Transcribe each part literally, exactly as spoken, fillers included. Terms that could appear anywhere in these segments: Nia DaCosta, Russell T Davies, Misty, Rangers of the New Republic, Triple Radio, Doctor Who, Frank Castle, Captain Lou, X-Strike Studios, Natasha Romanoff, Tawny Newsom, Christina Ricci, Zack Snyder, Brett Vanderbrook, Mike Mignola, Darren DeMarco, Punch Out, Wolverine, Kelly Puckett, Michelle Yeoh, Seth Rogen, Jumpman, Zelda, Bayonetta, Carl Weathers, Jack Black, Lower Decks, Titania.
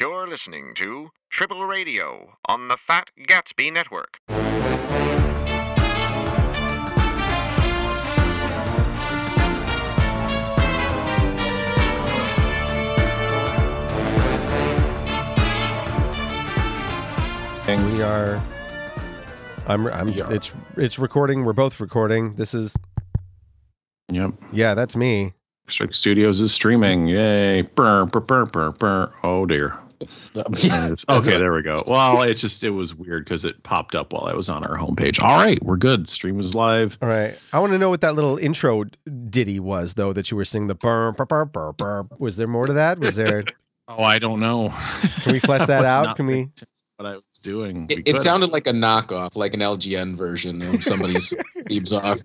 You're listening to Triple Radio on the Fat Gatsby Network. And we are. I'm. I'm. Yeah. It's. It's recording. We're both recording. This is. Yep. Yeah, that's me. X-Strike Studios is streaming. Yay. Burr, burr, burr, burr, burr. Oh, dear. Okay, there we go. Well, it's just, it was weird because it popped up while I was on our homepage. All right, we're good. Stream is live. All right. I want to know what that little intro ditty was, though, that you were singing the burr, burr, burr, burr, burr. Was there more to that? Was there? Oh, I don't know. Can we flesh that out? Can we? What I was doing. It, it sounded like a knockoff, like an L G N version of somebody's beeps off.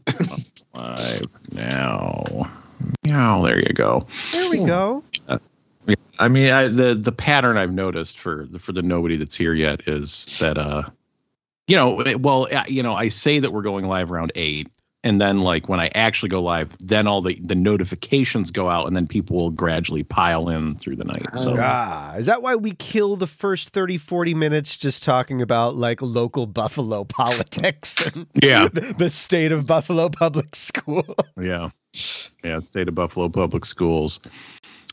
Live now. Meow, there you go. There we go. Uh, I mean, I, the the pattern I've noticed for the, for the nobody that's here yet is that, uh, you know, it, well, uh, you know, I say that we're going live around eight, and then like when I actually go live, then all the, the notifications go out, and then people will gradually pile in through the night. So. Ah, is that why we kill the first thirty, forty minutes just talking about like local Buffalo politics? And yeah, the, the state of Buffalo public schools. Yeah. Yeah, state of Buffalo public schools,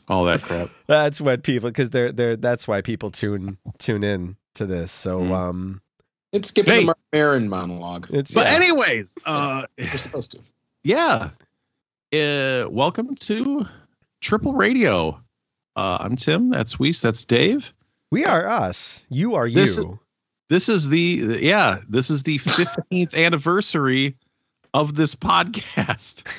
all that crap. That's what people, because they're they're. That's why people tune tune in to this. So mm. um, it's skipping hey. the Marc Maron monologue. It's, but yeah. anyways, uh, we're supposed to. Yeah. Uh, welcome to Triple Radio. Uh, I'm Tim. That's Weiss. That's Dave. We are us. You are this you. Is, this is the yeah. This is the fifteenth anniversary of this podcast.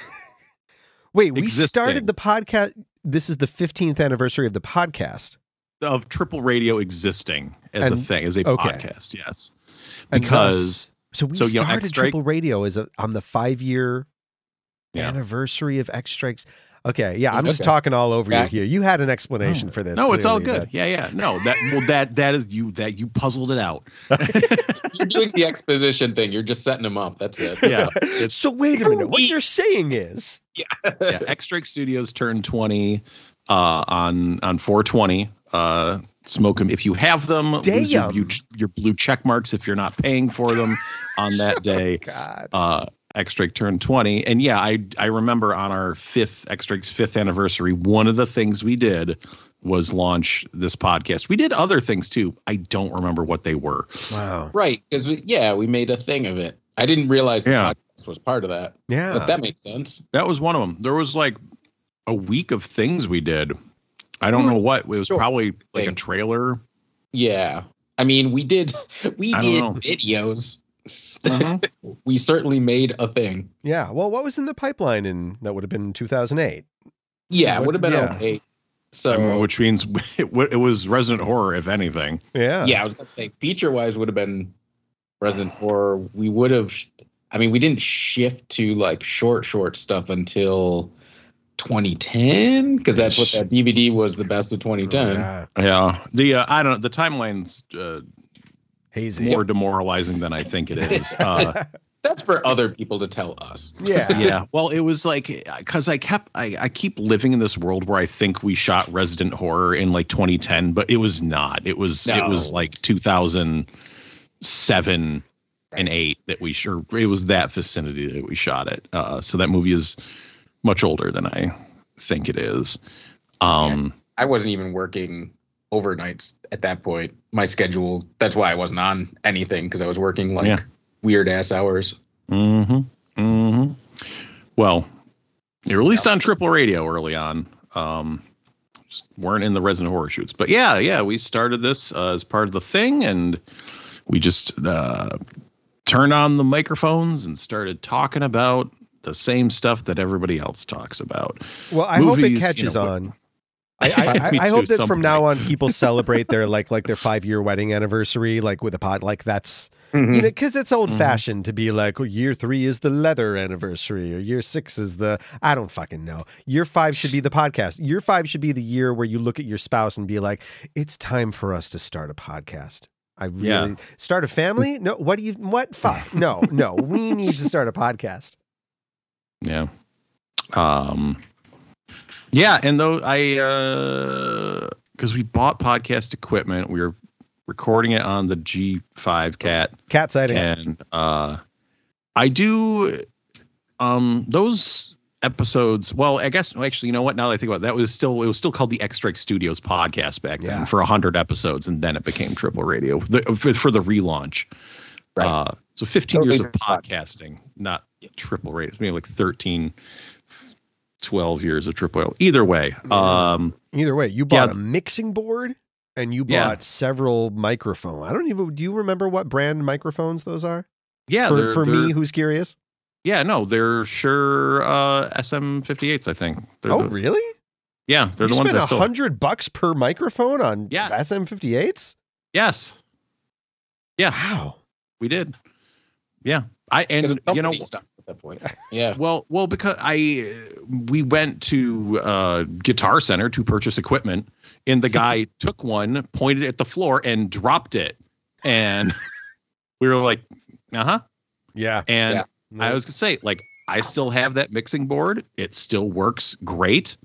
Wait, existing. We started the podcast. This is the fifteenth anniversary of the podcast. Of Triple Radio existing as and, a thing, as a okay. podcast, yes. Because thus, so we so, started you know, X-Strike, Triple Radio is a, on the five-year yeah. anniversary of X-Strike's. Okay, yeah, I'm okay. just talking all over yeah. you here. You had an explanation oh. for this. No, clearly, it's all good. But... Yeah, yeah. No, that well, that that is you that you puzzled it out. You're doing the exposition thing. You're just setting them up. That's it. Yeah. It's... So wait a minute. What you're saying is, yeah, yeah. X-Strike Studios turned twenty uh, on on four twenty. Uh, smoke them if you have them. Lose your, your blue check marks if you're not paying for them on that day. Oh, God. Uh, X-Strike turned twenty. And yeah, I I remember on our fifth, X-Strike's fifth anniversary, one of the things we did was launch this podcast. We did other things too. I don't remember what they were. Wow. Right. Because, yeah, we made a thing of it. I didn't realize the yeah. podcast was part of that. Yeah. But that makes sense. That was one of them. There was like a week of things we did. I don't mm-hmm. know what. It was sure. probably like a trailer. Yeah. I mean, we did, we I did videos. Uh-huh. We certainly made a thing. Yeah. Well, what was in the pipeline in that would have been two thousand eight? Yeah, it would have been yeah. oh eight. So, I mean, which means it, it was Resident Horror, if anything. Yeah. Yeah, I was going to say feature wise would have been Resident Horror. We would have. I mean, we didn't shift to like short, short stuff until twenty ten because that's what that D V D was, the best of twenty ten. Yeah. yeah. The uh, I don't the timeline's. Uh, Hazy. More demoralizing than I think it is. Uh, That's for other people to tell us. Yeah. Yeah. Well, it was like because I kept I, I keep living in this world where I think we shot Resident Horror in like twenty ten, but it was not. It was no. it was like two thousand seven right. and eight that we sure it was that vicinity that we shot it. Uh, so that movie is much older than I think it is. Um, yeah. I wasn't even working overnights at that point. My schedule, that's why I wasn't on anything, because I was working like yeah. weird ass hours. Mm-hmm. Mm-hmm. Well, you released yeah. on Triple Radio early on. Um, just weren't in the Resident Horror shoots. But yeah, yeah, we started this uh, as part of the thing, and we just uh, turned on the microphones and started talking about the same stuff that everybody else talks about. Well, I Movies, hope it catches you know, on. I, I, I hope that from now on people celebrate their like like their five year wedding anniversary like with a pod like that's mm-hmm. you know because it's old mm-hmm. fashioned to be like well, year three is the leather anniversary or year six is the I don't fucking know. Year five should be the podcast. Year five should be the year where you look at your spouse and be like, it's time for us to start a podcast. I really yeah. start a family. No, what do you what fuck no no we need to start a podcast. Yeah. Um. Yeah, and though I uh, because we bought podcast equipment. We were recording it on the G five Cat. Cat sighting. And uh, I do um, those episodes. Well, I guess actually, you know what? Now that I think about it, that was still it was still called the X-Strike Studios podcast back then yeah. for one hundred episodes. And then it became Triple Radio the, for, for the relaunch. Right. Uh, so fifteen totally years of podcasting, not Triple Radio. It's maybe like thirteen, twelve years of Triple Radio. Either way. Um, Either way. You bought yeah, a mixing board and you bought yeah. several microphones. I don't even, do you remember what brand microphones those are? Yeah. For, they're, for they're, me, who's curious? Yeah, no, they're sure uh, S M fifty-eights, I think. They're oh, the, really? Yeah. They're you the ones that sold. one hundred bucks per microphone on yeah. S M fifty-eights? Yes. Yeah. Wow. We did. Yeah. I, and you know, stuck at that point. Yeah. Well, well, because I, we went to uh Guitar Center to purchase equipment and the guy took one, pointed at the floor and dropped it. And we were like, uh-huh. Yeah. And yeah. Yeah. I was gonna say, like, I still have that mixing board. It still works great.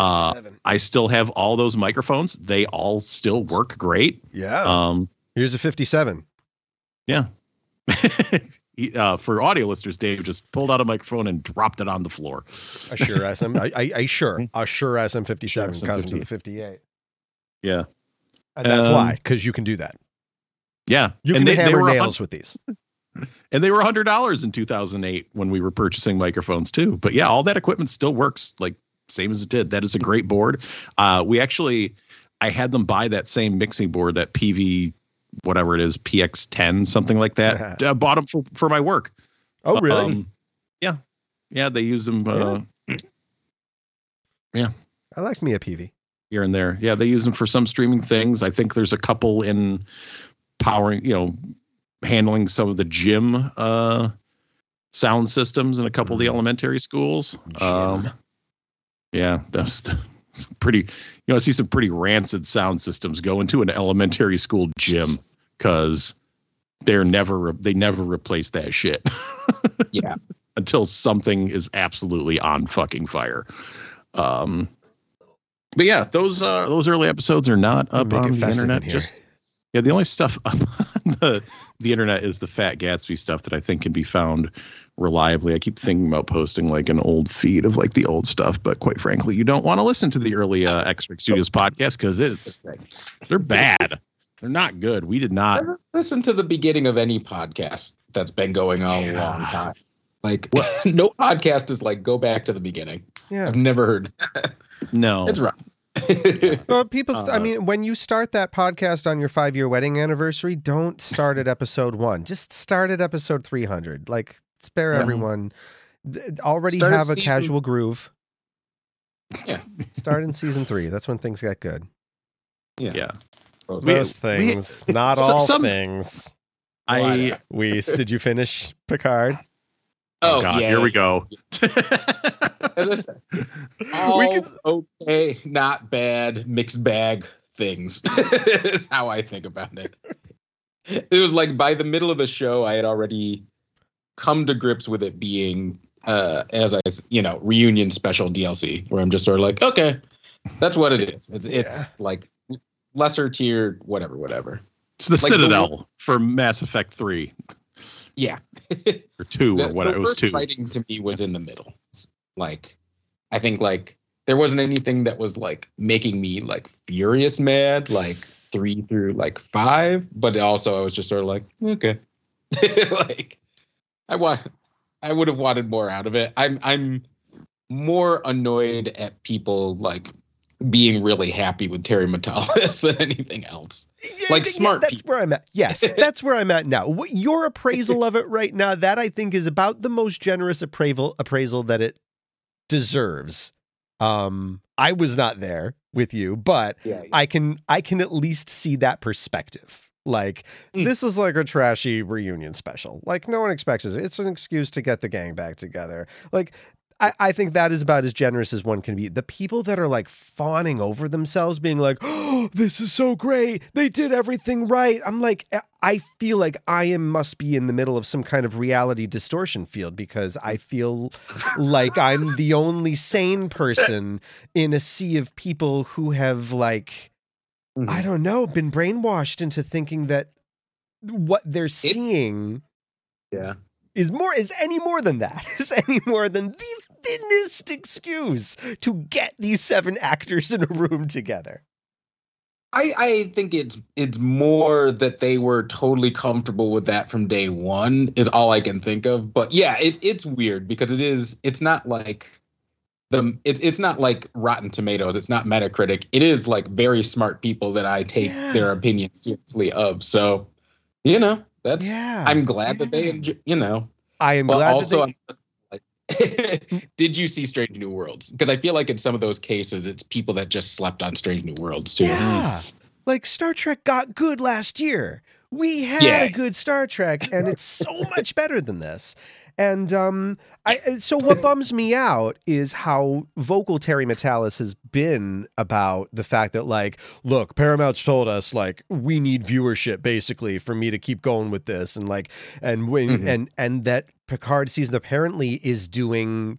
Uh, I still have all those microphones. They all still work great. Yeah. Um, here's a fifty-seven. Yeah. he, uh, for audio listeners, Dave just pulled out a microphone and dropped it on the floor. A sure SM, I, I, I sure, a sure S M fifty-seven, sure cousin to the fifty-eight. Yeah, and that's um, why, because you can do that. Yeah, you can and they, hammer they nails with these. And they were a hundred dollars in two thousand eight when we were purchasing microphones too. But yeah, all that equipment still works like same as it did. That is a great board. Uh, we actually, I had them buy that same mixing board, that P V. Whatever it is, P X ten, something like that. Uh, bought them for, for my work. Oh, really? Um, yeah. Yeah, they use them. Uh, yeah. yeah. I like me a P V. Here and there. Yeah, they use them for some streaming things. I think there's a couple in powering, you know, handling some of the gym uh, sound systems in a couple mm-hmm. of the elementary schools. Um, yeah, that's the... Some pretty, you know, I see some pretty rancid sound systems go into an elementary school gym because they're never, they never replace that shit. Yeah. Until something is absolutely on fucking fire. Um, but yeah, those, uh, those early episodes are not up on the internet. Just, yeah, the only stuff up on the, the internet is the Fat Gatsby stuff that I think can be found reliably. I keep thinking about posting like an old feed of like the old stuff, but quite frankly, you don't want to listen to the early uh, X-Strike Studios podcast because it's they're bad. They're not good. We did not listen to the beginning of any podcast that's been going on yeah. a long time. Like well, no podcast is like go back to the beginning. Yeah, I've never heard. That. No, it's rough. Well, people, st- uh, I mean, when you start that podcast on your five year wedding anniversary, don't start at episode one. Just start at episode three hundred. Like. Spare yeah. everyone. Already Start have a season... casual groove. Yeah. Start in season three. That's when things got good. Yeah. yeah. Those we, things. We, not all some, things. I we did you finish Picard? Oh, oh God, yeah. Here we go. As I said, all we can... okay, not bad, mixed bag things is how I think about it. It was like by the middle of the show, I had already come to grips with it being uh as I you know reunion special D L C where I'm just sort of like, okay, that's what it is. It's yeah. it's like lesser tier whatever whatever. It's the like Citadel the, for Mass Effect three. Yeah. Or two the, or whatever. It was two. Fighting to me was in the middle. Like I think like there wasn't anything that was like making me like furious mad like three through like five, but also I was just sort of like, okay. Like I want, I would have wanted more out of it. I'm I'm more annoyed at people like being really happy with Terry Matalas than anything else. Yeah, like yeah, smart. That's people. Where I'm at. Yes, that's where I'm at now. What, your appraisal of it right now, that I think is about the most generous appraisal appraisal that it deserves. Um, I was not there with you, but yeah, yeah. I can I can at least see that perspective. Like, this is like a trashy reunion special. Like, no one expects it. It's an excuse to get the gang back together. Like, I, I think that is about as generous as one can be. The people that are, like, fawning over themselves, being like, oh, this is so great. They did everything right. I'm like, I feel like I am must be in the middle of some kind of reality distortion field because I feel like I'm the only sane person in a sea of people who have, like... mm-hmm. I don't know, been brainwashed into thinking that what they're it's, seeing yeah. is more is any more than that. Is any more than the thinnest excuse to get these seven actors in a room together. I, I think it's it's more that they were totally comfortable with that from day one is all I can think of. But yeah, it, it's weird because it is it's not like the it's it's not like Rotten Tomatoes. It's not Metacritic. It is like very smart people that I take yeah. their opinion seriously of. So, you know, that's yeah. I'm glad yeah. that they you know I am but glad also that they- I'm did you see Strange New Worlds? Because I feel like in some of those cases, it's people that just slept on Strange New Worlds, too. Yeah, like Star Trek got good last year. We had yeah. a good Star Trek, and it's so much better than this. And um, I, so what bums me out is how vocal Terry Matalas has been about the fact that, like, look, Paramount's told us, like, we need viewership, basically, for me to keep going with this. And, like, and when, mm-hmm. and, and that Picard season apparently is doing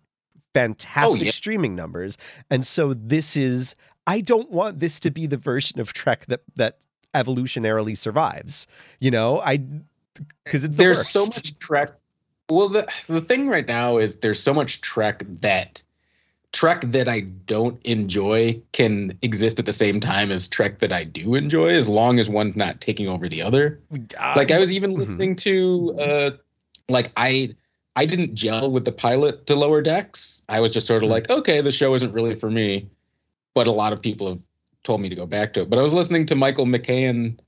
fantastic oh, yeah. streaming numbers. And so this is, I don't want this to be the version of Trek that, that evolutionarily survives, you know, I, because it's the There's worst. so much Trek. Well, the the thing right now is there's so much Trek that Trek that I don't enjoy can exist at the same time as Trek that I do enjoy, as long as one's not taking over the other. Uh, like I was even mm-hmm. listening to, uh, like I I didn't gel with the pilot to Lower Decks. I was just sort of mm-hmm. like, okay, the show isn't really for me. But a lot of people have told me to go back to it. But I was listening to Michael McKahan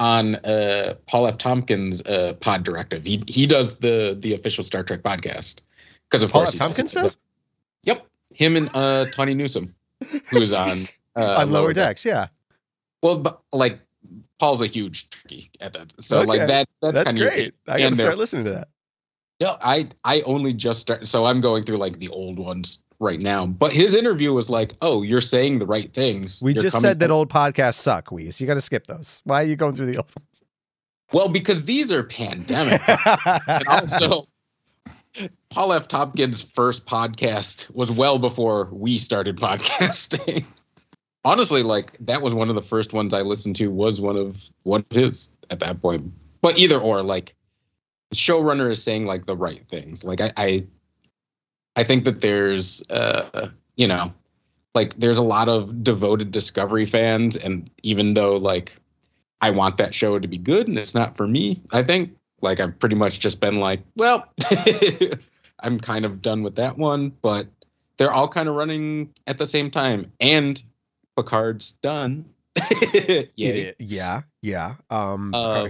on uh, Paul F. Tompkins' uh, Pod Directive. He he does the the official Star Trek podcast. Because of Paul course F. Tompkins does? does? Yep. Him and uh, Tawny Newsom, who's on... Uh, on Lower, Lower Decks, Decks, yeah. Well, but, like, Paul's a huge turkey at that. So, okay. like, that, that's, that's kind of... That's great. I gotta start listening to that. No, I, I only just started... So I'm going through, like, the old ones right now. But his interview was like, oh, you're saying the right things. We you're just said that old podcasts suck, Weez. You got to skip those. Why are you going through the old ones? Well, because these are pandemic. And also, Paul F. Tompkins' first podcast was well before we started podcasting. Honestly, like, that was one of the first ones I listened to was one of one of his at that point. But either or, like, the showrunner is saying, like, the right things. Like, I... I I think that there's, uh, you know, like there's a lot of devoted Discovery fans. And even though like I want that show to be good and it's not for me, I think like I've pretty much just been like, well, I'm kind of done with that one. But they're all kind of running at the same time. And Picard's done. yeah, yeah, yeah. Um, uh,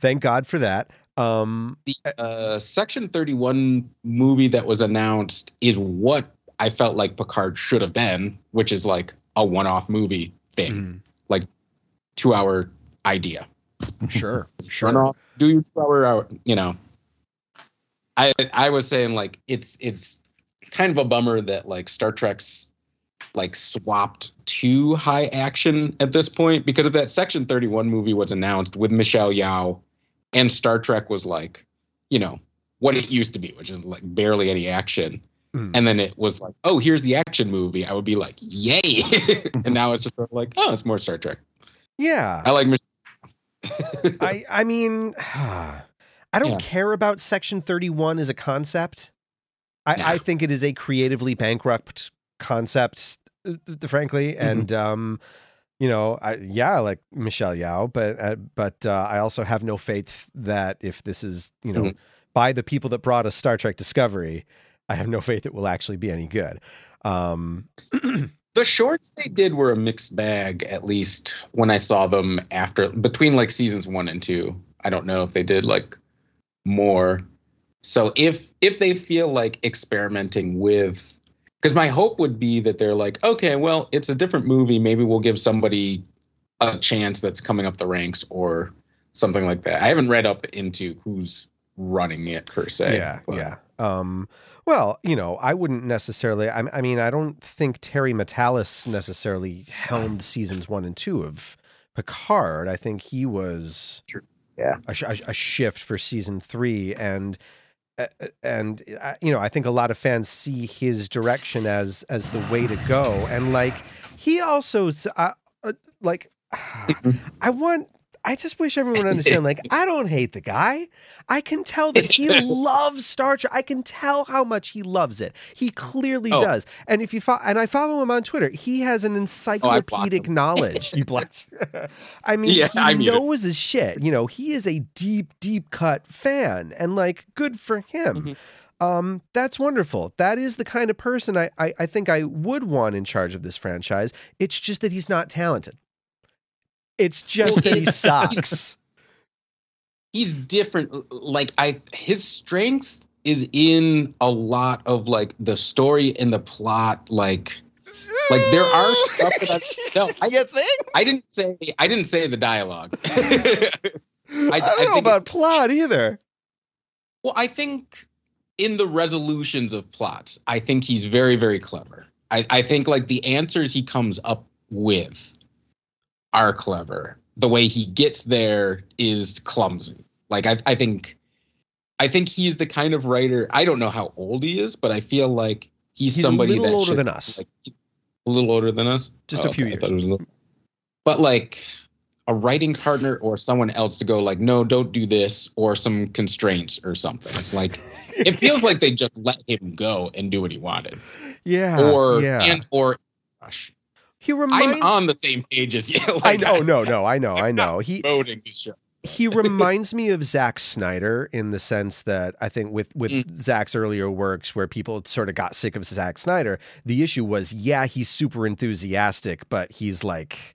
thank God for that. Um, the uh, Section thirty-one movie that was announced is what I felt like Picard should have been, which is like a one-off movie thing, mm-hmm. like two-hour idea. Sure, sure. Run off, do your two-hour, you know. I I was saying like it's it's kind of a bummer that like Star Trek's like swapped to high action at this point because if that Section thirty-one movie was announced with Michelle Yeoh. And Star Trek was like, you know, what it used to be, which is like barely any action. Mm. And then it was like, oh, here's the action movie. I would be like, yay. And now it's just sort of like, oh, it's more Star Trek. Yeah. I like Michelle. I, I mean, I don't yeah. care about Section thirty-one as a concept. I, nah. I think it is a creatively bankrupt concept, frankly. Mm-hmm. And, um, you know, I, yeah, like Michelle Yeoh, but uh, but uh, I also have no faith that if this is, you know, mm-hmm. by the people that brought us Star Trek Discovery, I have no faith it will actually be any good. Um, the shorts they did were a mixed bag, at least when I saw them after, between like seasons one and two. I don't know if they did like more. So if if they feel like experimenting with... Because my hope would be that they're like, okay, well, it's a different movie. Maybe we'll give somebody a chance that's coming up the ranks or something like that. I haven't read up into who's running it per se. Yeah, but. yeah. Um, well, you know, I wouldn't necessarily. I, I mean, I don't think Terry Matalas necessarily helmed seasons one and two of Picard. I think he was sure. yeah a, a, a shift for season three and. And, you know, I think a lot of fans see his direction as as the way to go. And like he also uh, like I want. I just wish everyone understand. Like, I don't hate the guy. I can tell that he loves Star Trek. I can tell how much he loves it. He clearly oh. does. And if you fo- and I follow him on Twitter, he has an encyclopedic oh, knowledge. You blocked. I mean, yeah, he I knows his shit. You know, he is a deep, deep cut fan, and like, good for him. Mm-hmm. Um, that's wonderful. That is the kind of person I, I, I think I would want in charge of this franchise. It's just that he's not talented. It's just that he sucks. He's, he's different. Like I, his strength is in a lot of like the story and the plot. Like, like there are stuff that I, no, I, you think? I didn't say. I didn't say the dialogue. I, I don't I know about it, plot either. Well, I think in the resolutions of plots, I think he's very, very clever. I, I think like the answers he comes up with are clever. The way he gets there is clumsy. Like I, I think, I think he's the kind of writer. I don't know how old he is, but I feel like he's, he's somebody a little that older should, than us. Like, a little older than us, just oh, a few okay. years. I thought it was a little, but like a writing partner or someone else to go like, no, don't do this, or some constraints or something. Like it feels like they just let him go and do what he wanted. Yeah. Or yeah. and or gosh. He reminds, I'm on the same page as you. Like, I know, no, no, I know, I'm I know. He, he reminds me of Zack Snyder in the sense that I think with, with mm. Zack's earlier works where people sort of got sick of Zack Snyder, the issue was, yeah, he's super enthusiastic, but he's like,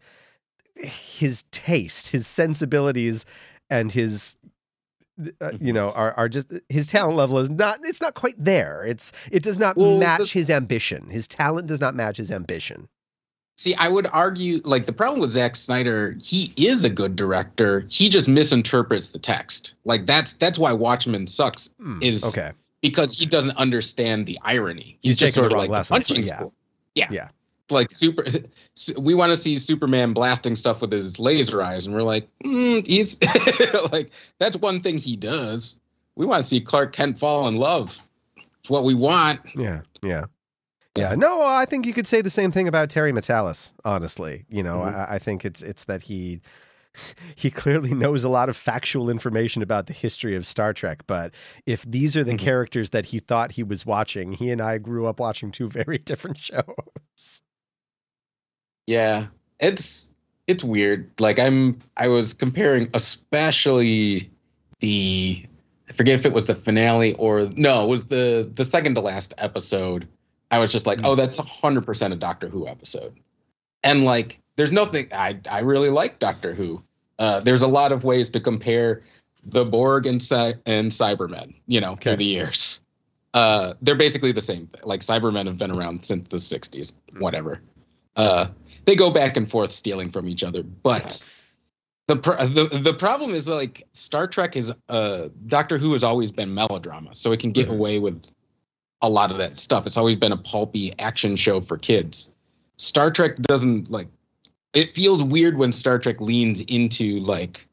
his taste, his sensibilities, and his... Uh, you know, are are just his talent level is not. It's not quite there. It's it does not well, match the, his ambition. His talent does not match his ambition. See, I would argue like the problem with Zack Snyder, he is a good director. He just misinterprets the text. Like that's that's why Watchmen sucks mm, is okay. because he doesn't understand the irony. He's, He's just sort of like lessons, punching yeah. school. Yeah, yeah. Like super, we want to see Superman blasting stuff with his laser eyes, and we're like, mm, he's like, that's one thing he does. We want to see Clark Kent fall in love. It's what we want. Yeah, yeah, yeah. No, I think you could say the same thing about Terry Matalas. Honestly, you know, mm-hmm. I, I think it's it's that he he clearly knows a lot of factual information about the history of Star Trek. But if these are the mm-hmm. characters that he thought he was watching, he and I grew up watching two very different shows. Yeah, it's it's weird. Like I'm, I was comparing, especially the, I forget if it was the finale or no, it was the the second to last episode. I was just like, oh, that's one hundred percent a Doctor Who episode, and like, there's nothing. I I really like Doctor Who. Uh, there's a lot of ways to compare the Borg and Cy- and Cybermen, you know, okay. through the years. Uh, they're basically the same thing. Like Cybermen have been around since the sixties, whatever. Uh, they go back and forth stealing from each other, but the pr- the the problem is like Star Trek is uh Doctor Who has always been melodrama, so it can get mm-hmm. away with a lot of that stuff. It's always been a pulpy action show for kids. Star Trek doesn't like. It feels weird when Star Trek leans into like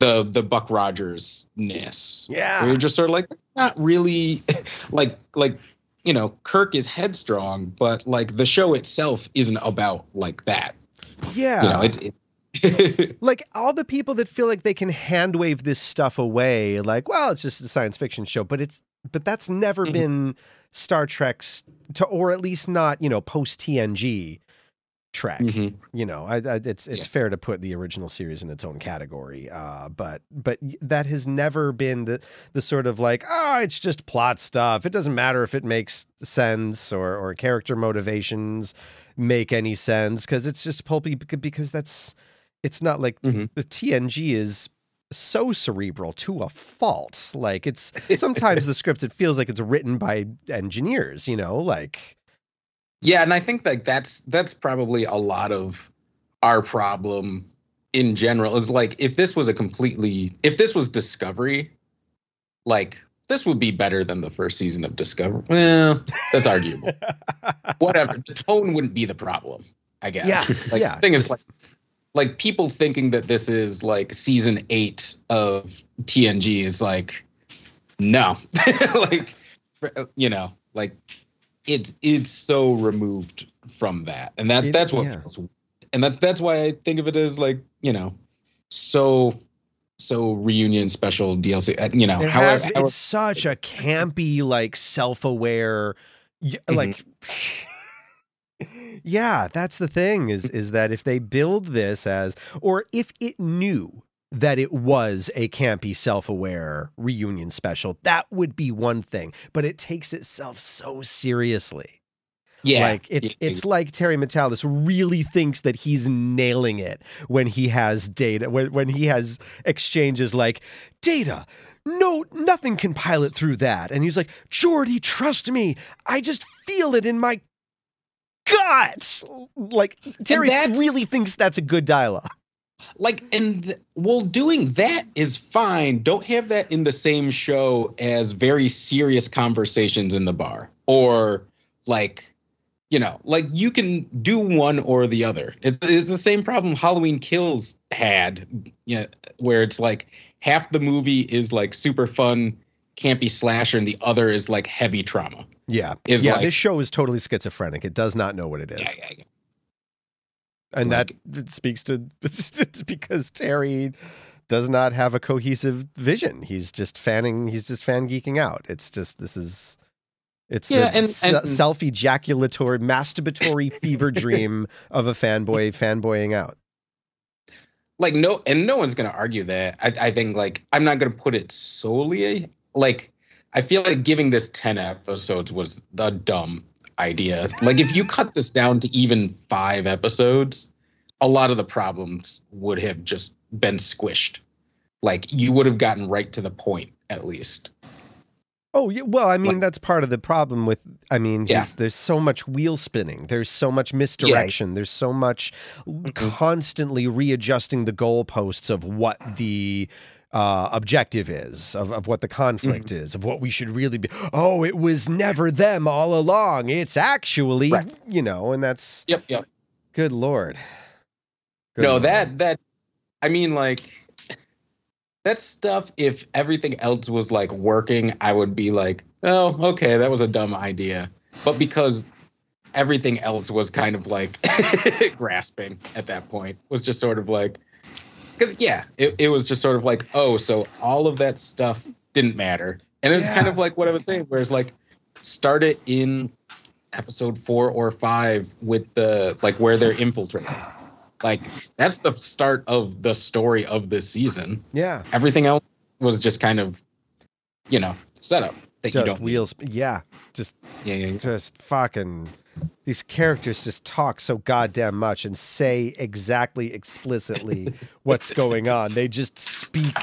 the the Buck Rogers-ness. Yeah, where you're just sort of like not really like like. You know, Kirk is headstrong, but like the show itself isn't about like that. Yeah. You know, it, it like all the people that feel like they can hand wave this stuff away, like, well, it's just a science fiction show, but it's but that's never mm-hmm. been Star Trek's to, or at least not, you know, post T N G Trek. Mm-hmm. You know, I, I, it's it's yeah. fair to put the original series in its own category, uh, but but that has never been the the sort of like, oh, it's just plot stuff. It doesn't matter if it makes sense or or character motivations make any sense because it's just pulpy. Because that's it's not like mm-hmm. the T N G is so cerebral to a fault. Like it's sometimes the scripts it feels like it's written by engineers. You know, like. Yeah, and I think like that's that's probably a lot of our problem in general is like if this was a completely if this was Discovery, like this would be better than the first season of Discovery. Well, that's arguable. Whatever. The tone wouldn't be the problem, I guess. Yeah. Like, yeah. The thing is like like people thinking that this is like season eight of T N G is like no. Like you know, like It's it's so removed from that, and that it, that's what yeah. feels weird. and that that's why I think of it as like, you know, so so reunion special D L C. You know, it has, how, how, it's how, such a campy, like self-aware, mm-hmm. like. Yeah, that's the thing is is that if they build this as, or if it knew that it was a campy, self-aware reunion special, that would be one thing. But it takes itself so seriously. Yeah, like it's yeah. it's like Terry Matalas really thinks that he's nailing it when he has data when when he has exchanges like data. No, nothing can pilot through that, and he's like, Jordy, trust me, I just feel it in my guts. Like Terry really thinks that's a good dialogue. Like, and th- well, doing that is fine. Don't have that in the same show as very serious conversations in the bar, or like, you know, like you can do one or the other. It's it's the same problem Halloween Kills had, you know, where it's like half the movie is like super fun, campy slasher, and the other is like heavy trauma. Yeah, is yeah. Like, this show is totally schizophrenic. It does not know what it is. Yeah, yeah, yeah. And like, that speaks to because Terry does not have a cohesive vision. He's just fanning. He's just fan geeking out. It's just this is. It's yeah, the and, and, s- self-ejaculatory, masturbatory fever dream of a fanboy fanboying out. Like no, and no one's going to argue that. I, I think like I'm not going to put it solely like. I feel like giving this ten episodes was a dumb idea. Like if you cut this down to even five episodes, a lot of the problems would have just been squished. Like you would have gotten right to the point at least. Oh, yeah. Well, I mean, like, that's part of the problem with, I mean, yeah. there's so much wheel spinning. There's so much misdirection. Yeah. There's so much mm-hmm. constantly readjusting the goalposts of what the uh, objective is, of, of what the conflict mm-hmm. is, of what we should really be. Oh, it was never them all along. It's actually, right. you know, and that's. Yep. Yep. Good Lord. Good no, Lord. that that I mean, like. That stuff, if everything else was, like, working, I would be like, oh, okay, that was a dumb idea. But because everything else was kind of, like, grasping at that point, was just sort of like, because, yeah, it, it was just sort of like, oh, so all of that stuff didn't matter. And it was yeah. kind of like what I was saying, whereas, like, start it in episode four or five with the, like, where they're infiltrating. Like, that's the start of the story of this season. Yeah. Everything else was just kind of, you know, setup that just you don't wheels. Need. Yeah. Just, yeah, yeah, yeah. just fucking these characters just talk so goddamn much and say exactly explicitly what's going on. They just speak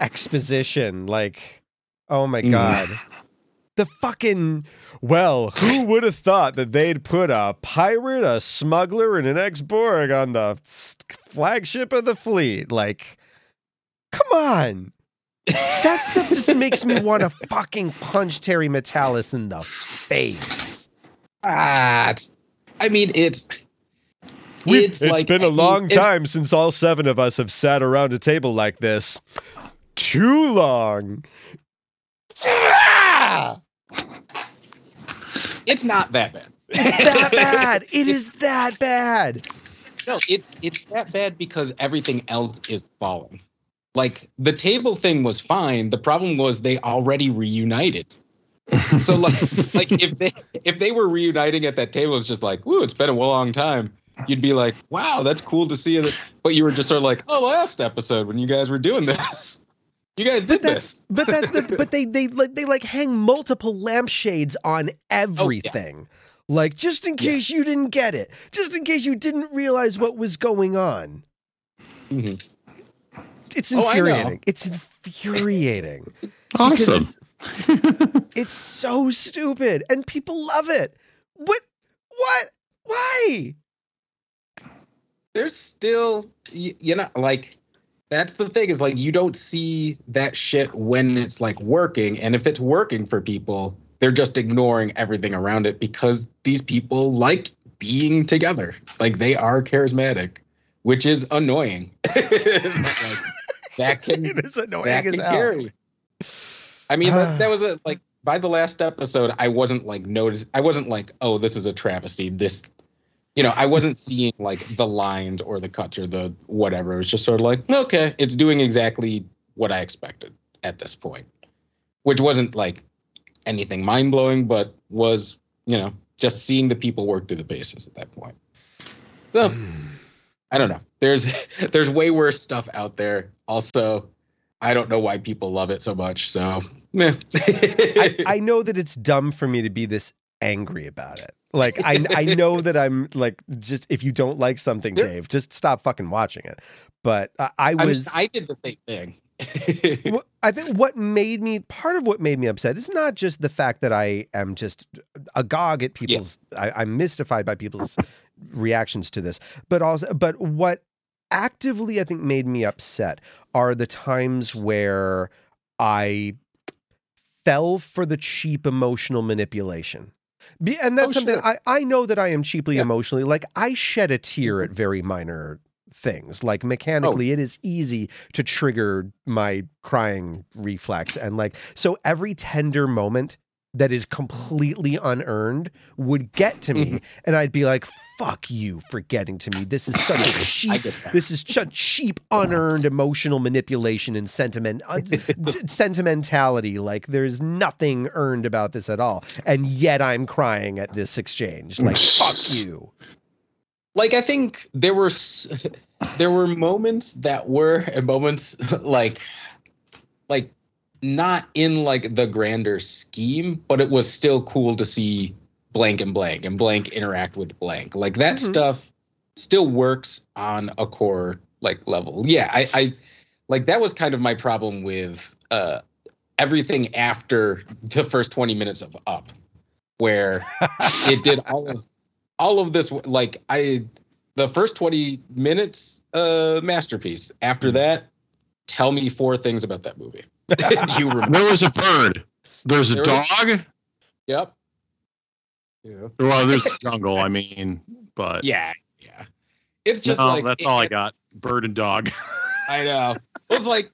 exposition. Like, oh my God. Mm. The fucking, well, who would have thought that they'd put a pirate, a smuggler, and an ex-Borg on the flagship of the fleet? Like, come on. That stuff just makes me want to fucking punch Terry Matalas in the face. Ah, it's, I mean, it's... We've, it's it's like, been a I long mean, time since all seven of us have sat around a table like this. Too long. Yeah! It's not that bad. It's that bad. It is that bad. No, it's it's that bad because everything else is falling. Like the table thing was fine. The problem was they already reunited. So like like if they if they were reuniting at that table, it's just like, woo, it's been a long time. You'd be like, wow, that's cool to see. But you were just sort of like, oh, last episode when you guys were doing this. You guys did but that's, this, but that's the, but they they like they like hang multiple lampshades on everything, oh, yeah. like just in case yeah. you didn't get it, just in case you didn't realize what was going on. Mm-hmm. It's infuriating. Oh, it's infuriating. Awesome. It's, it's so stupid, and people love it. What? What? Why? There's still, you, you know, like. That's the thing is like you don't see that shit when it's like working. And if it's working for people, they're just ignoring everything around it because these people like being together. Like they are charismatic, which is annoying. Like, that can, it is annoying that as can hell. Carry. I mean, that, that was a, like by the last episode, I wasn't like noticed. I wasn't like, oh, this is a travesty. This you know, I wasn't seeing like the lines or the cuts or the whatever. It was just sort of like, okay, it's doing exactly what I expected at this point, which wasn't like anything mind blowing, but was, you know, just seeing the people work through the bases at that point. So I don't know. There's there's way worse stuff out there. Also, I don't know why people love it so much. So meh. I, I know that it's dumb for me to be this angry about it. Like I I know that I'm like, just if you don't like something, There's, Dave, just stop fucking watching it. But I, I was I, I did the same thing. I think what made me part of what made me upset is not just the fact that I am just agog at people's yeah. I, I'm mystified by people's reactions to this, but also but what actively I think made me upset are the times where I fell for the cheap emotional manipulation. Be, and that's oh, something sure. I, I know that I am cheaply yeah. emotionally, like I shed a tear at very minor things, like mechanically oh. it is easy to trigger my crying reflex. And like, so every tender moment that is completely unearned would get to me mm-hmm. and I'd be like, fuck you for getting to me. This is such a cheap, this is such cheap, unearned emotional manipulation and sentiment, uh, sentimentality. Like there's nothing earned about this at all. And yet I'm crying at this exchange. Like, fuck you. Like, I think there were, there were moments that were and moments like, like, not in like the grander scheme, but it was still cool to see blank and blank and blank interact with blank. Like that mm-hmm. stuff still works on a core like level. Yeah, I, I like that was kind of my problem with uh, everything after the first twenty minutes of Up, where it did all of all of this. Like I, the first twenty minutes, uh, masterpiece. After that, tell me four things about that movie. Do you remember? There was a bird. There was a there dog. Was, yep. Yeah. Well, there's a jungle. I mean, but yeah, yeah. It's just no, like that's it, all I got. Bird and dog. I know. It's like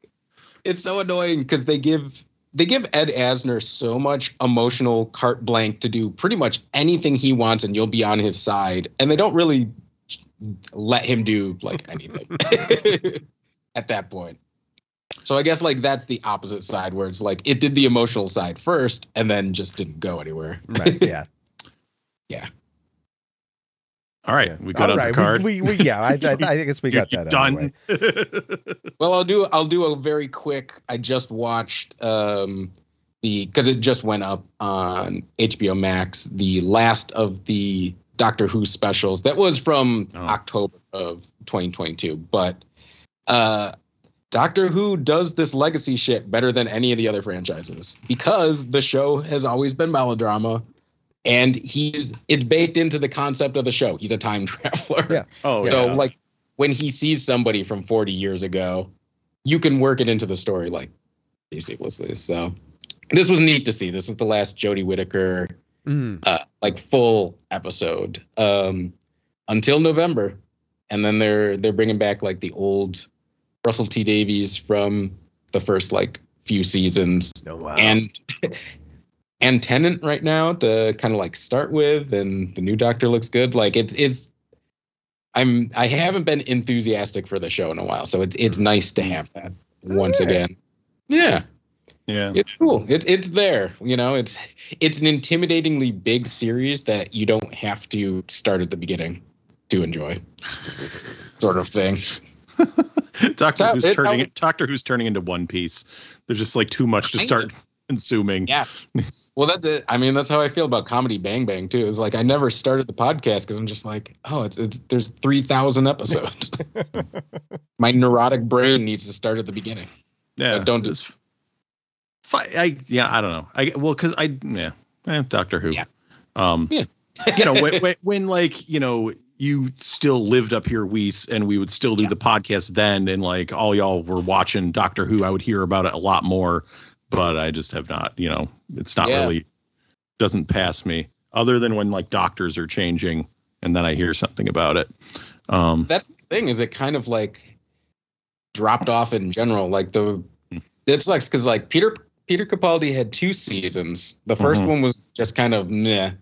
it's so annoying because they give they give Ed Asner so much emotional carte blanche to do pretty much anything he wants, and you'll be on his side. And they don't really let him do like anything at that point. So I guess like that's the opposite side where it's like it did the emotional side first and then just didn't go anywhere. Right. Yeah. yeah. All right. Yeah. We got All right. the card. We, we, we, yeah. I, I, I guess we got that done. Well, I'll do I'll do a very quick. I just watched um, the because it just went up on H B O Max, the last of the Doctor Who specials. That was from oh. October of twenty twenty-two. But uh Doctor Who does this legacy shit better than any of the other franchises because the show has always been melodrama and he's it's baked into the concept of the show. He's a time traveler. Yeah. Oh, so yeah. like when he sees somebody from forty years ago, you can work it into the story like seamlessly. So this was neat to see. This was the last Jodie Whittaker mm. uh, like full episode um, until November. And then they're they're bringing back like the old Russell T Davies from the first like few seasons oh, wow. and and Tennant right now to kind of like start with, and the new Doctor looks good. Like it's it's I'm I haven't been enthusiastic for the show in a while, so it's it's nice to have that once okay. again. Yeah. Yeah. It's cool. It's it's there. You know, it's it's an intimidatingly big series that you don't have to start at the beginning to enjoy. Sort of thing. Doctor Who's it, turning it, Doctor Who's turning into One Piece. There's just like too much to start consuming. Yeah. Well, that I mean that's how I feel about Comedy Bang Bang too. It's like I never started the podcast because I'm just like, oh, it's, it's there's three thousand episodes. My neurotic brain needs to start at the beginning. Yeah, so don't do this. I yeah, I don't know. I well because I yeah, eh, Doctor Who. Yeah. Um, yeah. you know when, when, when like you know. You still lived up here, Weiss, and we would still do yeah. the podcast then. And like all y'all were watching Doctor Who, I would hear about it a lot more, but I just have not, you know, it's not yeah. really doesn't pass me other than when like doctors are changing and then I hear something about it. Um, That's the thing is it kind of like dropped off in general. Like the, it sucks because like Peter, Peter Capaldi had two seasons. The first mm-hmm. one was just kind of meh.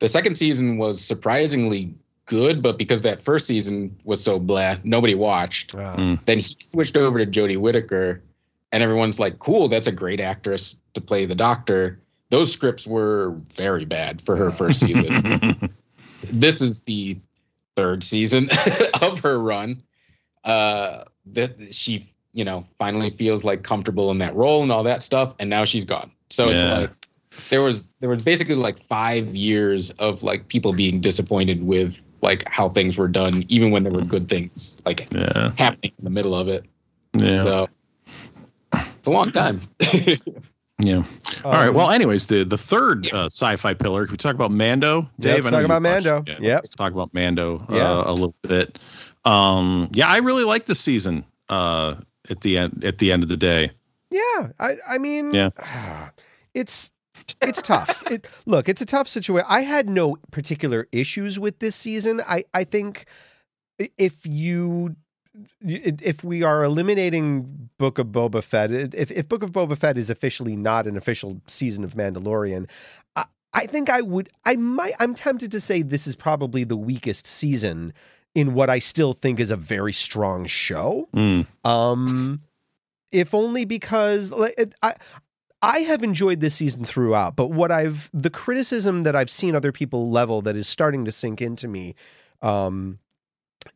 The second season was surprisingly good, but because that first season was so blah, nobody watched. Wow. Mm. Then he switched over to Jodie Whittaker, and everyone's like, cool, that's a great actress to play the Doctor. Those scripts were very bad for her first season. This is the third season of her run. Uh, that she, you know, finally feels like comfortable in that role and all that stuff, and now she's gone. So yeah. it's like there was there was basically like five years of like people being disappointed with like how things were done, even when there were good things like yeah. happening in the middle of it. Yeah, so it's a long time. Yeah. All um, right. Well, anyways, the the third yeah. uh, sci-fi pillar. Can we talk about Mando, Dave? Yep, let's talk about Mando. Yep. Let's talk about Mando yeah. uh, a little bit. Um, yeah, I really like this season. Uh, at the end, at the end of the day. Yeah, I, I mean, yeah. it's it's tough. It, look, it's a tough situation. I had no particular issues with this season. I, I think if you. If we are eliminating Book of Boba Fett, if, if Book of Boba Fett is officially not an official season of Mandalorian, I, I think I would, I might, I'm tempted to say this is probably the weakest season in what I still think is a very strong show. Mm. Um, if only because like, I, I have enjoyed this season throughout, but what I've, the criticism that I've seen other people level that is starting to sink into me, um,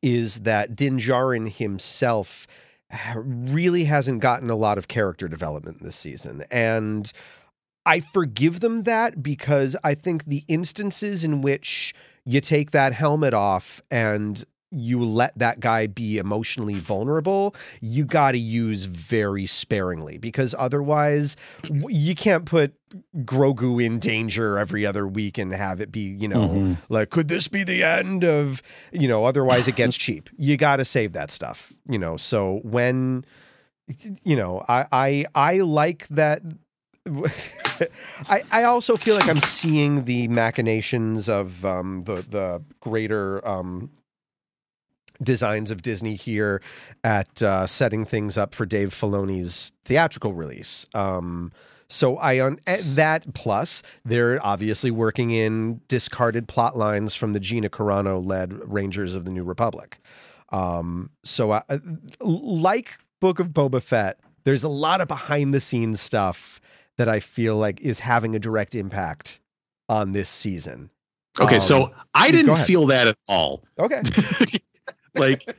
is that Din Djarin himself really hasn't gotten a lot of character development this season. And I forgive them that because I think the instances in which you take that helmet off and you let that guy be emotionally vulnerable, you got to use very sparingly because otherwise you can't put Grogu in danger every other week and have it be, you know, mm-hmm. like, could this be the end of, you know, otherwise it gets cheap. You got to save that stuff, you know? So when, you know, I, I, I like that. I, I also feel like I'm seeing the machinations of um, the, the greater, um, designs of Disney here at uh, setting things up for Dave Filoni's theatrical release. Um, so I on that plus they're obviously working in discarded plot lines from the Gina Carano led Rangers of the New Republic. Um, so I, like Book of Boba Fett, there's a lot of behind the scenes stuff that I feel like is having a direct impact on this season. Okay, um, so I didn't feel that at all. Okay. Like,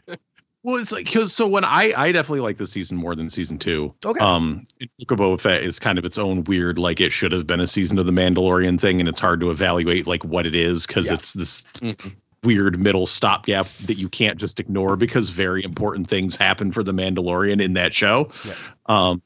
well, it's like, cause so when I, I definitely like this season more than season two. Okay. Um, Book of Boba Fett is kind of its own weird, like it should have been a season of the Mandalorian thing. And it's hard to evaluate like what it is. Cause yeah. it's this mm-hmm. weird middle stopgap that you can't just ignore because very important things happen for the Mandalorian in that show. Yeah. Um,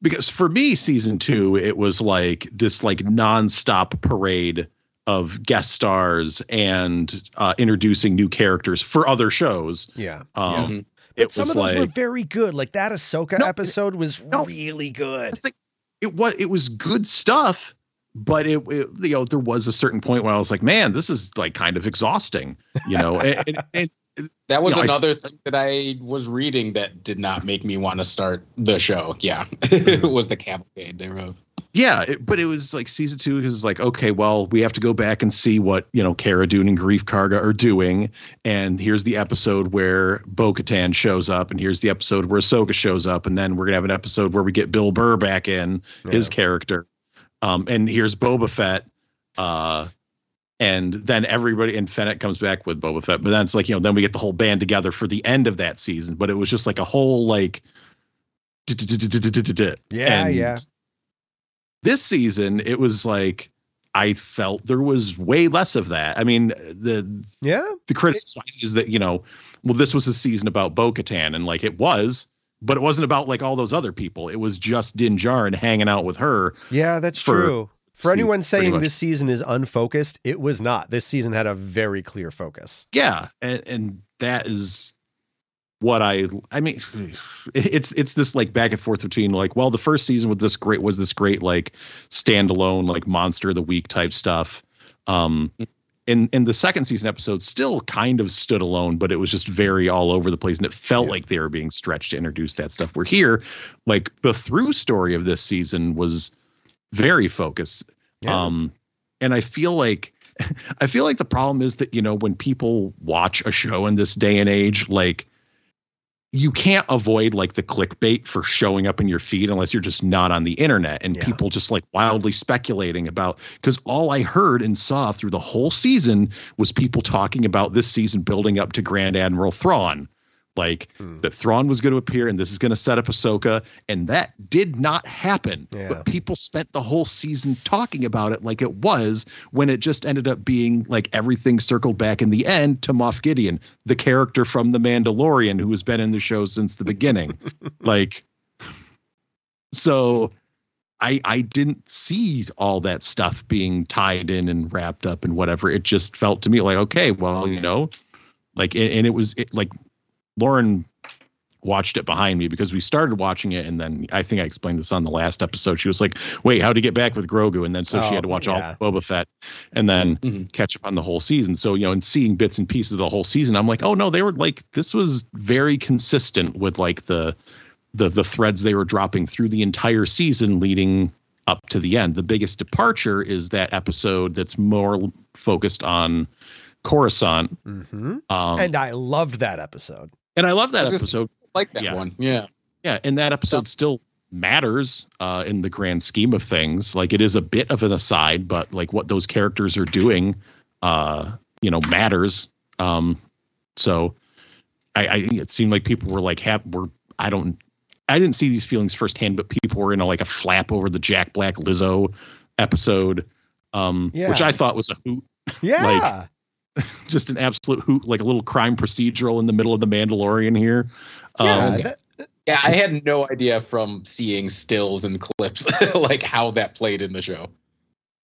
because for me, season two, it was like this, like nonstop parade of guest stars and uh, introducing new characters for other shows. Yeah. Um, yeah. But it some was of those like, were very good. Like that Ahsoka no, episode was no, really good. Like, it was, it was good stuff, but it, it, you know, there was a certain point where I was like, man, this is like kind of exhausting, you know? and, and, and that was you know, another I, thing that I was reading that did not make me want to start the show. Yeah. It was the cavalcade thereof. Yeah, it, but it was like season two is like, OK, well, we have to go back and see what, you know, Cara Dune and Greef Karga are doing. And here's the episode where Bo-Katan shows up. And here's the episode where Ahsoka shows up. And then we're going to have an episode where we get Bill Burr back in yeah. his character. Um, and here's Boba Fett. Uh, and then everybody and Fennec comes back with Boba Fett. But then it's like, you know, then we get the whole band together for the end of that season. But it was just like a whole like. Yeah, yeah. This season, it was like I felt there was way less of that. I mean, the yeah the criticism is that, you know, well, this was a season about Bo-Katan and like it was, but it wasn't about like all those other people. It was just Din Djarin hanging out with her. Yeah, that's for true. For season, anyone saying this season is unfocused, it was not. This season had a very clear focus. Yeah, and, and that is. What I, I mean, it's, it's this like back and forth between like, well, the first season with this great, was this great, like standalone, like monster of the week type stuff. Um, and, and the second season episode still kind of stood alone, but it was just very all over the place. And it felt yeah. like they were being stretched to introduce that stuff. We're here. Like the through story of this season was very focused. Yeah. Um, and I feel like I feel like the problem is that, you know, when people watch a show in this day and age, like, you can't avoid like the clickbait for showing up in your feed unless you're just not on the internet, and yeah. people just like wildly speculating about, because all I heard and saw through the whole season was people talking about this season building up to Grand Admiral Thrawn. Like hmm. that Thrawn was going to appear and this is going to set up Ahsoka, and that did not happen. Yeah. But people spent the whole season talking about it like it was, when it just ended up being like everything circled back in the end to Moff Gideon, the character from The Mandalorian who has been in the show since the beginning. Like, so I, I didn't see all that stuff being tied in and wrapped up and whatever. It just felt to me like, okay, well, you know, like, and, and it was it, like, Lauren watched it behind me because we started watching it, and then I think I explained this on the last episode. She was like, wait, how to get back with Grogu? And then so oh, she had to watch yeah. all Boba Fett and then mm-hmm. catch up on the whole season. So, you know, and seeing bits and pieces of the whole season, I'm like, oh no, they were like, this was very consistent with like the the the threads they were dropping through the entire season leading up to the end. The biggest departure is that episode that's more focused on Coruscant. Mm-hmm. Um, and I loved that episode. And I love that I episode. Like that yeah. one. Yeah. Yeah. And that episode yeah. still matters uh, in the grand scheme of things. Like, it is a bit of an aside, but like what those characters are doing, uh, you know, matters. Um, so I, I it seemed like people were like, have, were, I don't, I didn't see these feelings firsthand, but people were in a, like a flap over the Jack Black Lizzo episode, um, yeah. which I thought was a hoot. Yeah. like, just an absolute hoot, like a little crime procedural in the middle of The Mandalorian here. Yeah, um, that, that, yeah I had no idea from seeing stills and clips like how that played in the show.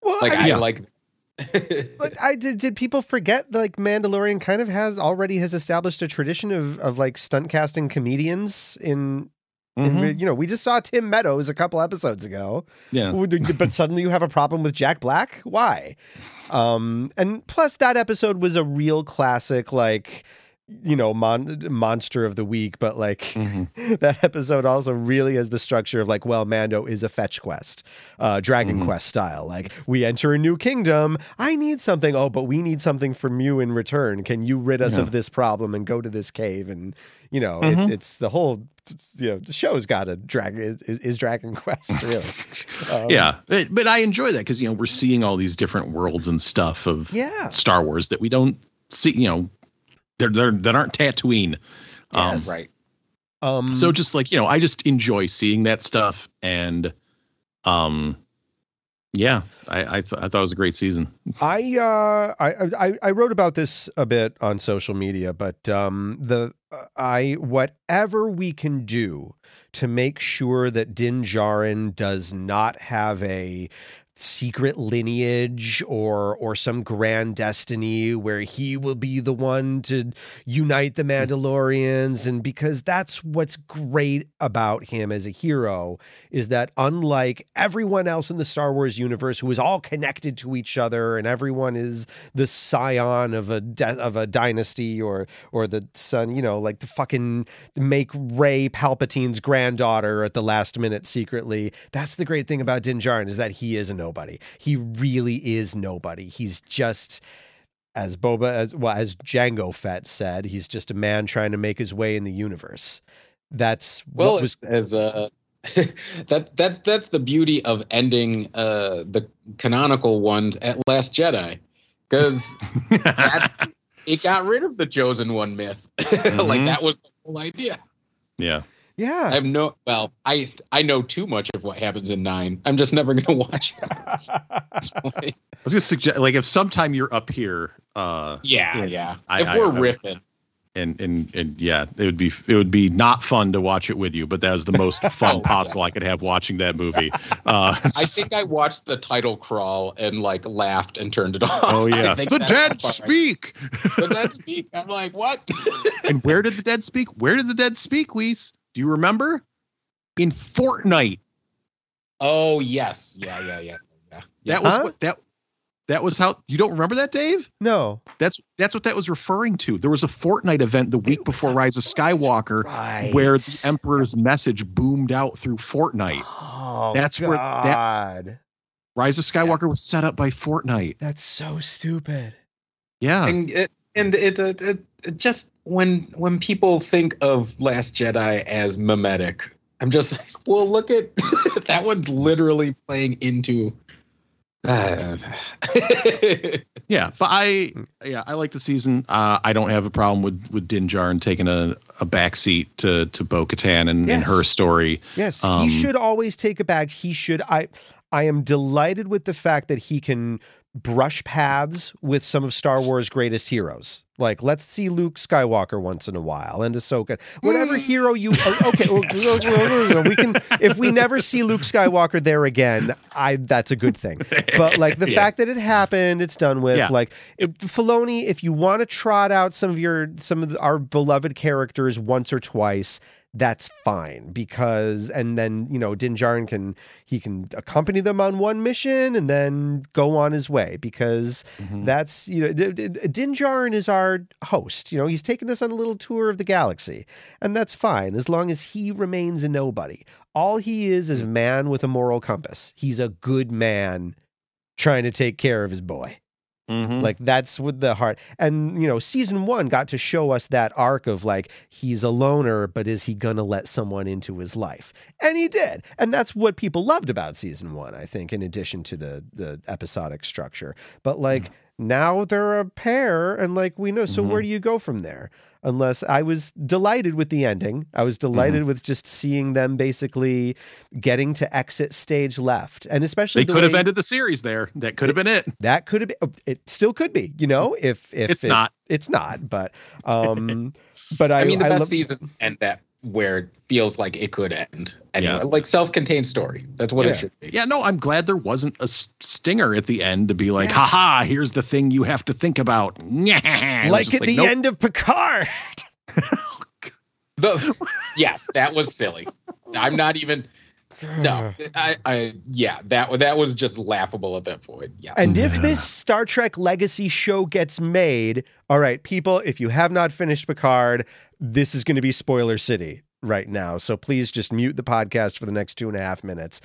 Well, like I, mean, I like. But I did. Did people forget? Like, Mandalorian kind of has already has established a tradition of of like stunt casting comedians in. Mm-hmm. You know, we just saw Tim Meadows a couple episodes ago. Yeah. But suddenly you have a problem with Jack Black? Why? Um, and plus, that episode was a real classic, like, you know, mon- monster of the week. But like mm-hmm. that episode also really has the structure of like, well, Mando is a fetch quest, uh, Dragon mm-hmm. Quest style. Like, we enter a new kingdom. I need something. Oh, but we need something from you in return. Can you rid us yeah. of this problem and go to this cave? And, you know, mm-hmm. it, it's the whole. You know, the show's got a drag is, is Dragon Quest, really. Um, yeah, but, but I enjoy that because, you know, we're seeing all these different worlds and stuff of yeah. Star Wars that we don't see. You know, they're they're that aren't Tatooine, um, yes. right? Um, so just like, you know, I just enjoy seeing that stuff, and um, yeah, I I, th- I thought it was a great season. I uh I, I I wrote about this a bit on social media, but um the. I whatever we can do to make sure that Din Djarin does not have a secret lineage or or some grand destiny where he will be the one to unite the Mandalorians, and because that's what's great about him as a hero, is that unlike everyone else in the Star Wars universe who is all connected to each other and everyone is the scion of a de- of a dynasty or or the son, you know, like the fucking make Rey Palpatine's granddaughter at the last minute secretly, that's the great thing about Din Djarin, is that he is a nobody. He really is nobody. He's just, as Boba, as well as Jango Fett said, he's just a man trying to make his way in the universe. That's well, what was as uh, that that's that's the beauty of ending uh, the canonical ones at Last Jedi, because it got rid of the chosen one myth. Mm-hmm. Like, that was the whole idea. Yeah. Yeah, I have no. Well, I I know too much of what happens in nine. I'm just never going to watch it. I was going to suggest, like, if sometime you're up here. Uh, yeah, yeah. I, if I, we're I, riffing, and, and and yeah, it would be it would be not fun to watch it with you. But that was the most fun possible I could have watching that movie. Uh, I think I watched the title crawl and like laughed and turned it off. Oh yeah, the dead speak. The dead speak. I'm like, what? And where did the dead speak? Where did the dead speak, Weiss? Do you remember? In Fortnite. Oh yes, yeah, yeah, yeah, yeah. That was huh? what that. That was how. You don't remember that, Dave? No. That's that's what that was referring to. There was a Fortnite event the week before Rise of Skywalker, right, where the Emperor's message boomed out through Fortnite. Oh, that's God. Where that. Rise of Skywalker yeah. was set up by Fortnite. That's so stupid. Yeah. And it, and it, it, it, it just when when people think of Last Jedi as memetic, I'm just like, well, look at that one's literally playing into. Uh, yeah, but I yeah I like the season. Uh, I don't have a problem with with Din Djarin taking a, a backseat to to Bo-Katan and, yes. and her story. Yes, um, he should always take a back. He should. I I am delighted with the fact that he can brush paths with some of Star Wars' greatest heroes. Like, let's see Luke Skywalker once in a while, and Ahsoka, whatever hero you. Okay, we can. If we never see Luke Skywalker there again, I that's a good thing. But like the yeah. fact that it happened, it's done with. Yeah. Like if, Filoni, if you want to trot out some of your some of our beloved characters once or twice, that's fine, because and then you know Din Djarin can he can accompany them on one mission and then go on his way, because mm-hmm. that's you know Din Djarin is our. host, you know, he's taking us on a little tour of the galaxy, and that's fine as long as he remains a nobody. All he is is a man with a moral compass. He's a good man trying to take care of his boy. Mm-hmm. Like that's with the heart. And you know, season one got to show us that arc of like he's a loner, but is he gonna let someone into his life? And he did, and that's what people loved about season one, I think. In addition to the the episodic structure, but like. Mm-hmm. Now they're a pair, and like we know, so mm-hmm. where do you go from there? Unless I was delighted with the ending. I was delighted mm-hmm. with just seeing them basically getting to exit stage left, and especially they the could way, have ended the series there. That could it, have been it. That could have been. It still could be. You know, if if it's it, not, it's not. But um, but I, I mean, the I best love, seasons end that where it feels like it could end. Anyway, yeah. Like self-contained story. That's what yeah. it should be. Yeah, no, I'm glad there wasn't a stinger at the end to be like, yeah. haha, here's the thing you have to think about. Like at like, the nope. end of Picard. the, yes, that was silly. I'm not even... No, I, I, yeah, that that was just laughable at that point. Yes. And if yeah. this Star Trek Legacy show gets made, all right, people, if you have not finished Picard, this is going to be spoiler city right now. So please just mute the podcast for the next two and a half minutes.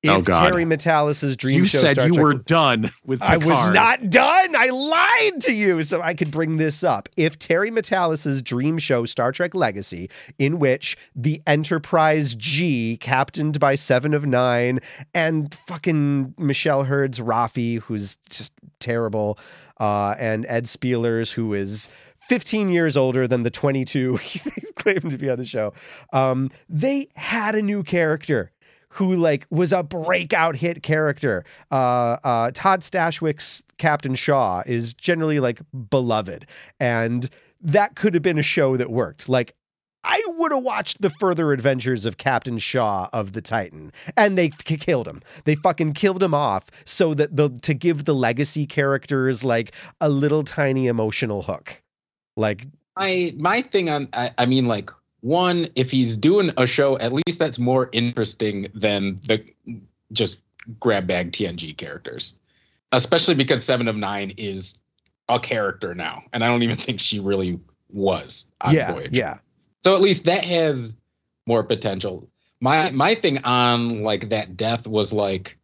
If oh God. Terry Matalas' dream you show, you said Star you Trek, were done with Picard. I was not done. I lied to you so I could bring this up. If Terry Matalas' dream show, Star Trek Legacy, in which the Enterprise G, captained by Seven of Nine, and fucking Michelle Hurd's Rafi, who's just terrible, uh, and Ed Spielers, who is fifteen years older than the twenty-two he claimed to be on the show, um, they had a new character who like was a breakout hit character. Uh, uh, Todd Stashwick's Captain Shaw is generally like beloved, and that could have been a show that worked. Like I would have watched the further adventures of Captain Shaw of the Titan, and they k- killed him. They fucking killed him off so that the to give the legacy characters like a little tiny emotional hook. Like I, my thing on, I, I mean like, one, if he's doing a show, at least that's more interesting than the just grab bag T N G characters, especially because Seven of Nine is a character now. And I don't even think she really was on yeah, Voyager. Yeah. So at least that has more potential. My my thing on like that death was like,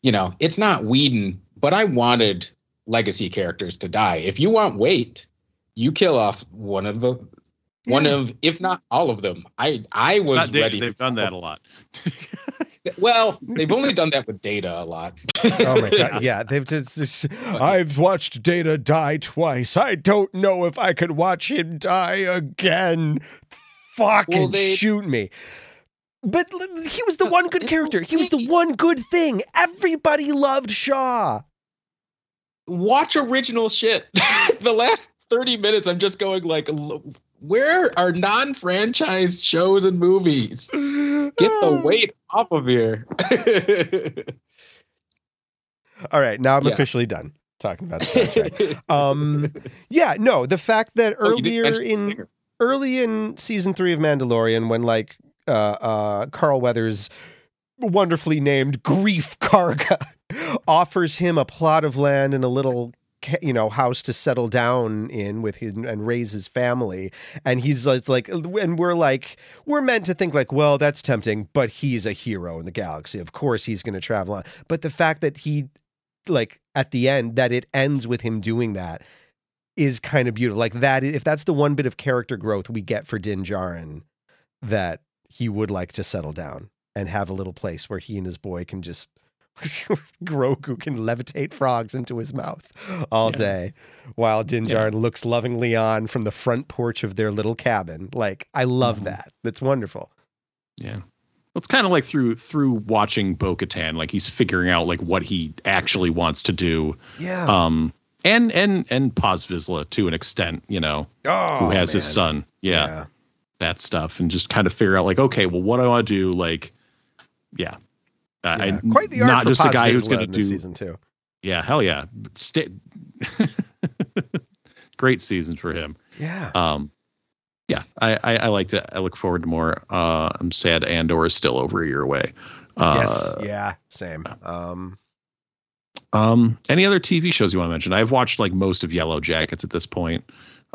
you know, it's not Whedon, but I wanted legacy characters to die. If you want weight, you kill off one of the One yeah. of, if not all of them, I I was not ready. They've done that a lot. Well, they've only done that with Data a lot. Oh my God! Yeah, they've. Just, just, I've watched Data die twice. I don't know if I could watch him die again. Fucking well, they, shoot me! But he was the one good character. He was the one good thing. Everybody loved Shaw. Watch original shit. The last thirty minutes, I'm just going like. Where are non-franchise shows and movies? Get the weight off of here. All right, now I'm yeah. officially done talking about Star Trek. um, yeah, no, the fact that oh, earlier in early in season three of Mandalorian, when like uh, uh, Carl Weathers, wonderfully named Greef Karga, offers him a plot of land and a little you know, house to settle down in with his, and raise his family. And he's like, like, and we're like, we're meant to think like, well, that's tempting, but he's a hero in the galaxy. Of course he's going to travel on. But the fact that he, like, at the end, that it ends with him doing that is kind of beautiful. Like that, if that's the one bit of character growth we get for Din Djarin, that he would like to settle down and have a little place where he and his boy can just Grogu can levitate frogs into his mouth all yeah. day while Din Djarin yeah. looks lovingly on from the front porch of their little cabin. Like, I love mm-hmm. that. That's wonderful. Yeah. Well, it's kind of like through through watching Bo-Katan, like he's figuring out like what he actually wants to do. Yeah. Um, and and and Paz Vizsla to an extent, you know, oh, who has man. his son. Yeah, yeah. That stuff, and just kind of figure out like, okay, well, what do I want to do? Like, yeah. Uh, yeah, I, quite the art, not for just Paz a guy Vizsla who's going to do season two. Yeah, hell yeah! St- Great season for him. Yeah, um, yeah. I, I I liked it. I look forward to more. Uh, I'm sad Andor is still over a year away. Uh, yes. Yeah. Same. Um. Um. Any other T V shows you want to mention? I've watched like most of Yellow Jackets at this point.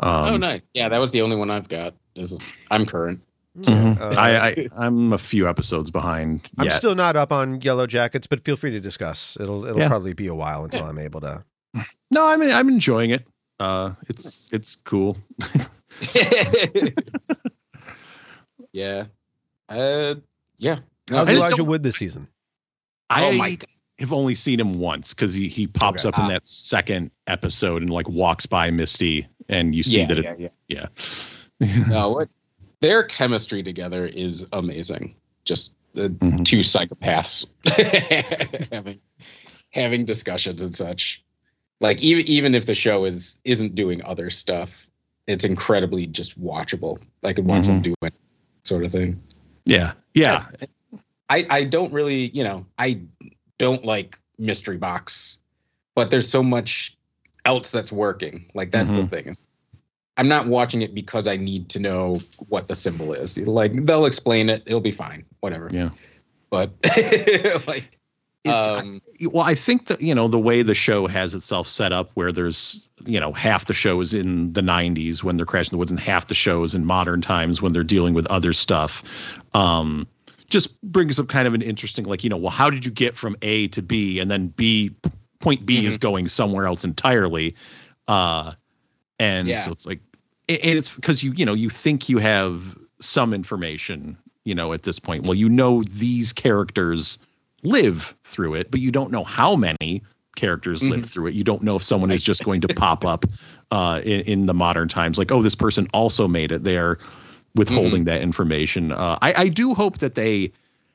Um, oh, nice. Yeah, that was the only one I've got. Is I'm current. Mm-hmm. Uh, I, I I'm a few episodes behind. I'm yet. still not up on Yellow Jackets, but feel free to discuss. It'll it'll yeah. probably be a while until yeah. I'm able to. No, I mean I'm enjoying it. Uh, it's it's cool. yeah, uh, yeah. How's Elijah Wood this season? I oh my God. have only seen him once because he he pops okay. up ah. in that second episode and like walks by Misty, and you see yeah, that it yeah yeah. yeah. no what. Their chemistry together is amazing. Just the mm-hmm. two psychopaths having having discussions and such. Like even even if the show is isn't doing other stuff, it's incredibly just watchable. I could watch mm-hmm. them do it, sort of thing. Yeah, yeah. I I don't really, you know, I don't like Mystery Box, but there's so much else that's working. Like that's mm-hmm. the thing is. I'm not watching it because I need to know what the symbol is. Like they'll explain it. It'll be fine. Whatever. Yeah. But like, it's, um, I, well, I think that, you know, the way the show has itself set up where there's, you know, half the show is in the nineties when they're crashing the woods and half the show is in modern times when they're dealing with other stuff. Um, just brings up kind of an interesting, like, you know, well, how did you get from A to B and then B point B mm-hmm. is going somewhere else entirely. Uh, And yeah. so it's like, and it's because you, you know, you think you have some information, you know, at this point. Well, you know, these characters live through it, but you don't know how many characters mm-hmm. live through it. You don't know if someone is just going to pop up uh, in, in the modern times. Like, oh, this person also made it. They're withholding mm-hmm. that information. Uh, I, I do hope that they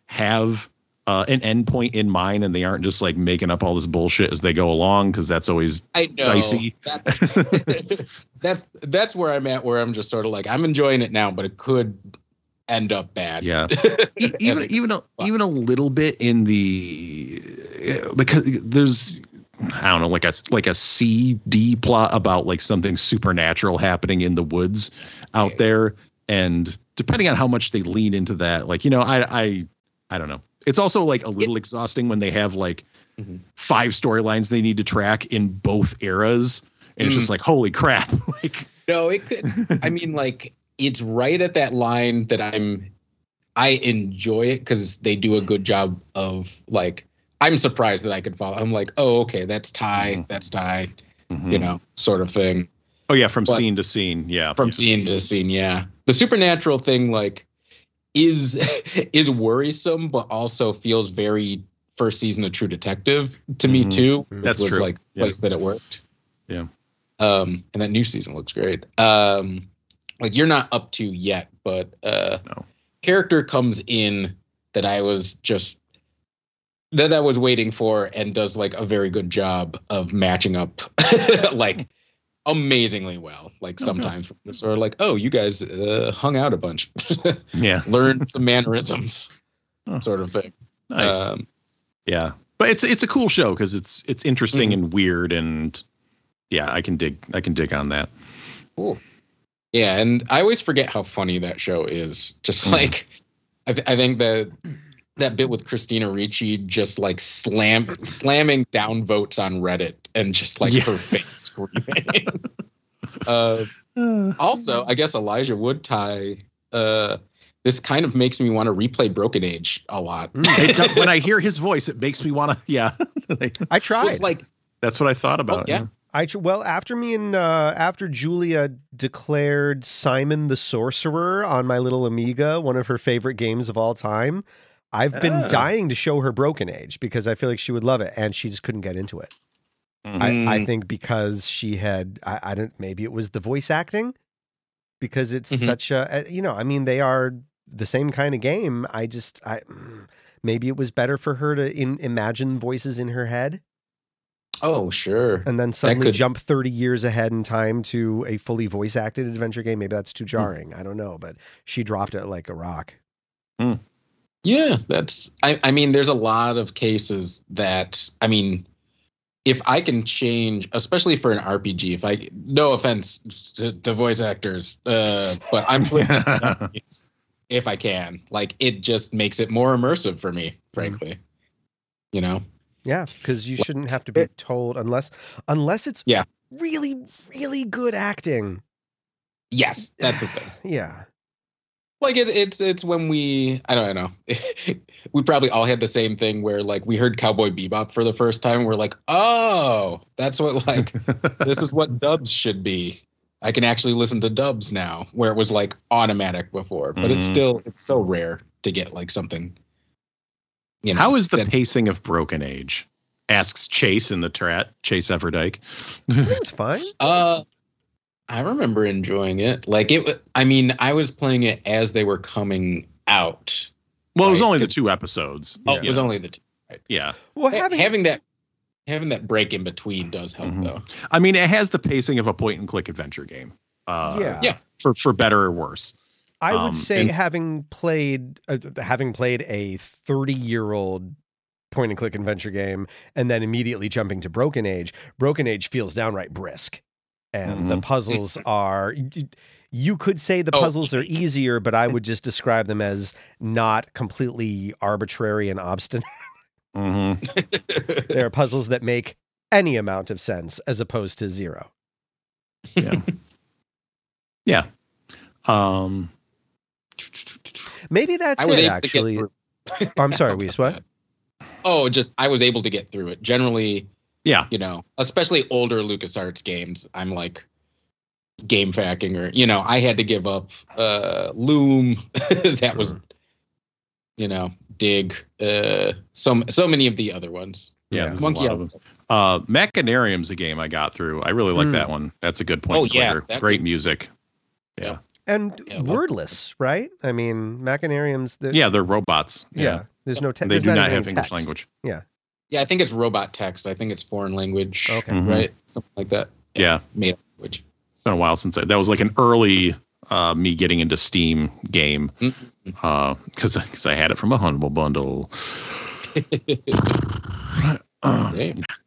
have uh, an endpoint in mind and they aren't just like making up all this bullshit as they go along. Cause that's always I know. dicey. That, that's, that's where I'm at, where I'm just sort of like, I'm enjoying it now, but it could end up bad. Yeah. even, a, even, a, even a little bit in the, because there's, I don't know, like a, like a C D plot about like something supernatural happening in the woods out yeah. there. And depending on how much they lean into that, like, you know, I, I, I don't know. It's also like a little exhausting when they have like mm-hmm. five storylines they need to track in both eras. And mm. it's just like, holy crap. like, no, it could. I mean, like it's right at that line that I'm, I enjoy it because they do a good job of like, I'm surprised that I could follow. I'm like, oh, okay. That's Ty. Mm-hmm. That's Ty, mm-hmm. you know, sort of thing. Oh yeah. From but, scene to scene. Yeah. From yeah. scene to scene. Yeah. The supernatural thing, like, is is worrisome, but also feels very first season of True Detective to mm-hmm. me too. That's was true. Like the yeah. place that it worked. Yeah. Um, and that new season looks great. Um, like you're not up to yet, but uh, no. character comes in that I was just that I was waiting for and does like a very good job of matching up like amazingly well, like sometimes okay. sort of like, oh, you guys uh, hung out a bunch. yeah. Learned some mannerisms oh. sort of thing. Nice. Um, yeah. But it's, it's a cool show cause it's, it's interesting mm-hmm. and weird and yeah, I can dig, I can dig on that. Cool. Yeah. And I always forget how funny that show is. Just mm-hmm. like, I, th- I think that that bit with Christina Ricci just like slam slamming down votes on Reddit and just like yeah. her face screaming. uh, also, I guess Elijah Woodtie, uh, this kind of makes me want to replay Broken Age a lot. When I hear his voice, it makes me want to. Yeah, I tried. It's like, that's what I thought about. Oh, yeah. yeah. I tr- well, after me and uh, after Julia declared Simon the Sorcerer on my little Amiga, one of her favorite games of all time, I've oh. been dying to show her Broken Age because I feel like she would love it, and she just couldn't get into it. Mm-hmm. I, I think because she had, I, I don't, maybe it was the voice acting, because it's mm-hmm. such a, you know, I mean, they are the same kind of game. I just, I maybe it was better for her to in, imagine voices in her head. Oh, sure. And then suddenly could... jump thirty years ahead in time to a fully voice acted adventure game. Maybe that's too jarring. Mm. I don't know, but she dropped it like a rock. Mm. Yeah, that's, I, I mean, there's a lot of cases that, I mean, if I can change, especially for an R P G, if I, no offense to, to voice actors, uh, but I'm playing if I can, like, it just makes it more immersive for me, frankly, mm. you know? Yeah, because you shouldn't have to be told unless unless it's yeah. really, really good acting. Yes, that's the thing. yeah. Like, it, it's it's when we, I don't know, we probably all had the same thing where, like, we heard Cowboy Bebop for the first time. We're like, oh, that's what, like, this is what dubs should be. I can actually listen to dubs now, where it was, like, automatic before. But mm. it's still, it's so rare to get, like, something. You know, how is the then, pacing of Broken Age? Asks Chase in the chat. Chase Everdike. It's fine. Uh, I remember enjoying it. Like it. I mean, I was playing it as they were coming out. Well, right? It was only the two episodes. Oh, yeah. It was only the two. Right? Yeah. Well, having, having that having that break in between does help, mm-hmm. though. I mean, it has the pacing of a point and click adventure game. Uh, yeah. Yeah. For for better or worse. I would um, say and, having played uh, having played a thirty-year-old point-and-click adventure game and then immediately jumping to Broken Age, Broken Age feels downright brisk. And mm-hmm. the puzzles are... You could say the puzzles oh. are easier, but I would just describe them as not completely arbitrary and obstinate. Mm-hmm. There are puzzles that make any amount of sense as opposed to zero. Yeah. yeah. Um... Maybe that's it, actually. Oh, I'm sorry, Weiss, what? Oh, just, I was able to get through it. Generally, yeah, you know, especially older LucasArts games, I'm like game facking or, you know, I had to give up uh, Loom. that sure. was, you know, Dig. Uh, so, so many of the other ones. Yeah, yeah. Monkey Island. Uh, Machinarium's a game I got through. I really like mm. that one. That's a good point. Oh, yeah, great music. Yeah. yeah. And yeah, wordless, right? I mean, Machinariums. They're, yeah, they're robots. Yeah, yeah there's no. Te- they there's do not, not have text. English language. Yeah, yeah. I think it's robot text. I think it's foreign language. Okay, mm-hmm. right, something like that. Yeah, made up language. It's been a while since I, that was like an early uh, me getting into Steam game because mm-hmm. uh, because I had it from a Humble Bundle. Uh,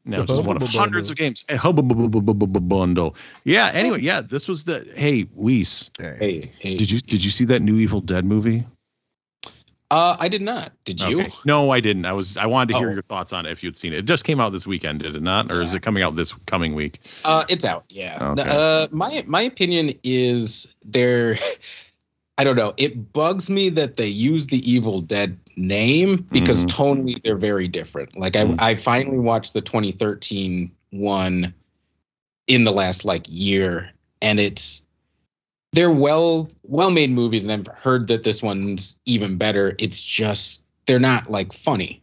no, it's one of hundreds of games. Bundle. Yeah. Anyway, yeah. This was the hey, Weiss. Hey, hey. Did you did you see that new Evil Dead movie? Uh, I did not. Did you? Okay. No, I didn't. I was I wanted to hear oh. your thoughts on it if you'd seen it. It just came out this weekend, did it not? Or yeah. is it coming out this coming week? Uh, it's out. Yeah. Okay. Uh, my my opinion is there. I don't know. It bugs me that they use the Evil Dead name because mm. tonally they're very different. Like I, mm. I finally watched the twenty thirteen one in the last like year, and it's they're well well made movies, and I've heard that this one's even better. It's just they're not like funny.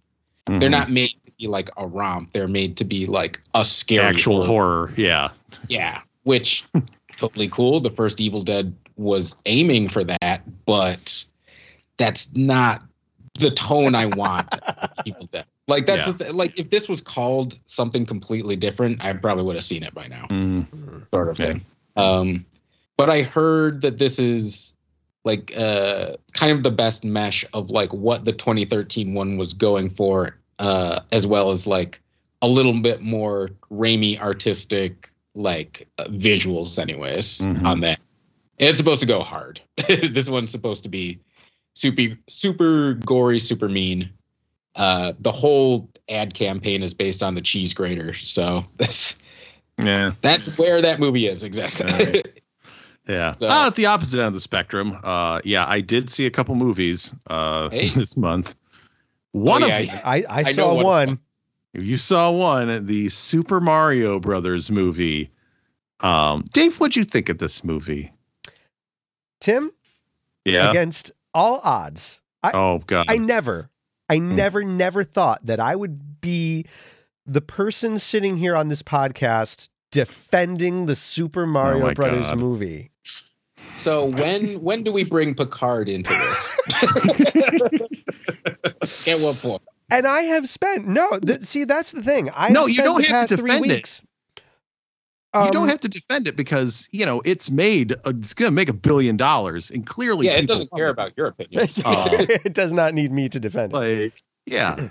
Mm-hmm. They're not made to be like a romp. They're made to be like a scary actual horror. horror. Yeah, yeah, which totally cool. The first Evil Dead was aiming for that, but that's not the tone I want. Evil Dead. Like that's yeah. the th- like if this was called something completely different, I probably would have seen it by now, mm-hmm. sort of thing. Yeah. Um, but I heard that this is like uh, kind of the best mesh of like what the twenty thirteen one was going for, uh, as well as like a little bit more Raimi artistic like uh, visuals, anyways, mm-hmm. on that. It's supposed to go hard. This one's supposed to be super, super gory, super mean. uh, the whole ad campaign is based on the cheese grater. So that's yeah, that's where that movie is exactly. Right. Yeah, so, ah, at the opposite end of the spectrum. Uh, yeah, I did see a couple movies uh, hey. this month. One oh, yeah, of them, I, I, I saw one. You saw one, the Super Mario Brothers movie. Um, Dave, what'd you think of this movie? Tim? Yeah. Against all odds. I, oh, God. I never, I never, mm. never thought that I would be the person sitting here on this podcast defending the Super Mario oh Brothers God. movie. So when when do we bring Picard into this? At what point? And I have spent no. Th- see, that's the thing. I no, you don't have to defend it. Um, you don't have to defend it because you know it's made. A, it's going to make a billion dollars, and clearly, yeah, it doesn't care it. about your opinion. Uh, it does not need me to defend like, it. Yeah,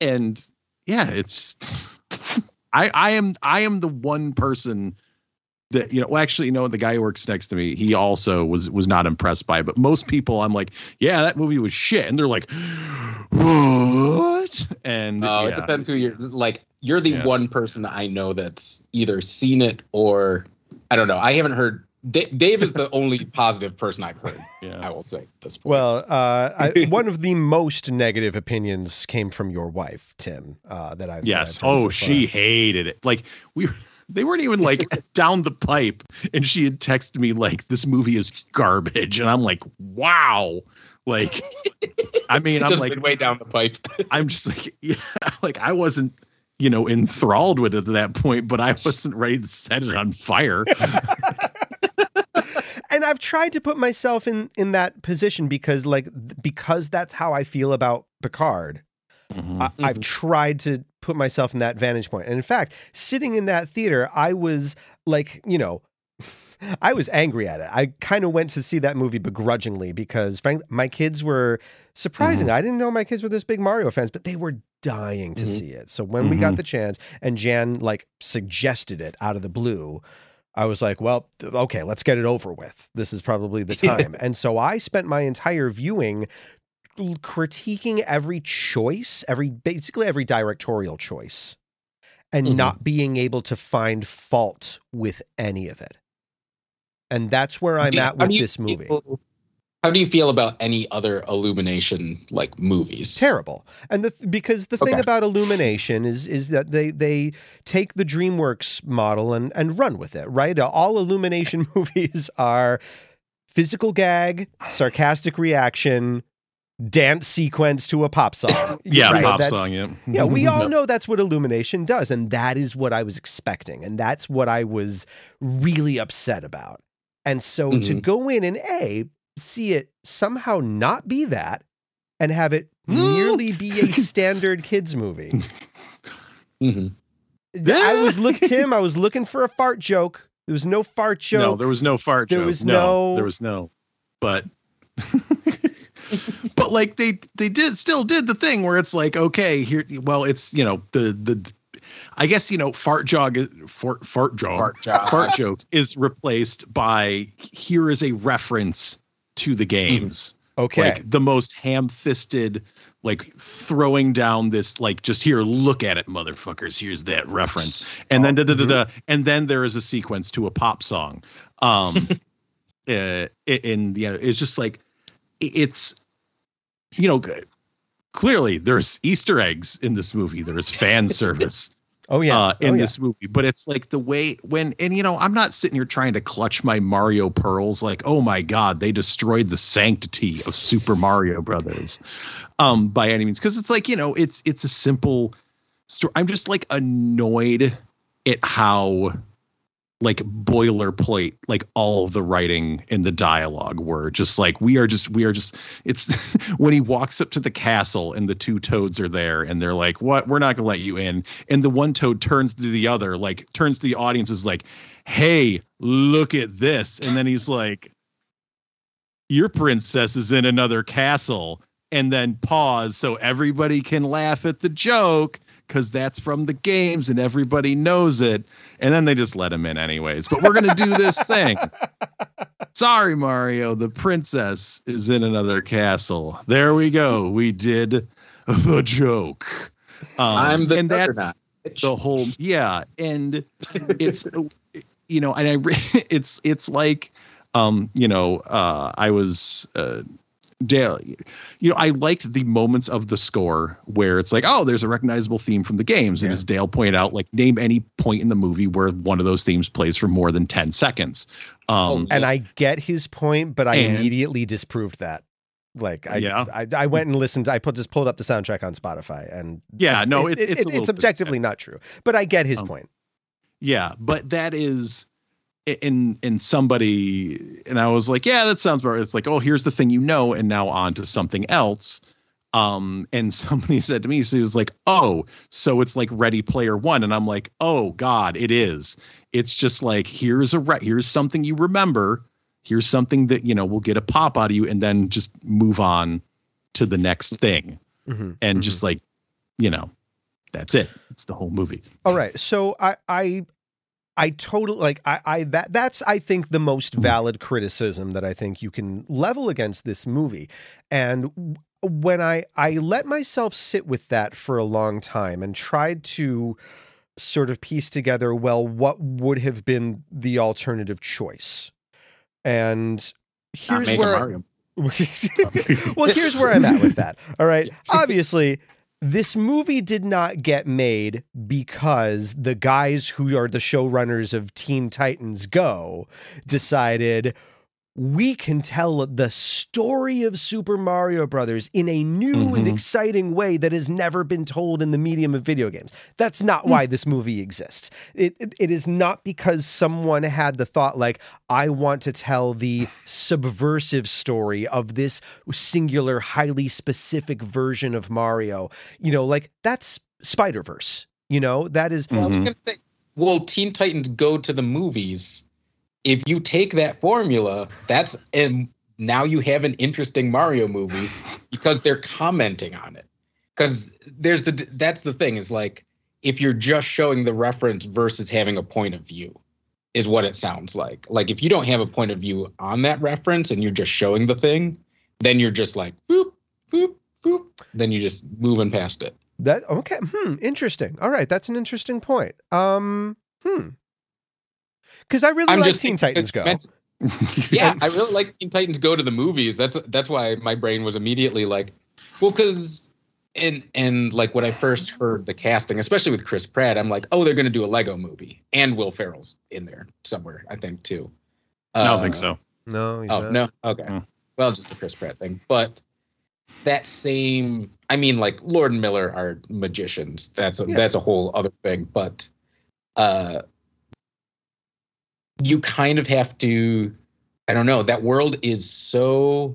and yeah, it's. I I am I am the one person that you know. Well, actually, you know, the guy who works next to me, he also was was not impressed by it. But most people, I'm like, yeah, that movie was shit, and they're like. What? And oh, yeah. It depends who you're like. You're the yeah. one person I know that's either seen it or I don't know. I haven't heard. D- Dave is the only positive person I've heard. Yeah. I will say at this point. Well, uh, I, one of the most negative opinions came from your wife, Tim. Uh, that I've yes. That I've oh, so she hated it. Like we. They weren't even like down the pipe, and she had texted me like, "This movie is garbage," and I'm like, "Wow." Like, I mean, I'm like way down the pipe. I'm just like, yeah, like I wasn't, you know, enthralled with it at that point, but I wasn't ready to set it on fire. And I've tried to put myself in, in that position because like, because that's how I feel about Picard. Mm-hmm. I, I've tried to put myself in that vantage point. And in fact, sitting in that theater, I was like, you know, I was angry at it. I kind of went to see that movie begrudgingly because frankly, my kids were surprising. Mm-hmm. I didn't know my kids were this big Mario fans, but they were dying to mm-hmm. see it. So when mm-hmm. we got the chance and Jan like suggested it out of the blue, I was like, well, okay, let's get it over with. This is probably the time. And so I spent my entire viewing critiquing every choice, every basically every directorial choice and mm-hmm. not being able to find fault with any of it. And that's where I'm at with this movie. How do you feel about any other Illumination like movies? Terrible. And the because the okay. thing about Illumination is is that they they take the DreamWorks model and and run with it, right? All Illumination movies are physical gag, sarcastic reaction, dance sequence to a pop song. yeah, right? pop that's, song, yeah. Yeah, we all know that's what Illumination does, and that is what I was expecting, and that's what I was really upset about. And so mm-hmm. to go in and A, see it somehow not be that and have it merely be a standard kids movie. Mm-hmm. I was look, Tim, I was looking for a fart joke. There was no fart joke. No, there was no fart there joke. There was no, no. There was no. But, but like they they did still did the thing where it's like okay here well it's you know the the. I guess, you know, fart jog, fart, fart jog, fart, jog. fart joke is replaced by here is a reference to the games. Okay. Like the most ham fisted, like throwing down this, like just here, look at it, motherfuckers. Here's that reference. And oh, then, da, da, da, da, and then there is a sequence to a pop song. Um, uh, and, you know, it's just like, it's, you know, clearly there's Easter eggs in this movie. There is fan service. Oh yeah. Uh, in oh, yeah. this movie, but it's like the way when, and you know, I'm not sitting here trying to clutch my Mario pearls. Like, oh my God, they destroyed the sanctity of Super Mario Brothers um, by any means. Cause it's like, you know, it's, it's a simple story. I'm just like annoyed at how like boilerplate, like all of the writing and the dialogue were just like, we are just, we are just, it's when he walks up to the castle and the two toads are there and they're like, what, we're not gonna let you in. And the one toad turns to the other, like turns to the audience is like, hey, look at this. And then he's like, your princess is in another castle. And then pause so everybody can laugh at the joke. Because that's from the games and everybody knows it. And then they just let him in anyways. But we're going to do this thing. Sorry, Mario. The princess is in another castle. There we go. We did the joke. Um, I'm the and that's the whole, yeah. And it's, you know, and I, re- it's, it's like, um, you know, uh, I was, uh, daily, you know, I liked the moments of the score where it's like, oh, there's a recognizable theme from the games. And yeah. as Dale pointed out, like, name any point in the movie where one of those themes plays for more than ten seconds. Um, and I get his point, but I and, immediately disproved that. Like I, yeah. I, I went and listened. I put, just pulled up the soundtrack on Spotify, and yeah, no, it, it, it's, it, it's, it's objectively not true, but I get his um, point. Yeah. But that is, in in somebody, and I was like, yeah, that sounds right. It's like, oh, here's the thing, you know, and now on to something else. Um, and somebody said to me, so he was like, oh, so it's like Ready Player One. And I'm like, oh God, it is. It's just like, here's a, re- here's something you remember. Here's something that, you know, will get a pop out of you, and then just move on to the next thing. Mm-hmm, and mm-hmm. just like, you know, that's it. It's the whole movie. All right. So I, I, I totally like I, I that that's I think the most valid criticism that I think you can level against this movie. And when I I let myself sit with that for a long time and tried to sort of piece together, well, what would have been the alternative choice? And here's where well, here's where I'm at with that. All right. Obviously, this movie did not get made because the guys who are the showrunners of Teen Titans Go decided we can tell the story of Super Mario Brothers in a new mm-hmm. and exciting way that has never been told in the medium of video games. That's not why this movie exists. It, it, it is not because someone had the thought like, I want to tell the subversive story of this singular, highly specific version of Mario. You know, like, that's Spider-Verse. You know, that is... Well, I was going to say, well, Teen Titans Go to the movies. If you take that formula, that's and now you have an interesting Mario movie because they're commenting on it. Because there's the that's the thing is like, if you're just showing the reference versus having a point of view is what it sounds like. Like, if you don't have a point of view on that reference and you're just showing the thing, then you're just like, boop, boop, boop. Then you're just moving past it. That okay. Hmm. Interesting. All right. That's an interesting point. Um. Hmm. Because I really I'm like just Teen Titans Go. Meant, yeah, I really like Teen Titans Go to the movies. That's that's why my brain was immediately like, well, because and and like when I first heard the casting, especially with Chris Pratt, I'm like, oh, they're going to do a Lego movie, and Will Ferrell's in there somewhere, I think too. Uh, I don't think so. No. He's oh not. no. Okay. No. Well, just the Chris Pratt thing, but that same. I mean, like Lord and Miller are magicians. That's a, yeah. that's a whole other thing, but. Uh, You kind of have to, I don't know, that world is so,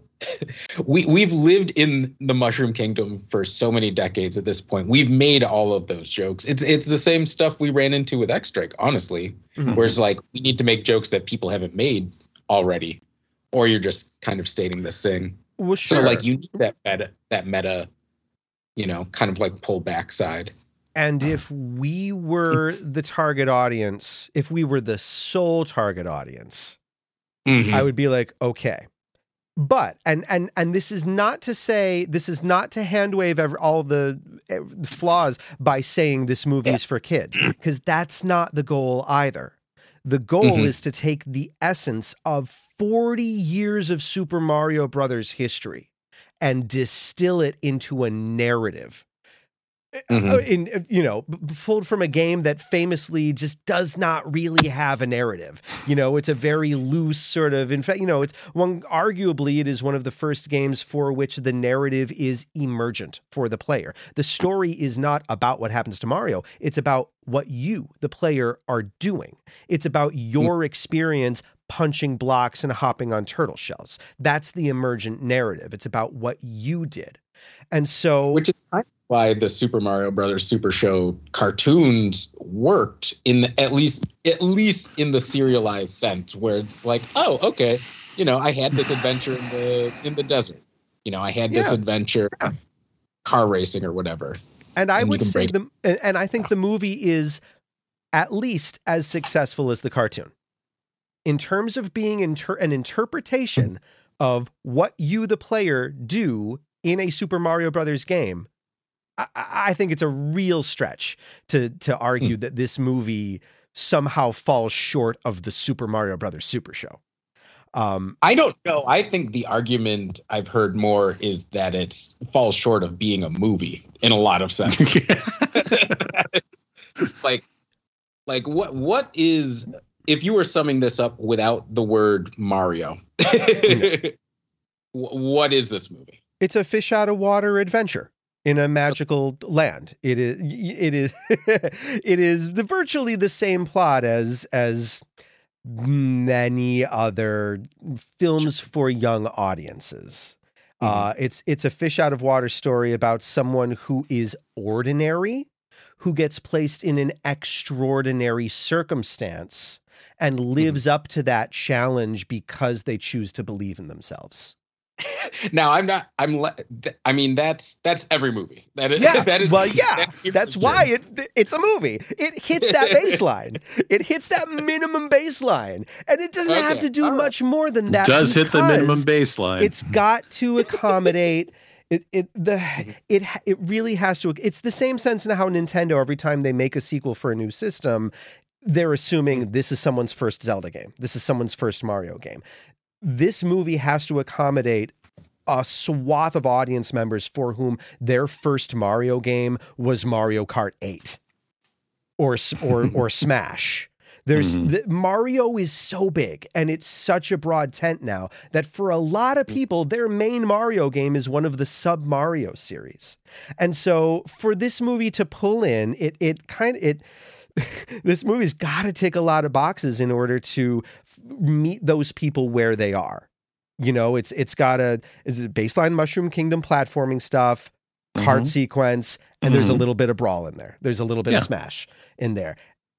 we, we've lived in the Mushroom Kingdom for so many decades at this point. We've made all of those jokes. It's it's the same stuff we ran into with X-Strike, honestly, mm-hmm. where it's like, we need to make jokes that people haven't made already, or you're just kind of stating this thing. Well, sure. So like you need that meta, that meta, you know, kind of like pull back side. And if we were the target audience, if we were the sole target audience, mm-hmm. I would be like, okay. But, and and and this is not to say, this is not to hand wave every, all the flaws by saying this movie yeah. is for kids, because that's not the goal either. The goal mm-hmm. is to take the essence of forty years of Super Mario Brothers history and distill it into a narrative. Mm-hmm. In, you know, pulled from a game that famously just does not really have a narrative. You know, it's a very loose sort of, in fact, you know, it's one, arguably it is one of the first games for which the narrative is emergent for the player. The story is not about what happens to Mario. It's about what you, the player, are doing. It's about your experience punching blocks and hopping on turtle shells. That's the emergent narrative. It's about what you did. And so... Which is why the Super Mario Brothers Super Show cartoons worked in the, at least at least in the serialized sense, where it's like, oh, okay, you know, I had this adventure in the in the desert, you know, I had this yeah. adventure yeah. car racing or whatever. And I and would say the and, and I think the movie is at least as successful as the cartoon in terms of being inter- an interpretation of what you, the player, do in a Super Mario Brothers game. I, I think it's a real stretch to to argue mm. that this movie somehow falls short of the Super Mario Brothers Super Show. Um, I don't know. I think the argument I've heard more is that it falls short of being a movie in a lot of sense. like, like what what is, if you were summing this up without the word Mario, what is this movie? It's a fish out of water adventure in a magical land. It is, it is, it is the, virtually the same plot as, as many other films for young audiences. Mm-hmm. Uh, it's, it's a fish out of water story about someone who is ordinary, who gets placed in an extraordinary circumstance and lives mm-hmm. up to that challenge because they choose to believe in themselves. Now I'm not, I'm, I mean, that's, that's every movie. That is, yeah. that is, well, yeah, that's, that's why it, it's a movie. It hits that baseline. It hits that minimum baseline, and it doesn't okay. have to do All much right. more than that. It does hit the minimum baseline. It's got to accommodate it, it, the, it, it really has to, it's the same sense in how Nintendo, every time they make a sequel for a new system, they're assuming this is someone's first Zelda game. This is someone's first Mario game. This movie has to accommodate a swath of audience members for whom their first Mario game was Mario Kart eight or or or Smash. There's mm-hmm. the, Mario is so big and it's such a broad tent now that for a lot of people, their main Mario game is one of the sub Mario series. And so for this movie to pull in, it it kind of it. This movie's got to tick a lot of boxes in order to f- meet those people where they are. You know, it's it's got a is it baseline Mushroom Kingdom platforming stuff, mm-hmm. card sequence, and mm-hmm. there's a little bit of brawl in there. There's a little bit yeah. of Smash in there.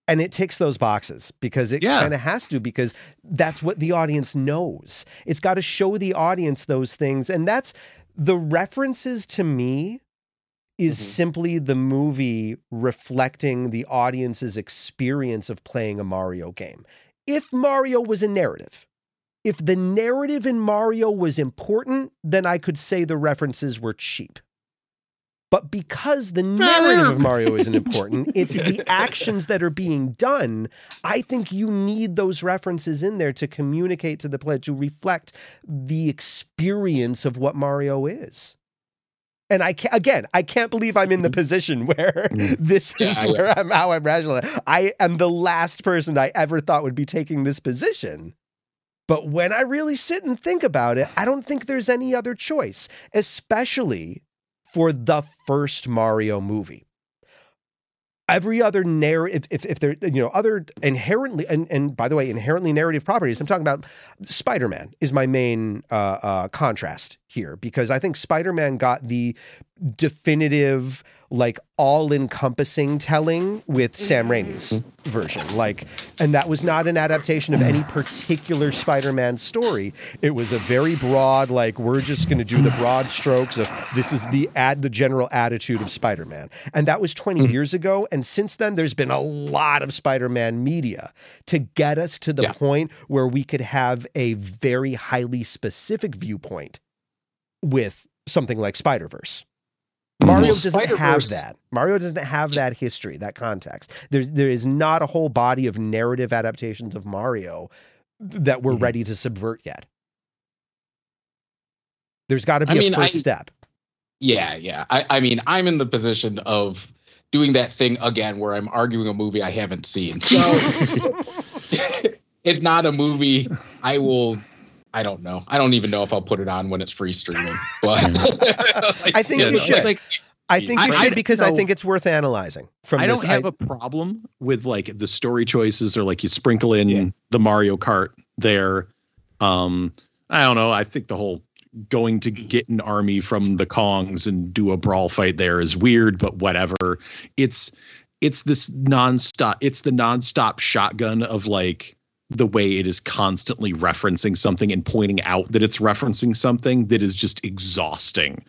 And it ticks those boxes because it yeah. kind of has to, because that's what the audience knows. It's got to show the audience those things. And that's the references to me. Is mm-hmm. simply the movie reflecting the audience's experience of playing a Mario game. If Mario was a narrative, if the narrative in Mario was important, then I could say the references were cheap. But because the narrative of Mario isn't important, it's the actions that are being done. I think you need those references in there to communicate to the player, to reflect the experience of what Mario is. And I can't, again, I can't believe I'm in the position where this is yeah, where yeah. I'm, how I'm rationalizing. I am the last person I ever thought would be taking this position. But when I really sit and think about it, I don't think there's any other choice, especially for the first Mario movie. Every other narrative, if, if, if there, you know, other inherently, and, and by the way, inherently narrative properties, I'm talking about Spider-Man is my main uh, uh, contrast here, because I think Spider-Man got the definitive, like all-encompassing telling with Sam Raimi's version. Like, and that was not an adaptation of any particular Spider-Man story. It was a very broad, like, we're just going to do the broad strokes of this is the ad, the general attitude of Spider-Man. And that was twenty mm-hmm. years ago. And since then, there's been a lot of Spider-Man media to get us to the yeah. point where we could have a very highly specific viewpoint with something like Spider-Verse. Mario well, doesn't Spider-Verse. have that. Mario doesn't have that history, that context. There's, there is not a whole body of narrative adaptations of Mario that we're mm-hmm. ready to subvert yet. There's got to be I a mean, first I, step. Yeah, yeah. I, I mean, I'm in the position of doing that thing again where I'm arguing a movie I haven't seen. So it's not a movie I will... I don't know. I don't even know if I'll put it on when it's free streaming. But like, I think you, know, you should. Like, I think you I, should I because know. I think it's worth analyzing. From I don't this. have I, a problem with like the story choices or like you sprinkle in yeah. the Mario Kart there. Um, I don't know. I think the whole going to get an army from the Kongs and do a brawl fight there is weird, but whatever. It's it's this nonstop. It's the nonstop shotgun of like. The way it is constantly referencing something and pointing out that it's referencing something that is just exhausting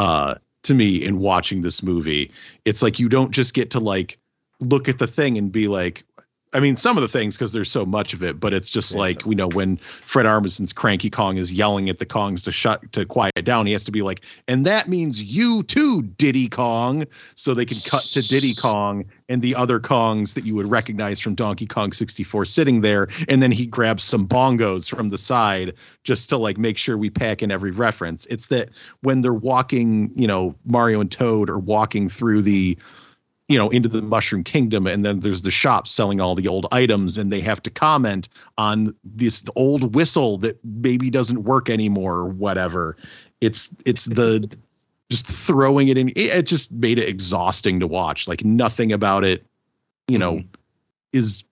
uh, to me in watching this movie. It's like, you don't just get to like, look at the thing and be like, I mean, some of the things, because there's so much of it, but it's just yeah, like, so. you know, when Fred Armisen's cranky Kong is yelling at the Kongs to shut, to quiet down, he has to be like, and that means you too, Diddy Kong. So they can cut to Diddy Kong and the other Kongs that you would recognize from Donkey Kong sixty-four sitting there. And then he grabs some bongos from the side just to like make sure we pack in every reference. It's that when they're walking, you know, Mario and Toad are walking through the, you know, into the Mushroom Kingdom, and then there's the shop selling all the old items, and they have to comment on this old whistle that maybe doesn't work anymore or whatever. It's, it's the just throwing it in. It just made it exhausting to watch. Like nothing about it, you know, mm-hmm. is,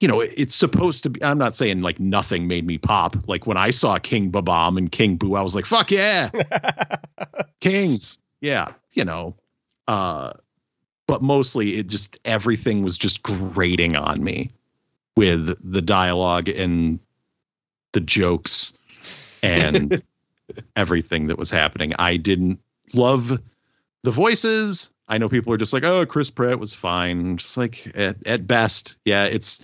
you know, it's supposed to be, I'm not saying like nothing made me pop. Like when I saw King Babam and King Boo, I was like, fuck yeah. Kings. Yeah. You know, uh, but mostly it just, everything was just grating on me with the dialogue and the jokes and everything that was happening. I didn't love the voices. I know people are just like, oh, Chris Pratt was fine. I'm just like, at, at best. Yeah, it's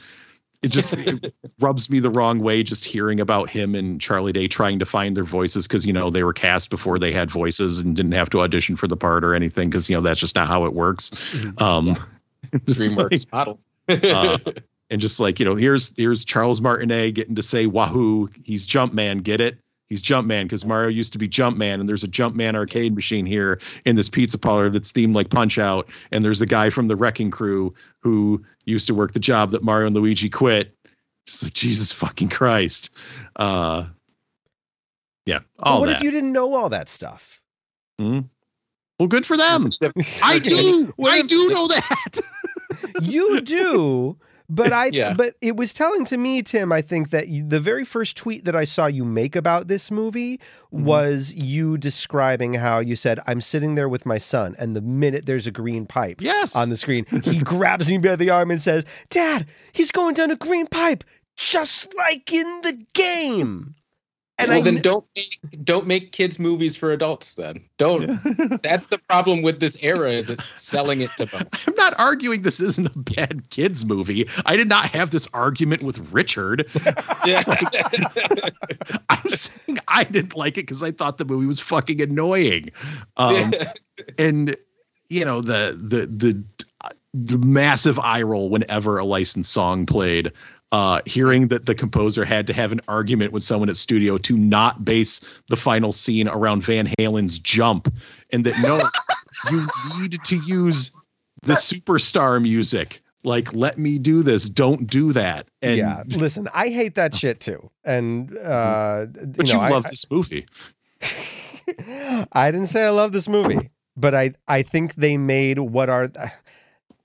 it just it rubs me the wrong way just hearing about him and Charlie Day trying to find their voices, because, you know, they were cast before they had voices and didn't have to audition for the part or anything, because, you know, that's just not how it works. Um, yeah. DreamWorks like, model. uh, and just like, you know, here's here's Charles Martinet getting to say wahoo. He's Jumpman. Get it? He's Jumpman because Mario used to be Jumpman, and there's a Jumpman arcade machine here in this pizza parlor that's themed like Punch Out. And there's a guy from the Wrecking Crew who used to work the job that Mario and Luigi quit. Just like, Jesus fucking Christ. Uh, yeah. All what that. If you didn't know all that stuff? Mm-hmm. Well, good for them. I do. I do know that. You do. But I, yeah. but it was telling to me, Tim, I think that you, the very first tweet that I saw you make about this movie mm-hmm. was you describing how you said, I'm sitting there with my son, and the minute there's a green pipe yes. on the screen, he grabs me by the arm and says, Dad, he's going down a green pipe, just like in the game. And well, I, then don't make, don't make kids movies for adults. Then don't. Yeah. That's the problem with this era, is it's selling it to both. I'm not arguing this isn't a bad kids movie. I did not have this argument with Richard. Yeah. Like, I'm saying I didn't like it because I thought the movie was fucking annoying, um, yeah. and you know the the the the massive eye roll whenever a licensed song played. Uh, hearing that the composer had to have an argument with someone at studio to not base the final scene around Van Halen's Jump, and that no, you need to use the superstar music. Like, let me do this. Don't do that. And yeah, listen, I hate that shit too. And uh, but you, know, you love I, this movie. I didn't say I love this movie, but I I think they made what are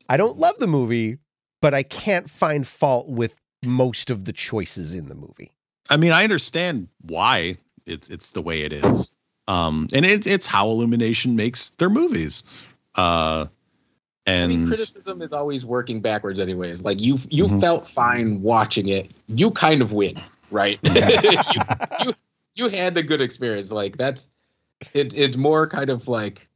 I don't love the movie, but I can't find fault with most of the choices in the movie. I mean, I understand why it's it's the way it is, um, and it, it's how Illumination makes their movies. Uh, and I mean, criticism is always working backwards, anyways. Like you, you mm-hmm. felt fine watching it. You kind of win, right? you, you you had the good experience. Like that's it. It's more kind of like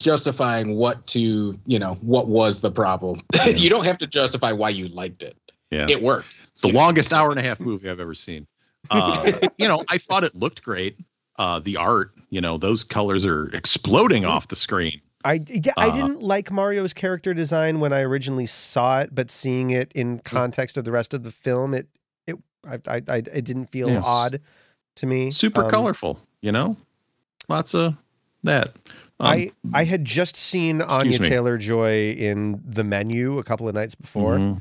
justifying what to you know what was the problem. You don't have to justify why you liked it. Yeah. It worked. It's the longest hour and a half movie I've ever seen. Uh, you know, I thought it looked great. Uh, the art, you know, those colors are exploding off the screen. I yeah, uh, I didn't like Mario's character design when I originally saw it, but seeing it in context of the rest of the film, it it I I, I it didn't feel yes. odd to me. Super um, colorful, you know, lots of that. Um, I, I had just seen Anya Taylor-Joy in The Menu a couple of nights before. Mm-hmm.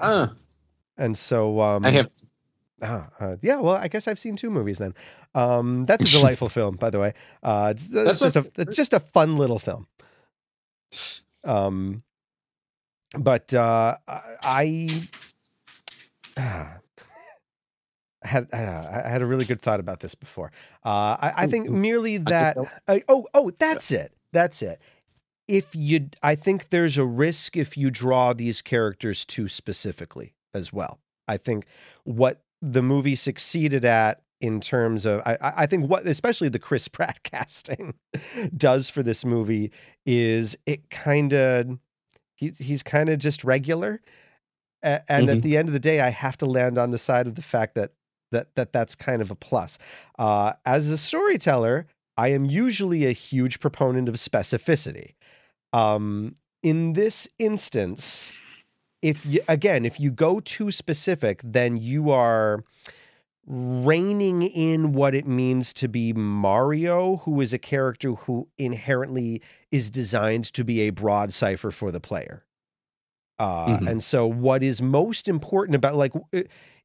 Ah. And so, um, I have, uh, uh, yeah, well, I guess I've seen two movies then. Um, that's a delightful film, by the way. Uh, it's, that's just a, it's just a fun little film. Um, but, uh, I, uh, had, uh, I had a really good thought about this before. Uh, I, I think ooh, merely that, uh, Oh, Oh, that's yeah. it. That's it. If you, I think there's a risk if you draw these characters too specifically as well. I think what the movie succeeded at in terms of, I, I think what, especially the Chris Pratt casting does for this movie is it kind of, he, he's kind of just regular. and mm-hmm. at the end of the day, I have to land on the side of the fact that that that that's kind of a plus. Uh, as a storyteller, I am usually a huge proponent of specificity. Um, in this instance, if you, again, if you go too specific, then you are reining in what it means to be Mario, who is a character who inherently is designed to be a broad cipher for the player. Uh, mm-hmm. And so what is most important about, like,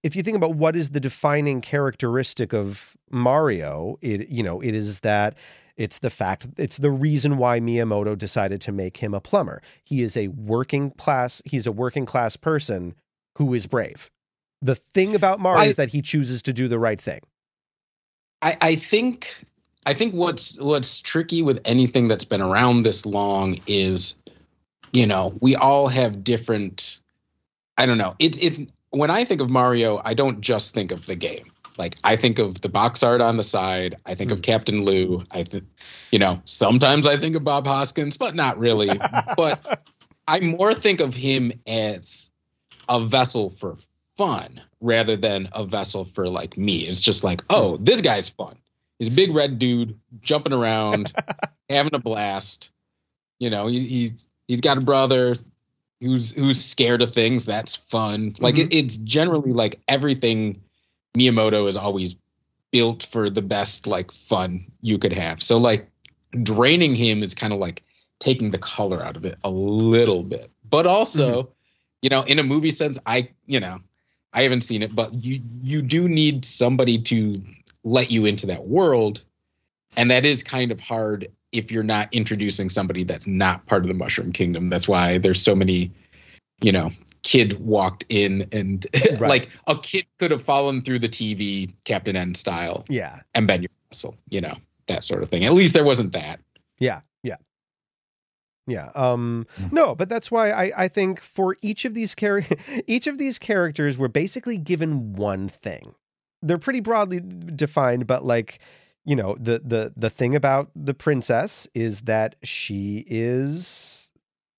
if you think about what is the defining characteristic of Mario, it, you know, it is that it's the fact, it's the reason why Miyamoto decided to make him a plumber. He is a working class, he's a working class person who is brave. The thing about Mario I, is that he chooses to do the right thing. I, I think I think what's what's tricky with anything that's been around this long is, you know, we all have different. I don't know. It's it's when I think of Mario, I don't just think of the game. Like, I think of the box art on the side. I think mm. of Captain Lou. I think, you know, sometimes I think of Bob Hoskins, but not really. But I more think of him as a vessel for fun rather than a vessel for, like, me. It's just like, oh, this guy's fun. He's a big red dude jumping around, having a blast. You know, he, he's he's got a brother who's who's scared of things. That's fun. Like, mm-hmm. it, it's generally like everything Miyamoto is always built for the best, like, fun you could have. So, like, draining him is kind of like taking the color out of it a little bit. But also, mm-hmm. you know, in a movie sense, I, you know, I haven't seen it, but you you do need somebody to let you into that world. And that is kind of hard if you're not introducing somebody that's not part of the Mushroom Kingdom. That's why there's so many, you know, kid walked in and right. like a kid could have fallen through the T V, Captain N style. Yeah. And been your muscle, you know, that sort of thing. At least there wasn't that. Yeah. Yeah. Yeah. Um, no, but that's why I, I think for each of these char- each of these characters were basically given one thing. They're pretty broadly defined, but, like, you know, the the the thing about the princess is that she is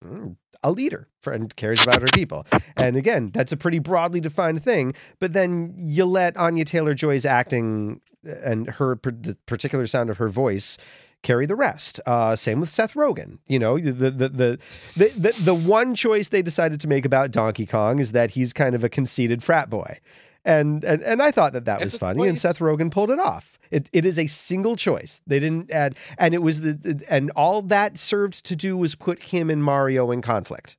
mm, a leader and cares about her people. And again, that's a pretty broadly defined thing. But then you let Anya Taylor-Joy's acting and her the particular sound of her voice carry the rest. Uh, same with Seth Rogen. You know, the the, the the the the one choice they decided to make about Donkey Kong is that he's kind of a conceited frat boy, and and and I thought that that That's was funny, choice. And Seth Rogen pulled it off. It it is a single choice. They didn't add, and it was the and all that served to do was put him and Mario in conflict,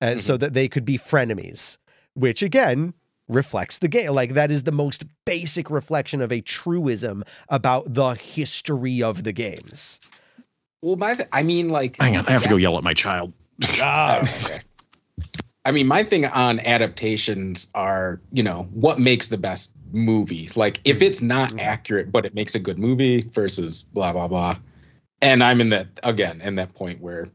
and mm-hmm. so that they could be frenemies, which again reflects the game. Like, that is the most basic reflection of a truism about the history of the games. Well, my th- I mean, like, hang on, I have yeah. to go yell at my child. Ah. Okay. I mean, my thing on adaptations are, you know, what makes the best movie? Like, if it's not mm-hmm. accurate, but it makes a good movie versus blah, blah, blah. And I'm in that, again, in that point where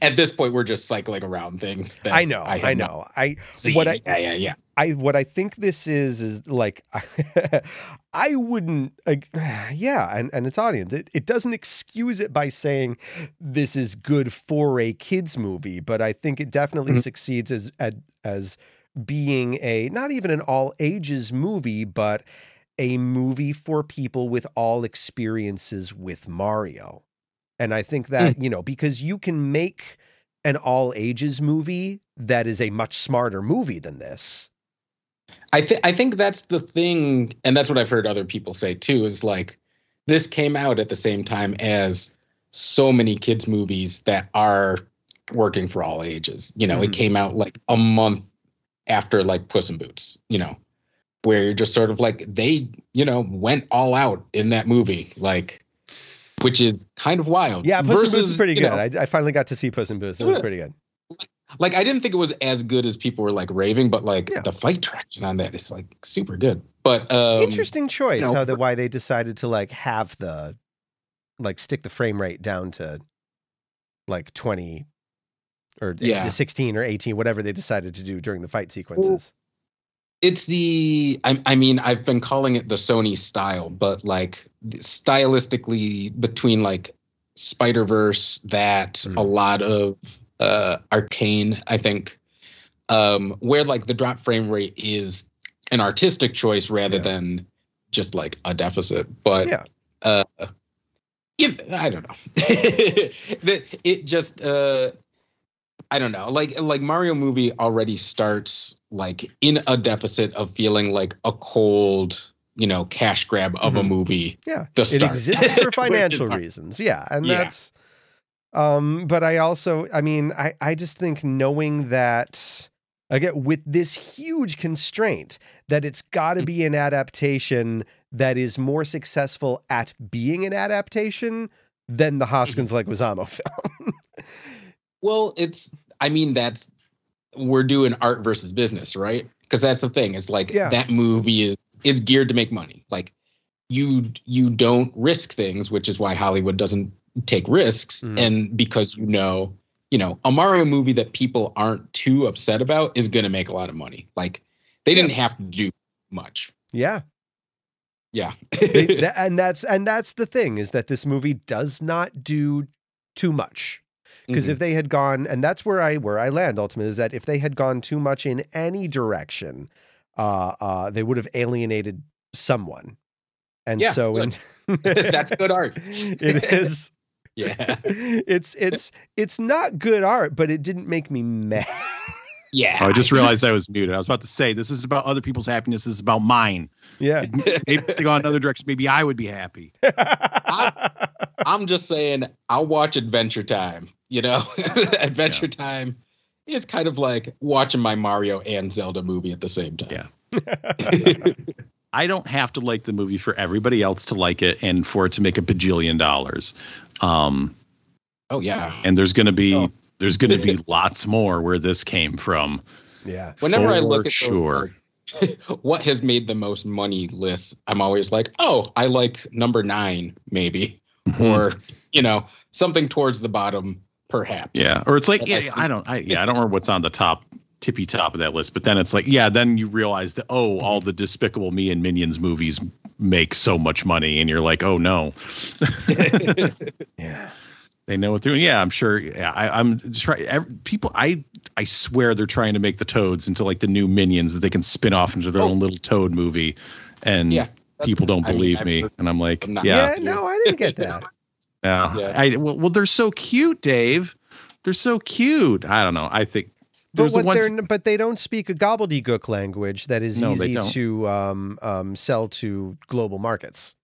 at this point we're just cycling around things. That I know, I, I know. I seen. what I yeah, yeah, yeah. I what I think this is is like I wouldn't like, yeah, and, and its audience. It it doesn't excuse it by saying this is good for a kids movie, but I think it definitely mm-hmm. succeeds as as being a not even an all ages movie, but a movie for people with all experiences with Mario. And I think that, mm. you know, because you can make an all ages movie that is a much smarter movie than this. I think, I think that's the thing. And that's what I've heard other people say too, is like, this came out at the same time as so many kids movies that are working for all ages. You know, mm-hmm. it came out like a month after like Puss in Boots, you know, where you're just sort of like, they, you know, went all out in that movie. Like, which is kind of wild. Yeah, Puss Versus, in Boots is pretty good. You know, I, I finally got to see Puss in Boots. It was pretty good. Like, I didn't think it was as good as people were, like, raving, but, like, yeah. the fight traction on that is, like, super good. But um, interesting choice, you know, how the, why they decided to, like, have the, like, stick the frame rate down to, like, twenty or yeah. to sixteen or eighteen, whatever they decided to do during the fight sequences. Well, it's the, I, I mean, I've been calling it the Sony style, but, like, stylistically between like Spider-Verse, that mm-hmm. a lot of uh Arcane, I think um, where like the drop frame rate is an artistic choice rather yeah. than just like a deficit. But yeah. uh, it, I don't know. It just uh, I don't know. Like like Mario movie already starts like in a deficit of feeling like a cold, you know, cash grab of mm-hmm. a movie. Yeah, to start. It exists for financial reasons. Yeah, and yeah. that's. Um, but I also, I mean, I, I just think knowing that, again, with this huge constraint that it's got to be an adaptation that is more successful at being an adaptation than the Hoskins Leguizamo film. Well, it's, I mean, that's, we're doing art versus business, right? Because that's the thing. It's like yeah. that movie is, it's geared to make money. Like you, you don't risk things, which is why Hollywood doesn't take risks. Mm. And because, you know, you know, a Mario movie that people aren't too upset about is going to make a lot of money. Like they yeah. didn't have to do much. Yeah. Yeah. they, that, and that's, and that's the thing is that this movie does not do too much. Because mm-hmm. if they had gone, and that's where I, where I land ultimately is that if they had gone too much in any direction, uh, uh, they would have alienated someone. And yeah, so good. And that's good art. It is. Yeah, it's it's it's not good art, but it didn't make me mad. Yeah, oh, I just realized I was muted. I was about to say this is about other people's happiness. This is about mine. Yeah, maybe if they go another direction, maybe I would be happy. I, I'm just saying, I'll watch Adventure Time. You know, Adventure yeah. Time is kind of like watching my Mario and Zelda movie at the same time. Yeah. I don't have to like the movie for everybody else to like it and for it to make a bajillion dollars. Um, oh, yeah. And there's going to be oh. there's going to be lots more where this came from. Yeah. Whenever I look at sure. those, like, what has made the most money lists, I'm always like, oh, I like number nine, maybe, mm-hmm. or, you know, something towards the bottom, perhaps. Yeah. Or it's like, yeah, I, I don't I, yeah, I don't remember what's on the top. Tippy top of that list, but then it's like, yeah, then you realize that, oh, all the Despicable Me and Minions movies make so much money, and you're like, oh no. Yeah, they know what they're doing. Yeah, I'm sure. Yeah, I, I'm trying. People, I I swear they're trying to make the Toads into like the new Minions that they can spin off into their oh. own little Toad movie, and yeah, people don't I believe mean, me, and I'm like, I'm yeah, yeah, no, I didn't get that. Yeah, yeah. I well, well, they're so cute, Dave. They're so cute. I don't know. I think. But, what ones... they're, but they don't speak a gobbledygook language that is no, easy to um, um, sell to global markets.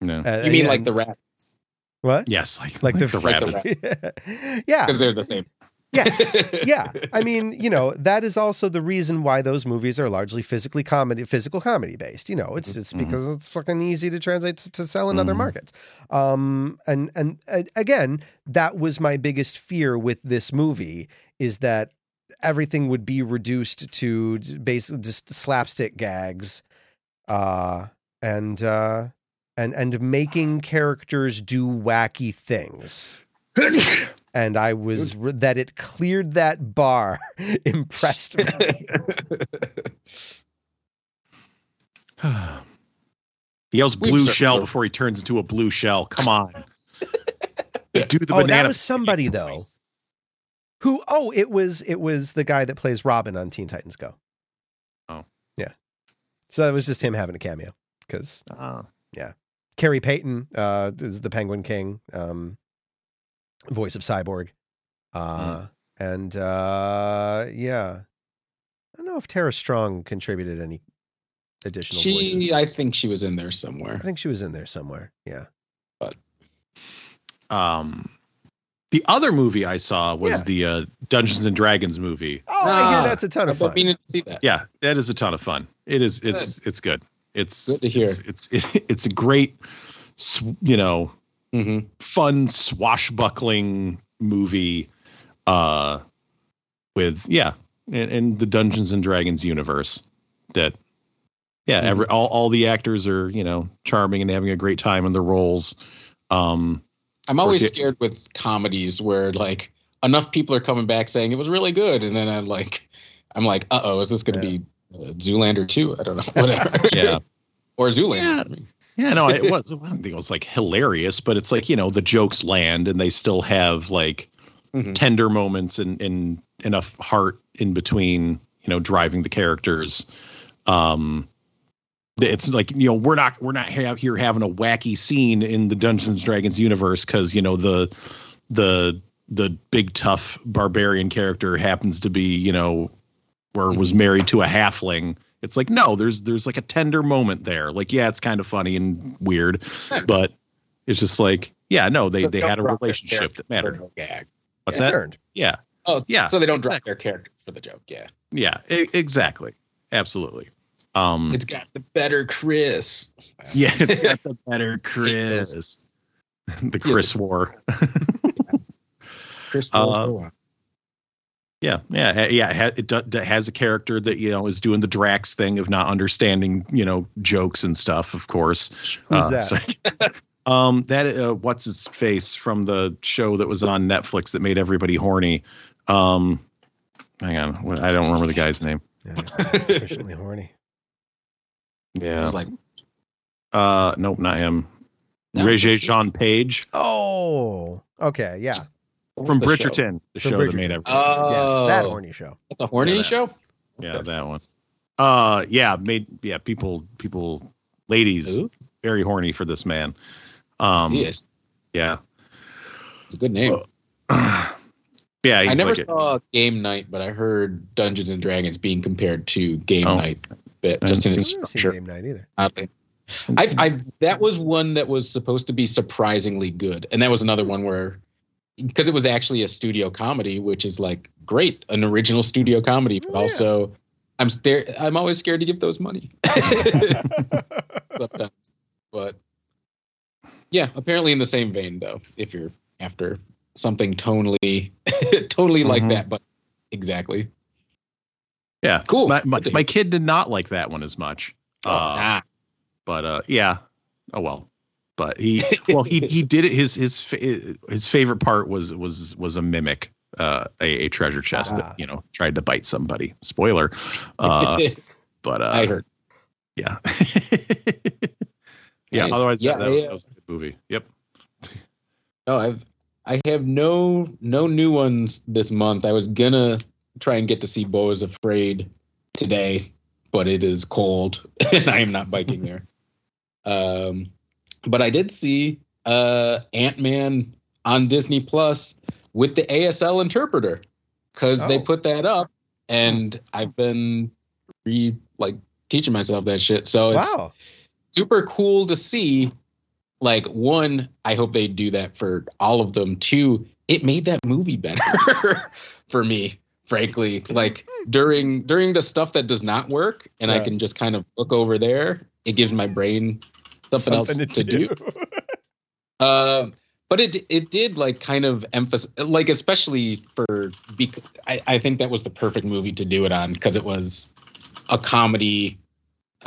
No, uh, you mean yeah, like the rabbits? What? Yes, like, like, like the, the rabbits. Like the rabbits. Yeah, because they're the same. Yes, yeah. I mean, you know, that is also the reason why those movies are largely physically comedy, physical comedy based. You know, it's it's mm-hmm. because it's fucking easy to translate to, to sell in mm-hmm. other markets. Um, and and uh, again, that was my biggest fear with this movie is that. Everything would be reduced to basically just slapstick gags, uh, and uh, and and making characters do wacky things. And I was that it cleared that bar impressed me. He yells "blue shell" before he turns into a blue shell. Come on, do the oh, banana. That was somebody though. Who? Oh, it was it was the guy that plays Robin on Teen Titans Go. Oh, yeah. So that was just him having a cameo because, uh-huh. yeah, Kerry Payton uh, is the Penguin King, um, voice of Cyborg, uh, mm. and uh, yeah, I don't know if Tara Strong contributed any additional. She, voices. I think she was in there somewhere. I think she was in there somewhere. Yeah, but, um. The other movie I saw was yeah. the uh, Dungeons and Dragons movie. Oh, ah, I hear that's a ton of fun. I've been meaning to see that. Yeah, that is a ton of fun. It is. It's. Good. It's good. It's good to hear. It's. It's, it, it's a great, you know, mm-hmm. fun swashbuckling movie, uh, with yeah, in, in the Dungeons and Dragons universe. That, yeah, mm-hmm. every all all the actors are you know charming and having a great time in their roles. Um. I'm always scared with comedies where like enough people are coming back saying it was really good. And then I'm like, I'm like, uh-oh, is this going to yeah. be uh, Zoolander two? I don't know. Whatever. yeah. Or Zoolander. Yeah. yeah, no, it was, I don't think it was like hilarious, but it's like, you know, the jokes land and they still have like mm-hmm. tender moments and, and enough heart in between, you know, driving the characters. Um, it's like, you know, we're not we're not ha- here having a wacky scene in the Dungeons and Dragons universe because, you know, the the the big tough barbarian character happens to be, you know, or was married to a halfling. It's like, no, there's there's like a tender moment there. Like, yeah, it's kind of funny and weird, but it's just like, yeah, no, they, so they had a relationship that mattered. Gag. What's yeah, that? Earned. Yeah. Oh, yeah. So they don't drop exactly. their character for the joke. Yeah. Yeah, I- exactly. Absolutely. Um, it's got the better Chris. Yeah, it's got the better Chris. The Chris War. Chris uh, War. Yeah, yeah, yeah. It, do, it has a character that, you know, is doing the Drax thing of not understanding, you know, jokes and stuff. Of course, who's uh, that? So, um, that uh, what's his face from the show that was on Netflix that made everybody horny? Um, hang on, I don't remember the guy's name. Yeah, sufficiently horny. Yeah, like, uh, nope, not him. No. Regé Jean Page. Oh, okay, yeah. From the Bridgerton, show? the From show Bridgerton. that made everything. Oh, yes, that horny show. That's a horny yeah, that, show. Yeah, that one. Uh, yeah, made yeah people people ladies Ooh. very horny for this man. Um, he is. Yeah, it's a good name. Uh, yeah, he's I never like saw it. Game Night, but I heard Dungeons and Dragons being compared to Game oh. Night. But I just in seen, seen Game Night either. I, I, I that was one that was supposed to be surprisingly good, and that was another one where. Because it was actually a studio comedy, which is like great, an original studio comedy. But yeah. also, I'm star- I'm always scared to give those money. Sometimes, but yeah, apparently in the same vein though. If you're after something totally, totally mm-hmm. like that, but exactly. Yeah, cool. My my, my kid did not like that one as much. Oh, uh, nah. But uh, yeah. Oh well. But he, well, he, he did it. His, his, his favorite part was, was, was a mimic, uh, a, a treasure chest ah. that, you know, tried to bite somebody. Spoiler. Uh, but, uh, I heard. Yeah. yeah. Nice. Otherwise, yeah, that, that, yeah. Was, that was a good movie. Yep. Oh, I've, I have no, no new ones this month. I was gonna try and get to see Bo is Afraid today, but it is cold and I am not biking there. Um, But I did see uh, Ant-Man on Disney Plus with the A S L interpreter because oh. they put that up, and I've been re like teaching myself that shit. So it's wow. super cool to see. Like, one, I hope they do that for all of them. Two, it made that movie better for me, frankly. Like during during the stuff that does not work, and yeah. I can just kind of look over there. It gives my brain. Something, something else to, to do, do. uh, but it it did like kind of emphasize, like especially for because I, I think that was the perfect movie to do it on because it was a comedy.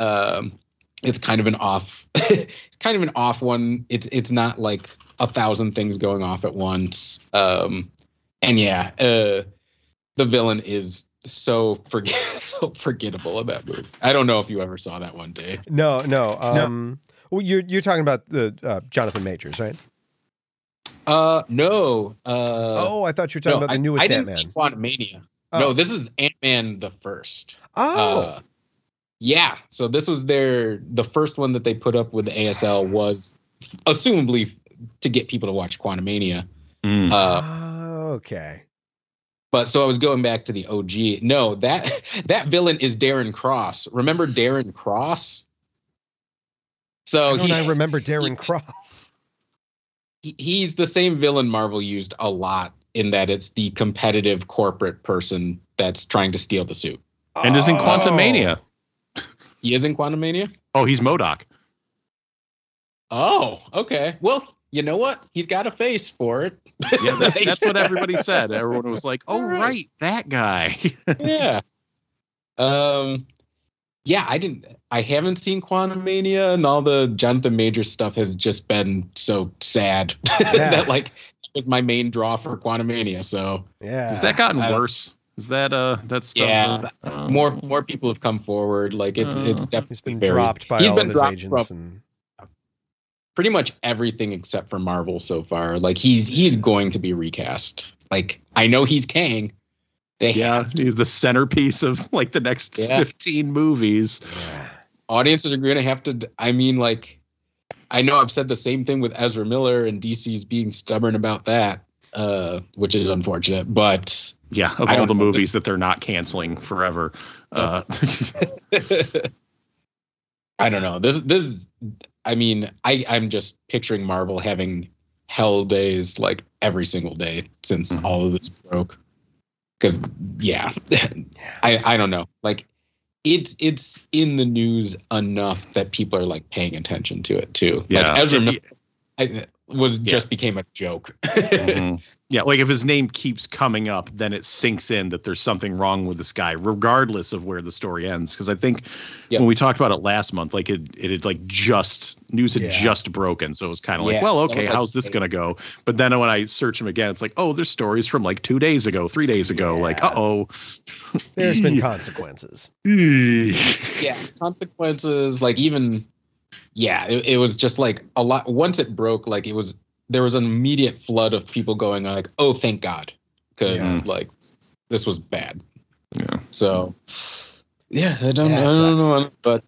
Um, it's kind of an off, it's kind of an off one. It's it's not like a thousand things going off at once. Um, and yeah, uh, the villain is. So forget, so forgettable about movie. I don't know if you ever saw that one, Dave. No, no. Um, no. Well, you're you're talking about the uh, Jonathan Majors, right? Uh, no. Uh, oh, I thought you were talking no, about the newest Ant-Man. I didn't see Quantumania. Oh. No, this is Ant-Man the first. Oh, uh, yeah. So this was their the first one that they put up with the A S L was assumably to get people to watch Quantumania. Mm. Uh, oh, okay. But so I was going back to the O G. No, that that villain is Darren Cross. Remember Darren Cross? So he, I remember Darren he, Cross. He, he's the same villain Marvel used a lot in that it's the competitive corporate person that's trying to steal the suit. And oh. is in Quantumania. He is in Quantumania? Oh, he's MODOK. Oh, okay. Well. You know what? He's got a face for it. Yeah, that, that's what everybody said. Everyone was like, "Oh, right, right that guy." yeah. Um. Yeah, I didn't. I haven't seen Quantumania, and all the Jonathan Majors stuff has just been so sad yeah. that like was my main draw for Quantumania. So yeah, has that gotten worse? Is that uh? That's yeah. Um, more more people have come forward. Like it's uh, it's definitely he's been buried. dropped by he's all been of his agents from, and. Pretty much everything except for Marvel so far. Like he's he's going to be recast. Like I know he's Kang, They yeah, have to. He's the centerpiece of like the next yeah. fifteen movies. Yeah. Audiences are going to have to. I mean, like, I know I've said the same thing with Ezra Miller, and D C's being stubborn about that, uh, which is unfortunate. But yeah, of all the movies that they're not canceling forever. Uh, I don't know. This this is. I mean, I I'm just picturing Marvel having hell days like every single day since mm-hmm. all of this broke. Because, yeah, I, I don't know. Like, it's it's in the news enough that people are, like, paying attention to it, too. Yeah. Like, Ezra Miller I, was yeah. just became a joke. mm-hmm. Yeah, like, if his name keeps coming up, then it sinks in that there's something wrong with this guy, regardless of where the story ends. Because I think yep. when we talked about it last month, like, it, it had, like, just, news had yeah. just broken. So it was kind of yeah. like, well, okay, how's like, this going to go? But then when I search him again, it's like, oh, there's stories from, like, two days ago, three days ago. Yeah. Like, uh-oh. There's been consequences. yeah, consequences, like, even... Yeah, it, it was just like a lot. Once it broke, like it was, there was an immediate flood of people going like, "Oh, thank God," because yeah. like this was bad. Yeah. So, yeah, I don't, yeah, I don't know, but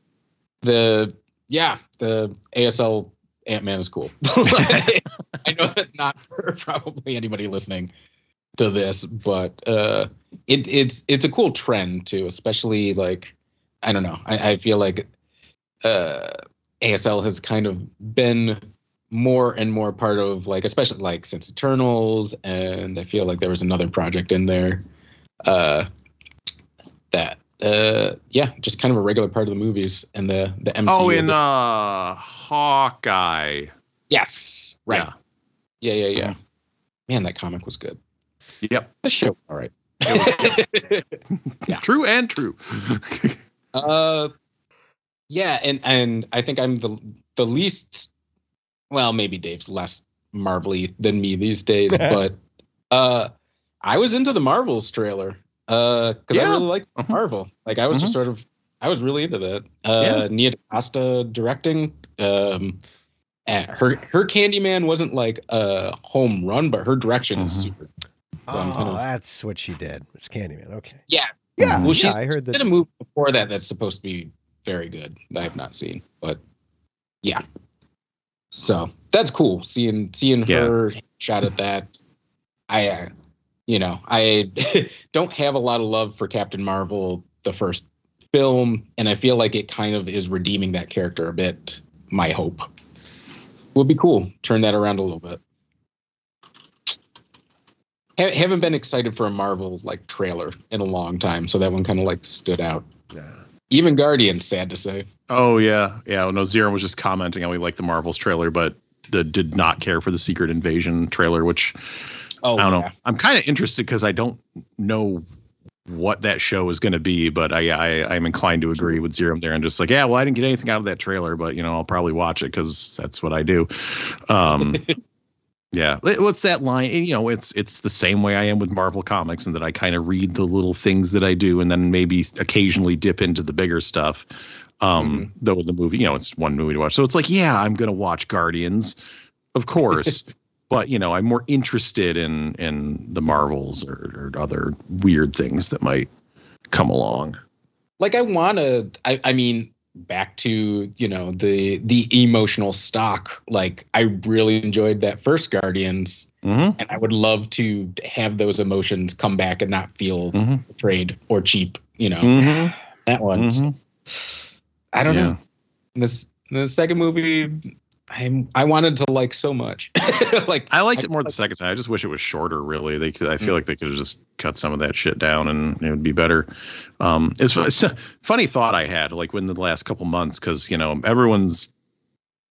the yeah, the A S L Ant-Man is cool. I know that's not for probably anybody listening to this, but uh, it it's it's a cool trend too, especially like I don't know, I, I feel like. Uh, A S L has kind of been more and more part of like, especially like since Eternals. And I feel like there was another project in there uh, that, uh, yeah, just kind of a regular part of the movies and the, the M C U. Oh, in uh, Hawkeye. Yes. Right. Yeah. Yeah. Yeah. yeah. Um, Man, that comic was good. Yep. The show. All right. yeah. True and true. uh, Yeah, and, and I think I'm the the least, well, maybe Dave's less Marvel-y than me these days, but uh, I was into the Marvels trailer because uh, yeah. I really liked Marvel. Like I was mm-hmm. just sort of, I was really into that. Uh, yeah. Nia DaCosta directing. Um, her her Candyman wasn't like a home run, but her direction mm-hmm. is super. Oh, that's what she did. It's Candyman. Okay. Yeah. Yeah. Well, yeah, I heard that. She did a movie before that that's supposed to be very good that I've not seen, but yeah, so that's cool seeing seeing yeah. her shot at that. I uh, you know I don't have a lot of love for Captain Marvel the first film, and I feel like it kind of is redeeming that character a bit. My hope will be cool, turn that around a little bit. Ha- haven't been excited for a Marvel like trailer in a long time, so that one kind of like stood out. Yeah. Even Guardians, sad to say. Oh, yeah. Yeah, no, Zirin was just commenting how we liked the Marvels trailer, but the, did not care for the Secret Invasion trailer, which oh, I don't yeah. know. I'm kind of interested because I don't know what that show is going to be, but I, I, I'm inclined to agree with Zirin there and just like, yeah, well, I didn't get anything out of that trailer, but, you know, I'll probably watch it because that's what I do. Um, yeah. What's that line? You know, it's it's the same way I am with Marvel Comics, and that I kind of read the little things that I do and then maybe occasionally dip into the bigger stuff. Um, mm-hmm. Though with the movie, you know, it's one movie to watch. So it's like, yeah, I'm going to watch Guardians, of course. But, you know, I'm more interested in in the Marvels or, or other weird things that might come along. Like I want to I, I mean. Back to, you know, the the emotional stock. Like I really enjoyed that first Guardians, mm-hmm. and I would love to have those emotions come back and not feel mm-hmm. betrayed or cheap. You know, mm-hmm. that one. Mm-hmm. I don't yeah. know. This the second movie, I I wanted to like so much. like I liked I, it more I, the second time. I just wish it was shorter. Really, they could, I feel mm-hmm. like they could have just cut some of that shit down, and it would be better. Um, it's, it's a funny thought I had like within the last couple months, because, you know, everyone's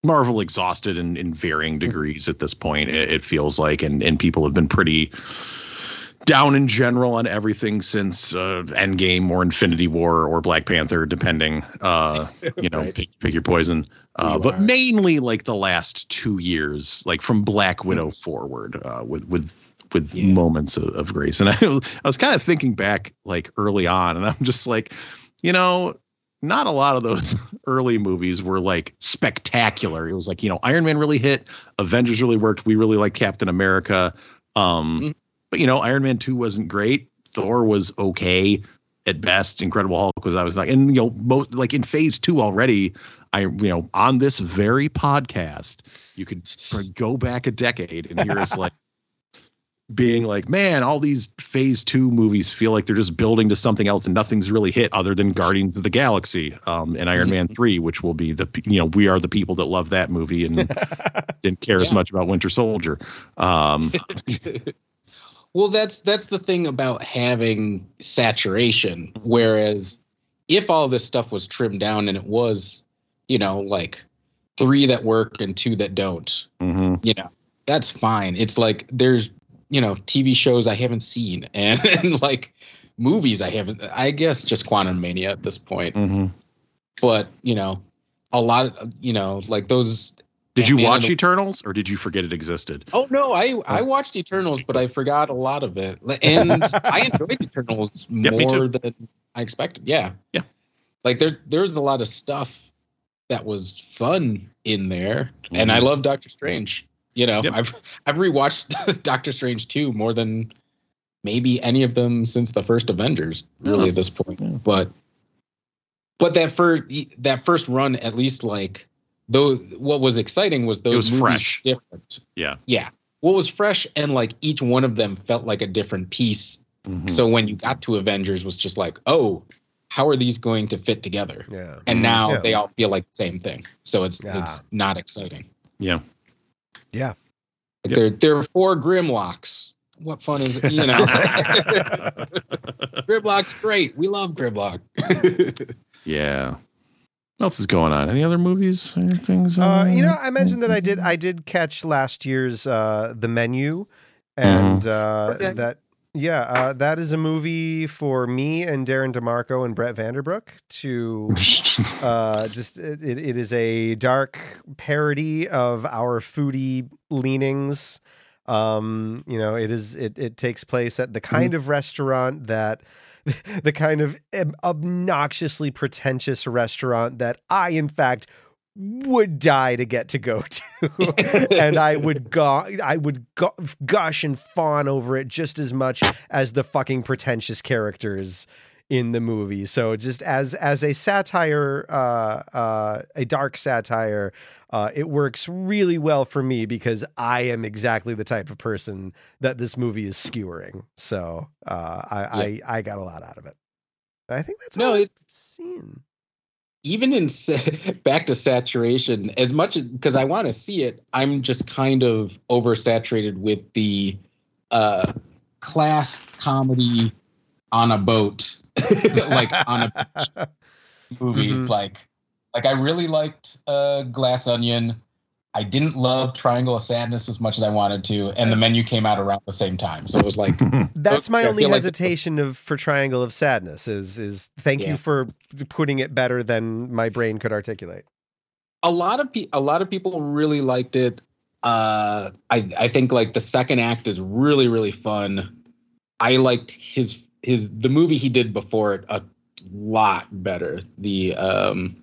Marvel exhausted in, in varying degrees at this point, it, it feels like, and, and people have been pretty down in general on everything since uh, Endgame or Infinity War or Black Panther, depending, uh, you know, right. pick, pick your poison. Uh, you but are. mainly like the last two years, like from Black Widow forward uh, with with. with yeah. moments of, of grace. And I was, I was kind of thinking back like early on, and I'm just like, you know, not a lot of those early movies were like spectacular. It was like, you know, Iron Man really hit, Avengers really worked. We really like Captain America. Um, mm-hmm. But, you know, Iron Man two wasn't great. Thor was okay at best. Incredible Hulk was I was like, and you know, most like in phase two already. I you know on this very podcast, you could go back a decade and hear us like being like, man, all these phase two movies feel like they're just building to something else and nothing's really hit other than Guardians of the Galaxy um, and Iron mm-hmm. Man three, which will be the you know we are the people that love that movie and didn't care yeah. as much about Winter Soldier. Um, Well, that's that's the thing about having saturation, whereas if all this stuff was trimmed down and it was, you know, like three that work and two that don't, mm-hmm. you know, that's fine. It's like there's, you know, T V shows I haven't seen and, and like movies I haven't, I guess just Quantum Mania at this point. Mm-hmm. But, you know, a lot of, you know, like those. Did you watch Eternals or did you forget it existed? Oh, no, I, I watched Eternals, but I forgot a lot of it. And I enjoyed Eternals more yep, than I expected. Yeah. Yeah. Like there there's a lot of stuff that was fun in there. Mm-hmm. And I love Doctor Strange. You know, yep. I've I've rewatched Doctor Strange two more than maybe any of them since the first Avengers, really yeah. at this point. Yeah. But but that first that first run, at least like though what was exciting was those it was movies fresh. Different. Yeah. Yeah. What was fresh and like each one of them felt like a different piece. Mm-hmm. So when you got to Avengers was just like, oh, how are these going to fit together? Yeah. And now yeah. they all feel like the same thing. So it's yeah. it's not exciting. Yeah. Yeah. Like yep. There there are four Grimlocks. What fun is it? You know. Grimlock's great. We love Grimlock. Yeah. What else is going on? Any other movies? Any things? Uh, you know, I mentioned that I did. I did catch last year's uh, The Menu, and mm-hmm. uh, okay. that yeah, uh, that is a movie for me and Darren DeMarco and Brett Vanderbrook to uh, just. It, it is a dark parody of our foodie leanings. Um, you know, it is. It it takes place at the kind mm-hmm. of restaurant that. The kind of obnoxiously pretentious restaurant that I, in fact, would die to get to go to, and I would go, I would go, gush and fawn over it just as much as the fucking pretentious characters in the movie. So, just as as a satire, uh, uh, a dark satire, uh, it works really well for me because I am exactly the type of person that this movie is skewering. So, uh, I, yeah. I I got a lot out of it. I think that's no, all it, I've seen. Even in back to saturation, as much because I want to see it, I'm just kind of oversaturated with the uh, class comedy on a boat. Like on a beach movies mm-hmm. like like I really liked uh Glass Onion. I didn't love Triangle of Sadness as much as I wanted to, and The Menu came out around the same time, so it was like that's my only hesitation like of for Triangle of Sadness is is thank yeah. you for putting it better than my brain could articulate. A lot of pe- a lot of people really liked it. uh I I think like the second act is really really fun. I liked his His the movie he did before it a lot better. The um,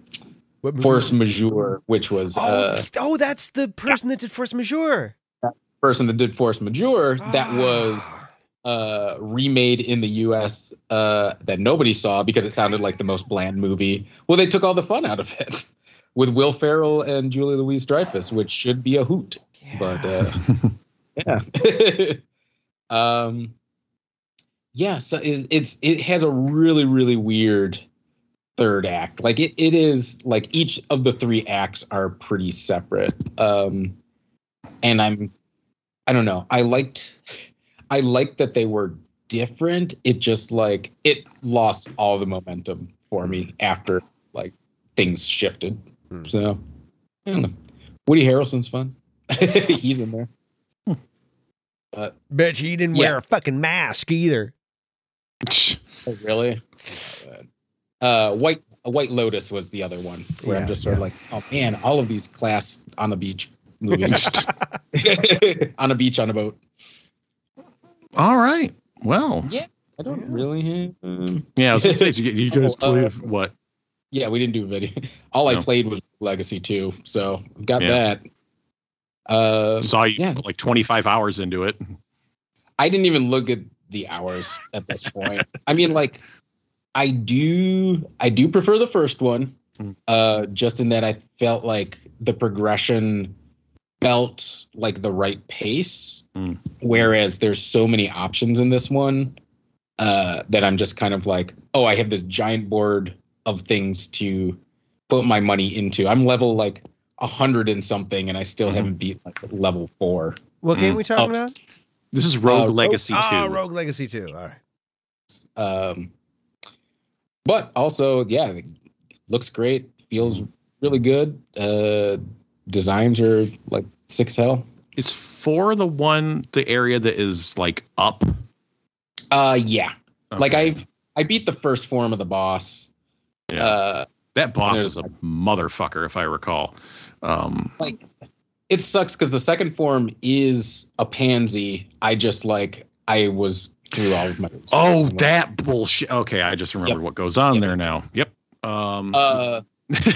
Force Majeure, which was oh, uh, oh that's the person that did Force Majeure. That person that did Force Majeure ah. that was uh, remade in the U S uh, that nobody saw because it sounded like the most bland movie. Well, they took all the fun out of it with Will Ferrell and Julia Louis-Dreyfus, which should be a hoot. Yeah. But uh, yeah. um. Yeah, so it's, it's it has a really, really weird third act. Like it, it is like each of the three acts are pretty separate. Um, and I'm I don't know. I liked I liked that they were different. It just like it lost all the momentum for me after like things shifted. Mm. So I don't know. Woody Harrelson's fun. He's in there. But bet you didn't yeah. wear a fucking mask either. Oh, really? Uh, White White Lotus was the other one where yeah, I'm just sort yeah. of like, oh man, all of these class on the beach movies. On a beach, on a boat. All right. Well. Yeah. I don't yeah. really. Um... Yeah. I was gonna say, you, you guys oh, played uh, what? Yeah, we didn't do a video. All no. I played was Legacy two, so I've got yeah. that. Uh, Saw you yeah. put like twenty-five hours into it. I didn't even look at the hours at this point. I mean, like, I do, I do prefer the first one, uh, just in that I felt like the progression felt like the right pace, mm. whereas there's so many options in this one uh, that I'm just kind of like, oh, I have this giant board of things to put my money into. I'm level like a hundred and something, and I still mm-hmm. haven't beat like level four. What game mm. we talking about? This is Rogue uh, Legacy Rogue, two. Oh, Rogue Legacy two. All right. Um, but also, yeah, it looks great. Feels really good. Uh, designs are like six hell. Is four the one, the area that is like up? Uh, yeah. Okay. Like I've I beat the first form of the boss. Yeah. Uh, that boss is a like, motherfucker, if I recall. Um, like. It sucks because the second form is a pansy. I just like I was through all of my. Oh, that bullshit. Okay, I just remembered yep. what goes on yep. there now. Yep. Um. Uh,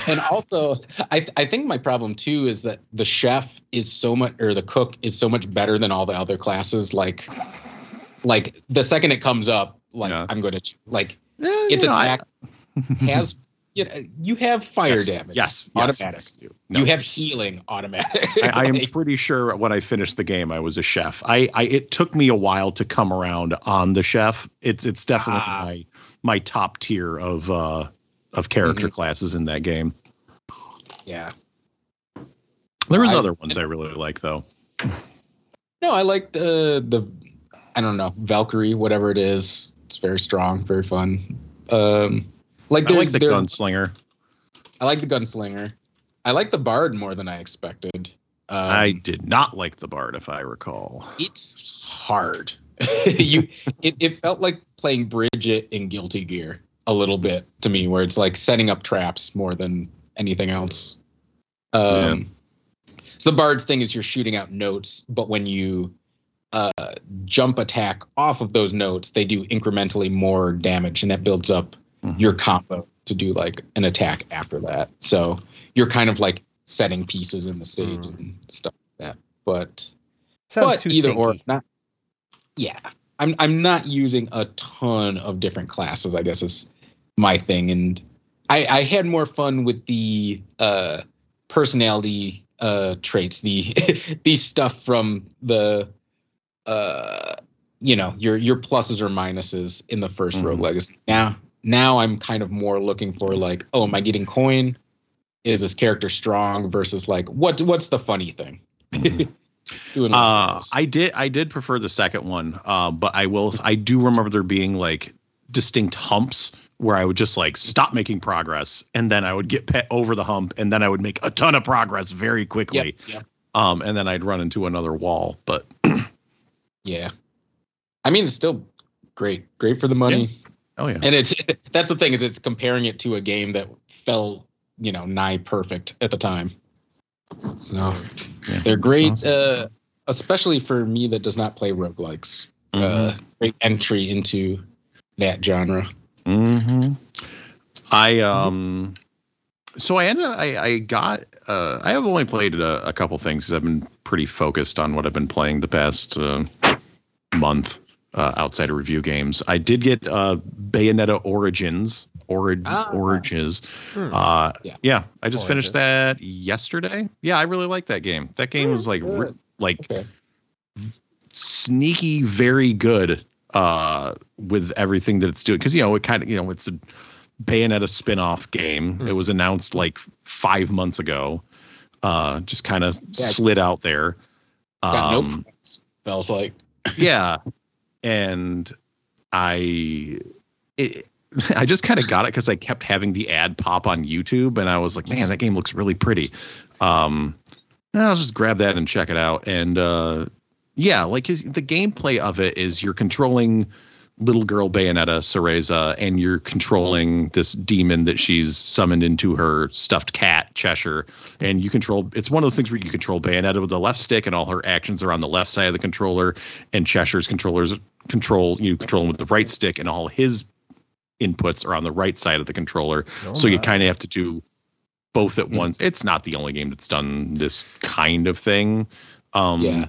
and also, I th- I think my problem too is that the chef is so much, or the cook is so much better than all the other classes. Like, like the second it comes up, like yeah. I'm going to like eh, it's attack know, I, has. You know, you have fire yes, damage. Yes. Automatic. Yes, yes. No. You have healing automatic. I, I am pretty sure when I finished the game, I was a chef. I, I it took me a while to come around on the chef. It's it's definitely ah. my my top tier of uh, of character mm-hmm. classes in that game. Yeah. There was I, other ones I really like though. No, I liked uh, the I don't know, Valkyrie, whatever it is. It's very strong, very fun. Um Like I like the gunslinger. I like the gunslinger. I like the bard more than I expected. Um, I did not like the bard, if I recall. It's hard. you, it, it felt like playing Bridget in Guilty Gear a little bit to me, where it's like setting up traps more than anything else. Um, yeah. So the bard's thing is you're shooting out notes, but when you uh, jump attack off of those notes, they do incrementally more damage, and that builds up Mm-hmm. your combo to do like an attack after that. So you're kind of like setting pieces in the stage mm. and stuff like that. But, but either thinky. or not. Yeah. I'm, I'm not using a ton of different classes, I guess is my thing. And I, I had more fun with the, uh, personality, uh, traits, the, the stuff from the, uh, you know, your, your pluses or minuses in the first mm-hmm. Rogue Legacy. Now, Now I'm kind of more looking for like, oh, am I getting coin? Is this character strong versus like what what's the funny thing? Doing uh, I did I did prefer the second one, uh, but I will I do remember there being like distinct humps where I would just like stop making progress and then I would get pet over the hump and then I would make a ton of progress very quickly. Yep, yep. Um, and then I'd run into another wall. But yeah, I mean, it's still great. Great for the money. Yeah. Oh yeah, and it's that's the thing is it's comparing it to a game that fell, you know, nigh perfect at the time. So yeah, they're great, awesome. uh, especially for me that does not play roguelikes. Mm-hmm. Uh, great entry into that genre. Mm-hmm. I um, so I ended up, I I got uh, I have only played a, a couple things because I've been pretty focused on what I've been playing the past uh, month. Uh, outside of review games, I did get uh, Bayonetta Origins, Orid- ah. Origins. Hmm. Uh, yeah. yeah, I just Origins. finished that yesterday. Yeah, I really like that game. That game oh, was like, re- like okay. sneaky, very good uh, with everything that it's doing. Because you know, it kind of you know, it's a Bayonetta spin-off game. Hmm. It was announced like five months ago. Uh, just kind of yeah, slid out there. Got um, no points. Feels like yeah. And I, it, I just kind of got it because I kept having the ad pop on YouTube, and I was like, "Man, that game looks really pretty." Um, I'll just grab that and check it out. And uh, yeah, like his, the gameplay of it is you're controlling little girl Bayonetta, Cereza, and you're controlling this demon that she's summoned into her stuffed cat, Cheshire. And you control, it's one of those things where you control Bayonetta with the left stick and all her actions are on the left side of the controller, and Cheshire's controllers control, you control him with the right stick and all his inputs are on the right side of the controller. Oh, so you kind of have to do both at once. It's not the only game that's done this kind of thing. Um, yeah.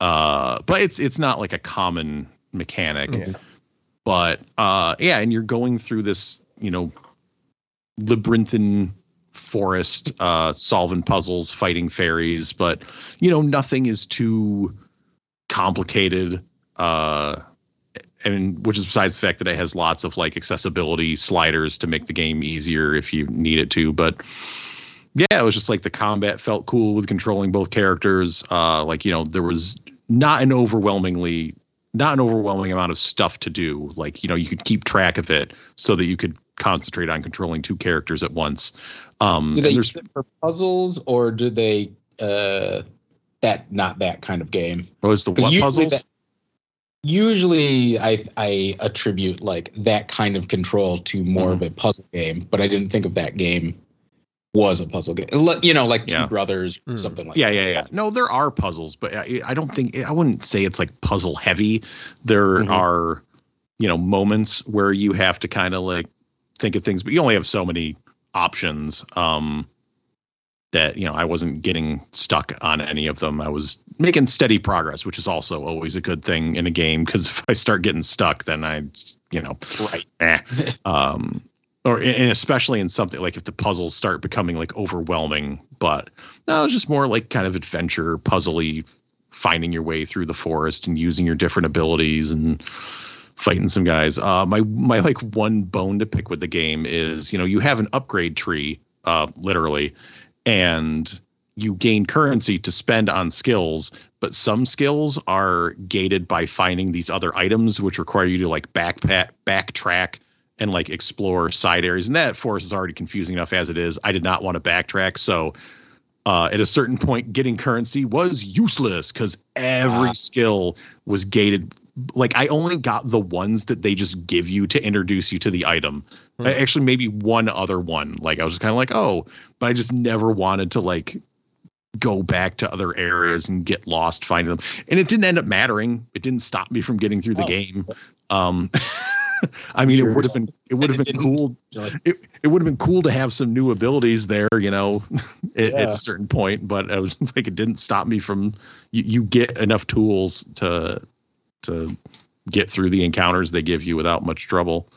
Uh, but it's, it's not like a common mechanic. Yeah. But uh, yeah, and you're going through this, you know, labyrinthine forest, uh, solving puzzles, fighting fairies, but you know, nothing is too complicated. Uh, and which is besides the fact that it has lots of like accessibility sliders to make the game easier if you need it to. But yeah, it was just like the combat felt cool with controlling both characters. Uh, like, you know, there was not an overwhelmingly, not an overwhelming amount of stuff to do. Like, you know, you could keep track of it so that you could concentrate on controlling two characters at once. Um, do they use it for puzzles, or do they, uh, that, not that kind of game? Oh, it's the what puzzles? That, usually I I attribute like that kind of control to more mm. of a puzzle game, but I didn't think of that game was a puzzle game. You know, like yeah. Two Brothers or mm. something like yeah, that. Yeah, yeah, yeah. No, there are puzzles, but I, I don't think, I wouldn't say it's like puzzle heavy. There mm-hmm. are, you know, moments where you have to kind of like think of things, but you only have so many options um, that, you know, I wasn't getting stuck on any of them. I was making steady progress, which is also always a good thing in a game, because if I start getting stuck, then I, you know, right. Eh. um, or and especially in something like if the puzzles start becoming like overwhelming, but no, it's just more like kind of adventure puzzly, finding your way through the forest and using your different abilities and fighting some guys. Uh, my, my like one bone to pick with the game is, you know, you have an upgrade tree, uh, literally, and you gain currency to spend on skills, but some skills are gated by finding these other items, which require you to like backpack, backtrack, and like explore side areas. And that forest is already confusing enough as it is. I did not want to backtrack. So uh, at a certain point, getting currency was useless because every wow. skill was gated. Like I only got the ones that they just give you to introduce you to the item. Hmm. Actually, maybe one other one. Like I was kind of like, oh, but I just never wanted to like go back to other areas and get lost finding them. And it didn't end up mattering. It didn't stop me from getting through the oh. game. Um, I mean, it would have been it would have been cool. It, it would have been cool to have some new abilities there, you know, at, yeah. at a certain point. But I was like, it didn't stop me from. You, you get enough tools to to get through the encounters they give you without much trouble.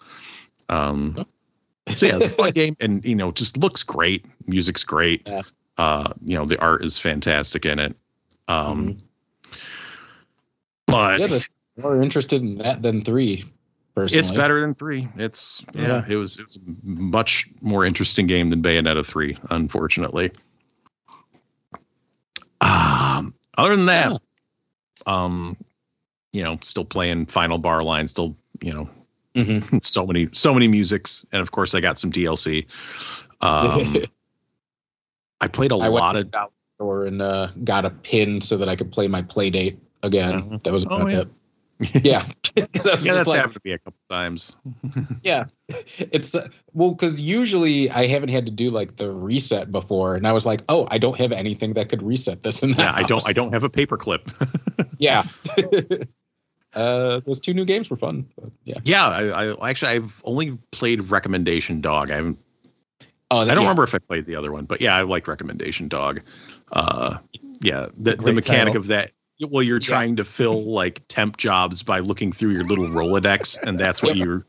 Um, so yeah, it's a fun game, and you know, just looks great. Music's great. Yeah. Uh, you know, the art is fantastic in it. Um, mm-hmm. But yeah, more interested in that than three. Personally. It's better than three. It's yeah, yeah. It was it was a much more interesting game than Bayonetta three, unfortunately. Um, other than that, yeah. um, you know, still playing Final Bar Line, still you know, mm-hmm. so many so many musics, and of course I got some D L C. Um, I played a I lot went to of or and uh, got a pin so that I could play my Playdate again. Mm-hmm. That was about oh, yeah. it. Yeah, yeah, that's like, happened to me a couple times. yeah, it's uh, well, because usually I haven't had to do like the reset before, and I was like, oh, I don't have anything that could reset this. And that yeah, house. I don't, I don't have a paperclip. yeah, uh, those two new games were fun. But yeah, yeah. I, I actually I've only played Recommendation Dog. I haven't. Oh, that, I don't yeah. remember if I played the other one, but yeah, I like Recommendation Dog. Uh, yeah, the, the mechanic title. Of that. Well, you're yeah. trying to fill like temp jobs by looking through your little Rolodex, and that's what yeah. you're.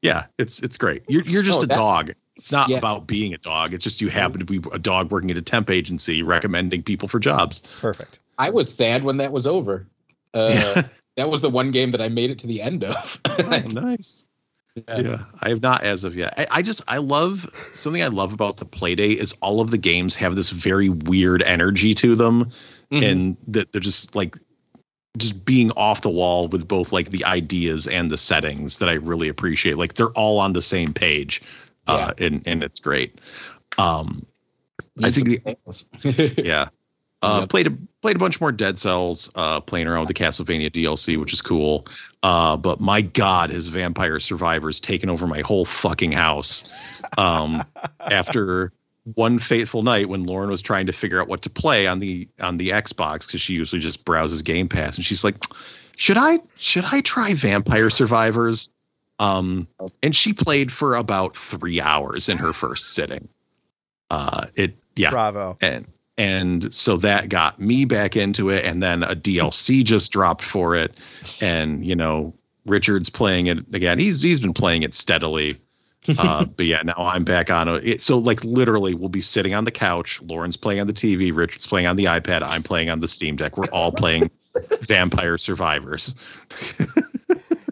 Yeah, it's it's great. You're you're just oh, a that, dog. It's not yeah. about being a dog. It's just you happen to be a dog working at a temp agency recommending people for jobs. Perfect. I was sad when that was over. Uh, yeah. That was the one game that I made it to the end of. oh, nice. Yeah. yeah, I have not as of yet. I, I just I love something I love about the Playdate is all of the games have this very weird energy to them. Mm-hmm. And that they're just like just being off the wall with both like the ideas and the settings that I really appreciate. Like they're all on the same page uh, yeah. and, and it's great. Um, I think, the, yeah, uh, yeah. played, a, played a bunch more Dead Cells uh, playing around with the Castlevania D L C, which is cool. Uh, but my God, his Vampire Survivors taken over my whole fucking house um, after one fateful night when Lauren was trying to figure out what to play on the on the Xbox, because she usually just browses Game Pass, and she's like, should I should I try Vampire Survivors? Um, and she played for about three hours in her first sitting. Uh, it yeah, bravo. And And so that got me back into it. And then a D L C just dropped for it. And, you know, Richard's playing it again. He's he's been playing it steadily. Uh, but yeah, now I'm back on it. So like literally we'll be sitting on the couch. Lauren's playing on the T V. Richard's playing on the iPad. I'm playing on the Steam Deck. We're all playing Vampire Survivors.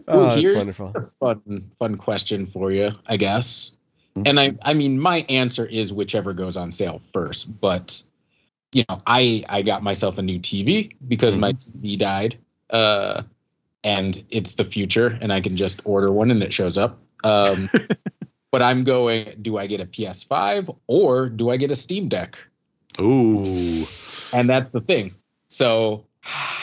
Oh, that's here's wonderful. A fun, fun question for you, I guess. And I, I mean, my answer is whichever goes on sale first. But, you know, I, I got myself a new T V because mm-hmm. my T V died. Uh, and it's the future and I can just order one and it shows up. Um, but I'm going, do I get a P S five or do I get a Steam Deck? Ooh. And that's the thing. So,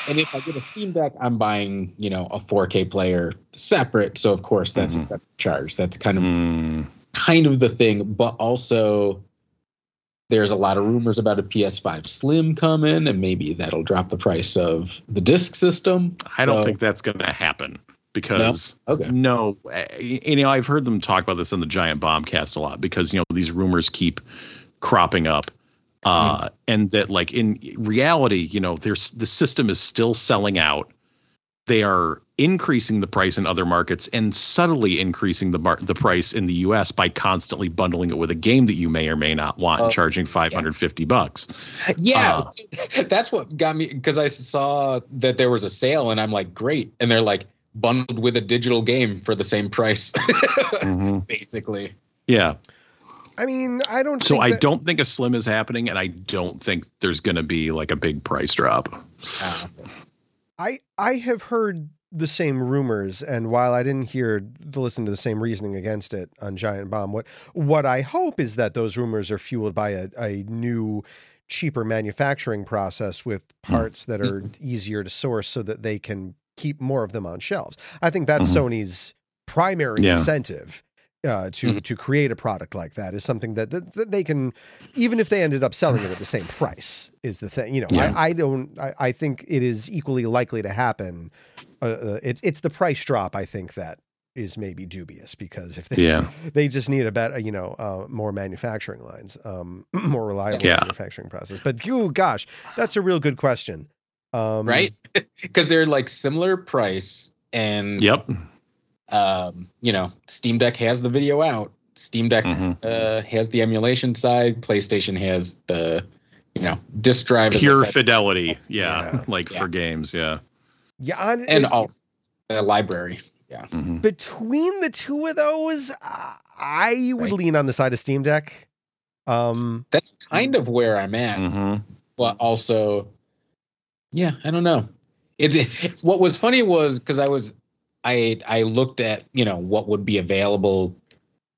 and if I get a Steam Deck, I'm buying, you know, a four K player separate. So, of course, that's mm-hmm. a separate charge. That's kind of... Mm. kind of the thing, but also there's a lot of rumors about a P S five Slim coming, and maybe that'll drop the price of the disc system. I don't so, think that's going to happen because no, okay. no you know, I've heard them talk about this in the Giant Bombcast a lot because, you know, these rumors keep cropping up uh, mm. and that like in reality, you know, there's the system is still selling out. They are increasing the price in other markets and subtly increasing the mar- the price in the U S by constantly bundling it with a game that you may or may not want oh, and charging five hundred fifty yeah. bucks. Yeah, uh, that's what got me because I saw that there was a sale and I'm like, great. And they're like bundled with a digital game for the same price, mm-hmm. basically. Yeah. I mean, I don't. So think I that- don't think a Slim is happening and I don't think there's going to be like a big price drop. Uh, okay. I, I have heard the same rumors, and while I didn't hear to listen to the same reasoning against it on Giant Bomb, what what I hope is that those rumors are fueled by a, a new, cheaper manufacturing process with parts that are easier to source so that they can keep more of them on shelves. I think that's mm-hmm. Sony's primary yeah. incentive. Uh, to mm-hmm. to create a product like that is something that, that, that they can, even if they ended up selling it at the same price, is the thing. You know, yeah. I, I don't. I, I think it is equally likely to happen. Uh, it, it's the price drop, I think, that is maybe dubious because if they yeah. they just need a better, you know, uh, more manufacturing lines, um, more reliable yeah. manufacturing process. But you, gosh, that's a real good question, um, right? Because they're like similar price and yep. Um, you know, Steam Deck has the video out. Steam Deck mm-hmm. uh, has the emulation side. PlayStation has the, you know, disc drive. Pure fidelity. Yeah. yeah. Like yeah. for games. Yeah. Yeah. On, and it, all the library. Yeah. Mm-hmm. Between the two of those, uh, I would right. lean on the side of Steam Deck. Um, That's kind of where I'm at. Mm-hmm. But also, yeah, I don't know. It's it, what was funny was because I was, I I looked at, you know, what would be available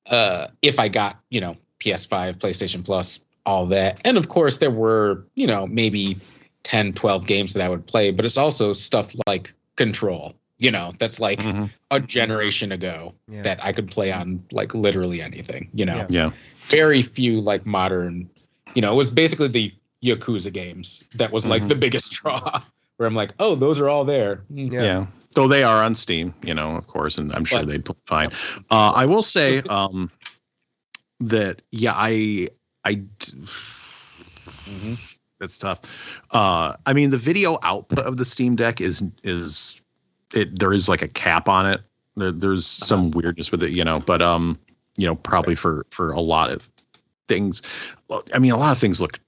uh, if I got, you know, P S five, PlayStation Plus, all that. And, of course, there were, you know, maybe ten, twelve games that I would play. But it's also stuff like Control, you know, that's like mm-hmm. a generation ago yeah. that I could play on, like, literally anything, you know. Yeah. yeah. Very few, like, modern, you know, it was basically the Yakuza games that was, like, mm-hmm. the biggest draw where I'm like, oh, those are all there. Yeah. yeah. Though they are on Steam, you know, of course, and I'm sure they'd fine. Uh, I will say um, that, yeah, I, I, mm-hmm. that's tough. Uh, I mean, the video output of the Steam Deck is, is it, there is like a cap on it. There, there's some weirdness with it, you know, but, um, you know, probably for, for a lot of things. I mean, a lot of things look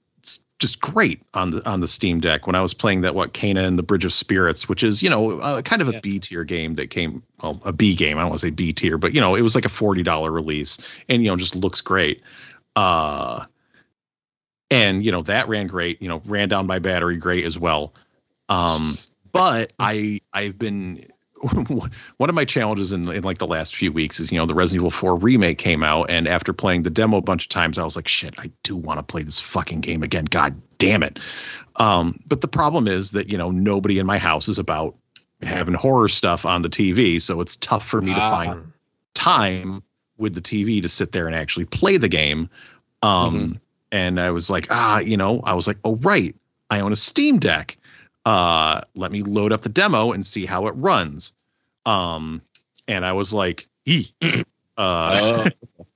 just great on the on the Steam Deck when I was playing that what Kena and the Bridge of Spirits, which is, you know, uh, kind of a yeah. B tier game that came well a B game. I don't want to say B tier, but, you know, it was like a forty dollars release and, you know, just looks great. Uh, and, you know, that ran great, you know, ran down my battery great as well. Um, but I I've been one of my challenges in, in like the last few weeks is, you know, the Resident Evil four remake came out, and after playing the demo a bunch of times, I was like, shit, I do want to play this fucking game again. God damn it. Um, but the problem is that, you know, nobody in my house is about having horror stuff on the T V. So it's tough for me to find time with the T V to sit there and actually play the game. Um, mm-hmm. And I was like, ah, you know, I was like, oh, right. I own a Steam Deck. Uh, let me load up the demo and see how it runs. Um, and I was like, e, uh,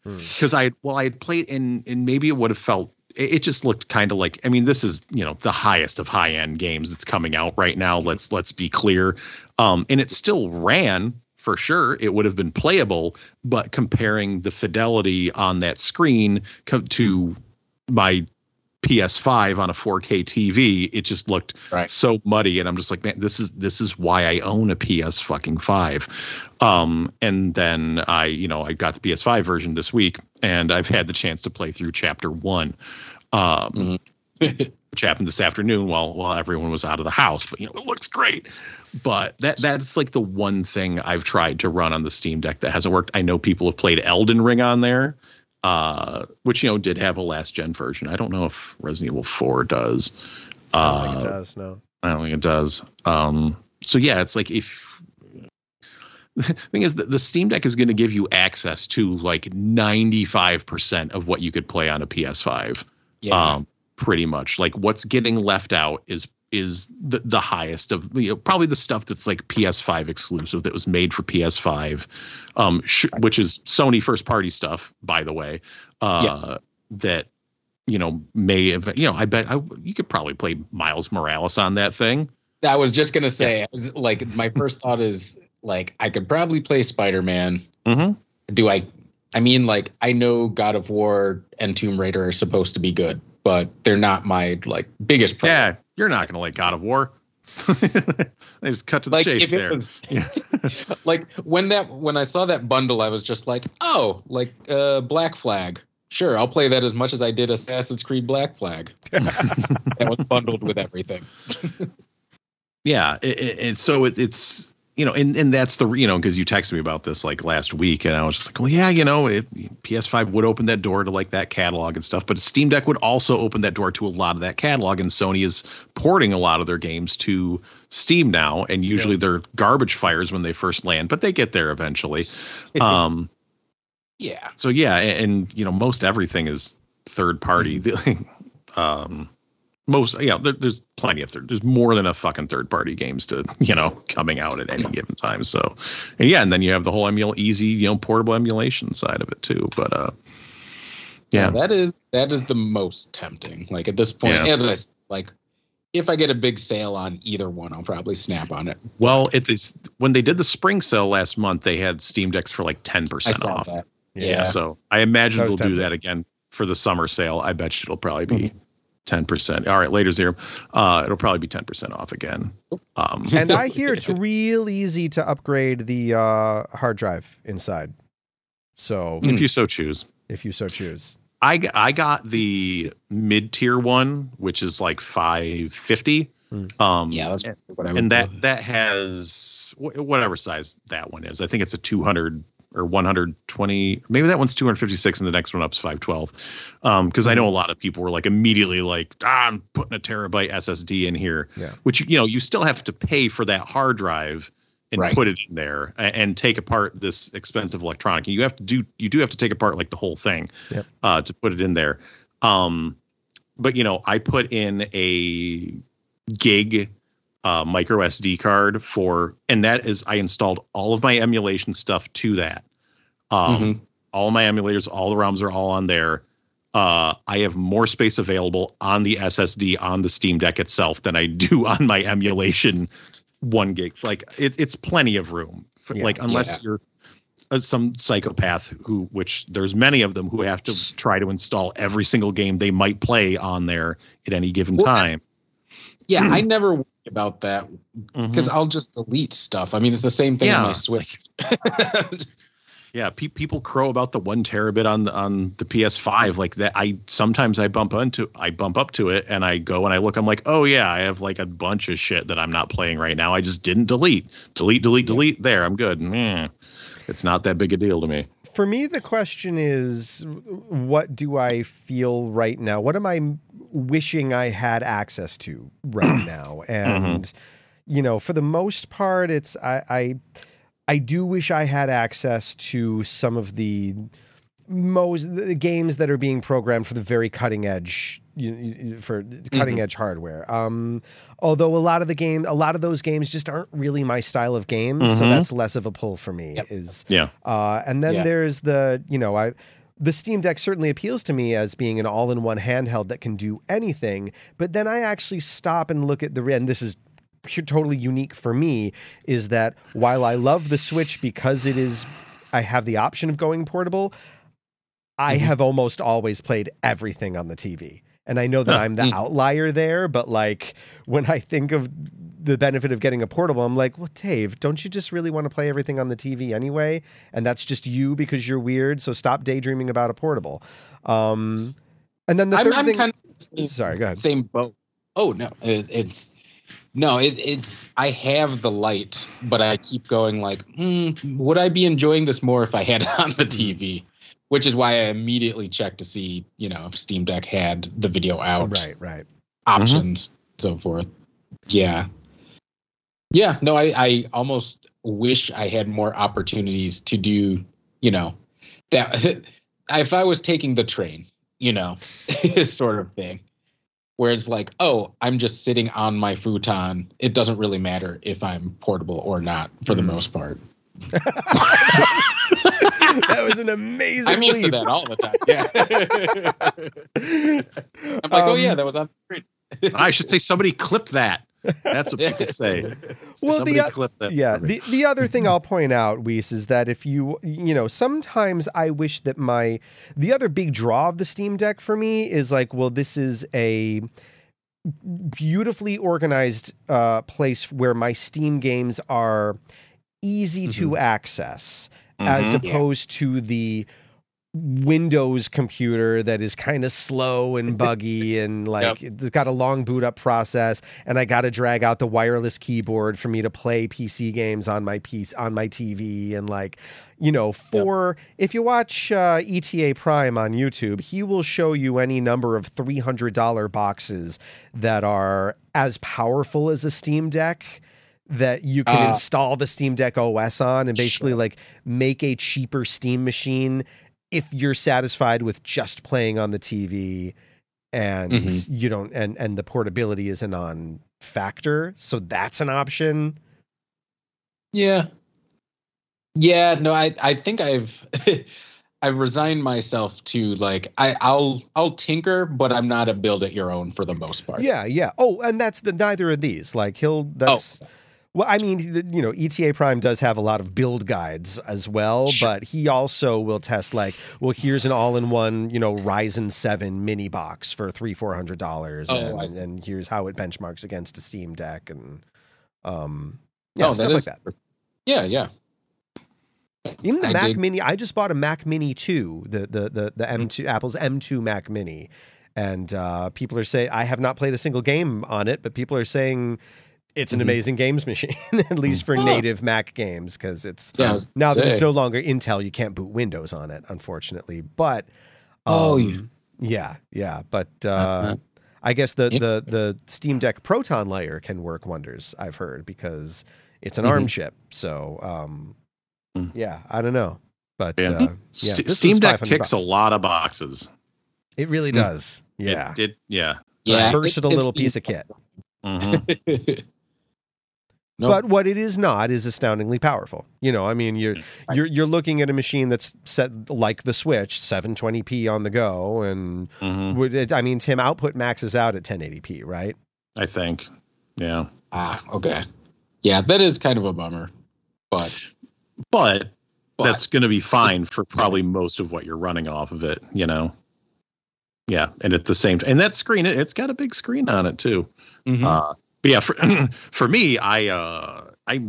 because I, well, I had played in, and maybe it would have felt it just looked kind of like, I mean, this is, you know, the highest of high end games that's coming out right now. Let's let's be clear. Um, and it still ran for sure. It would have been playable, but comparing the fidelity on that screen to my P S five on a four K T V, it just looked right. so muddy. And I'm just like, man, this is this is why I own a P S fucking five. Um, and then I, you know, I got the P S five version this week, and I've had the chance to play through chapter one, um, mm-hmm. which happened this afternoon while while everyone was out of the house. But you know, it looks great. But that that's like the one thing I've tried to run on the Steam Deck that hasn't worked. I know people have played Elden Ring on there. Uh, which, you know, did have a last gen version. I don't know if Resident Evil four does. Uh, I don't think it does. No, I don't think it does. Um, so yeah, it's like, if the thing is that the Steam Deck is going to give you access to like ninety-five percent of what you could play on a P S five. Yeah. Um, pretty much like what's getting left out is, is the, the highest of, you know, probably the stuff that's like P S five exclusive that was made for P S five, um, sh- which is Sony first party stuff, by the way, uh, yeah. that, you know, may have, you know, I bet I, you could probably play Miles Morales on that thing. I was just going to say, yeah. I was, like, my first thought is like, I could probably play Spider-Man. Mm-hmm. Do I, I mean, like, I know God of War and Tomb Raider are supposed to be good, but they're not my like biggest problem. Yeah. You're not going to like God of War. They just cut to the like chase there. Was, yeah. Like when that when I saw that bundle, I was just like, oh, like uh, Black Flag. Sure, I'll play that as much as I did Assassin's Creed Black Flag. That was bundled with everything. Yeah, it, it, and so it, it's you know, and, and that's the you know because you texted me about this like last week, and I was just like, well, yeah, you know, it, P S five would open that door to like that catalog and stuff, but Steam Deck would also open that door to a lot of that catalog, and Sony is porting a lot of their games to Steam now, and usually yeah. they're garbage fires when they first land, but they get there eventually. Um, yeah. So yeah, and, and you know, most everything is third party. um, Most, yeah, there, there's plenty of third. There's more than a fucking third party games to, you know, coming out at any given time. So, and yeah, and then you have the whole emul easy, you know, portable emulation side of it too. But uh, yeah, that is that is the most tempting. Like at this point, yeah. as I like, if I get a big sale on either one, I'll probably snap on it. Well, it is when they did the spring sale last month, they had Steam Decks for like ten percent off. That. Yeah. yeah, so I imagine they'll tempting. do that again for the summer sale. I bet you it'll probably be. Mm-hmm. ten percent. All right, later, Zero. Uh, it'll probably be ten percent off again. Um, and I hear it's real easy to upgrade the uh, hard drive inside. So if you so choose, if you so choose, I, I got the mid tier one, which is like five fifty. Mm. Um, yeah, that's what I would and that do. That has whatever size that one is. I think it's a two hundred. Or one hundred twenty, maybe that one's two hundred fifty-six and the next one up's five twelve. Um, because I know a lot of people were like immediately like, ah, I'm putting a terabyte S S D in here, yeah. which, you know, you still have to pay for that hard drive and right. put it in there and, and take apart this expensive electronic. You have to do, you do have to take apart like the whole thing yep. uh, to put it in there. Um, but, you know, I put in a gig Uh, micro S D card for, and that is, I installed all of my emulation stuff to that. Um, mm-hmm. All my emulators, all the ROMs are all on there. Uh, I have more space available on the S S D on the Steam Deck itself than I do on my emulation one gig. Like it, it's plenty of room. For, yeah, like unless yeah. you're uh, some psychopath who, which there's many of them who have to try to install every single game they might play on there at any given well, time. Yeah, I never. About that because mm-hmm. I'll just delete stuff. I mean, it's the same thing yeah. on my Switch. yeah, pe- people crow about the one terabit on the on the P S five like that. I sometimes I bump into I bump up to it and I go and I look. I'm like, oh yeah, I have like a bunch of shit that I'm not playing right now. I just didn't delete, delete, delete, yeah. delete. There, I'm good. Mm. It's not that big a deal to me. For me, the question is, what do I feel right now? What am I wishing I had access to right now? And, mm-hmm. you know, for the most part, it's I, I I do wish I had access to some of the most the games that are being programmed for the very cutting edge you, you, for cutting mm-hmm. edge hardware. Um, although a lot of the game, a lot of those games just aren't really my style of games. Mm-hmm. So that's less of a pull for me yep. is, yeah. Uh, and then yeah. there's the, you know, I, The Steam Deck certainly appeals to me as being an all-in-one handheld that can do anything, but then I actually stop and look at the, and this is totally unique for me, is that while I love the Switch because it is, I have the option of going portable, I mm-hmm. have almost always played everything on the T V. And I know that uh, I'm the mm. outlier there, but like when I think of the benefit of getting a portable, I'm like, well, Dave, don't you just really want to play everything on the T V anyway? And that's just you because you're weird. So stop daydreaming about a portable. Um, and then the I'm, third I'm thing. Kind of, sorry, go ahead. Same boat. Oh no, it, it's no, it, it's. I have the light, but I keep going like, mm, would I be enjoying this more if I had it on the T V? Which is why I immediately checked to see, you know, if Steam Deck had the video out, right, right, options, mm-hmm. so forth. Yeah. Yeah, no, I, I almost wish I had more opportunities to do, you know, that if I was taking the train, you know, sort of thing, where it's like, oh, I'm just sitting on my futon. It doesn't really matter if I'm portable or not for mm. the most part. That was an amazing I'm used leap. To that all the time. Yeah. I'm like, um, oh, yeah, that was on the screen. I should say somebody clip that. That's what people say. Well, somebody the, clip that. Yeah. The, the other thing I'll point out, Weiss, is that if you, you know, sometimes I wish that my, the other big draw of the Steam Deck for me is like, well, this is a beautifully organized uh, place where my Steam games are easy mm-hmm. to access. Mm-hmm. As opposed yeah. to the Windows computer that is kind of slow and buggy and like yep. it's got a long boot up process, and I got to drag out the wireless keyboard for me to play P C games on my piece on my T V. And like, you know, for yep. if you watch uh, E T A Prime on YouTube, he will show you any number of three hundred dollars boxes that are as powerful as a Steam Deck that you can uh, install the Steam Deck O S on and basically sure. like make a cheaper Steam machine if you're satisfied with just playing on the T V and mm-hmm. you don't, and, and the portability is a non factor. So that's an option. Yeah. Yeah, no, I, I think I've, I've resigned myself to like, I I'll, I'll tinker, but I'm not a build it your own for the most part. Yeah. Yeah. Oh, and that's the, neither of these, like he'll, that's, oh. Well, I mean, you know, E T A Prime does have a lot of build guides as well, sure. but he also will test like, well, here's an all-in-one, you know, Ryzen seven mini box for three, four hundred dollars, oh, and, and here's how it benchmarks against a Steam Deck, and um, yeah, oh, stuff is, like that. Yeah, yeah. Even the I Mac did. Mini, I just bought a Mac Mini two, the the the the M two mm-hmm. Apple's M two Mac Mini, and uh, people are saying I have not played a single game on it, but people are saying. It's an amazing mm-hmm. games machine, at least for oh. native Mac games, because it's yeah, now that it's no longer Intel, you can't boot Windows on it, unfortunately. But um, oh yeah, yeah, yeah. But uh, uh-huh. I guess the, the the Steam Deck Proton layer can work wonders. I've heard because it's an mm-hmm. A R M chip. So um, mm. yeah, I don't know, but yeah. Uh, yeah, St- Steam Deck ticks bucks. a lot of boxes. It really does. Mm. Yeah, it, it yeah, yeah. Versatile it's, it's little piece of kit. Mm-hmm. Nope. But what it is not is astoundingly powerful. You know, I mean, you're you're you're looking at a machine that's set like the Switch, seven twenty p on the go, and mm-hmm. would it, I mean, Tim, output maxes out at ten eighty p, right? I think, yeah. Ah, okay, yeah, that is kind of a bummer, but but, but that's going to be fine for probably most of what you're running off of it, you know. Yeah, and at the same time, and that screen, it, it's got a big screen on it too. Mm-hmm. Uh, But yeah, for, for me, I uh, I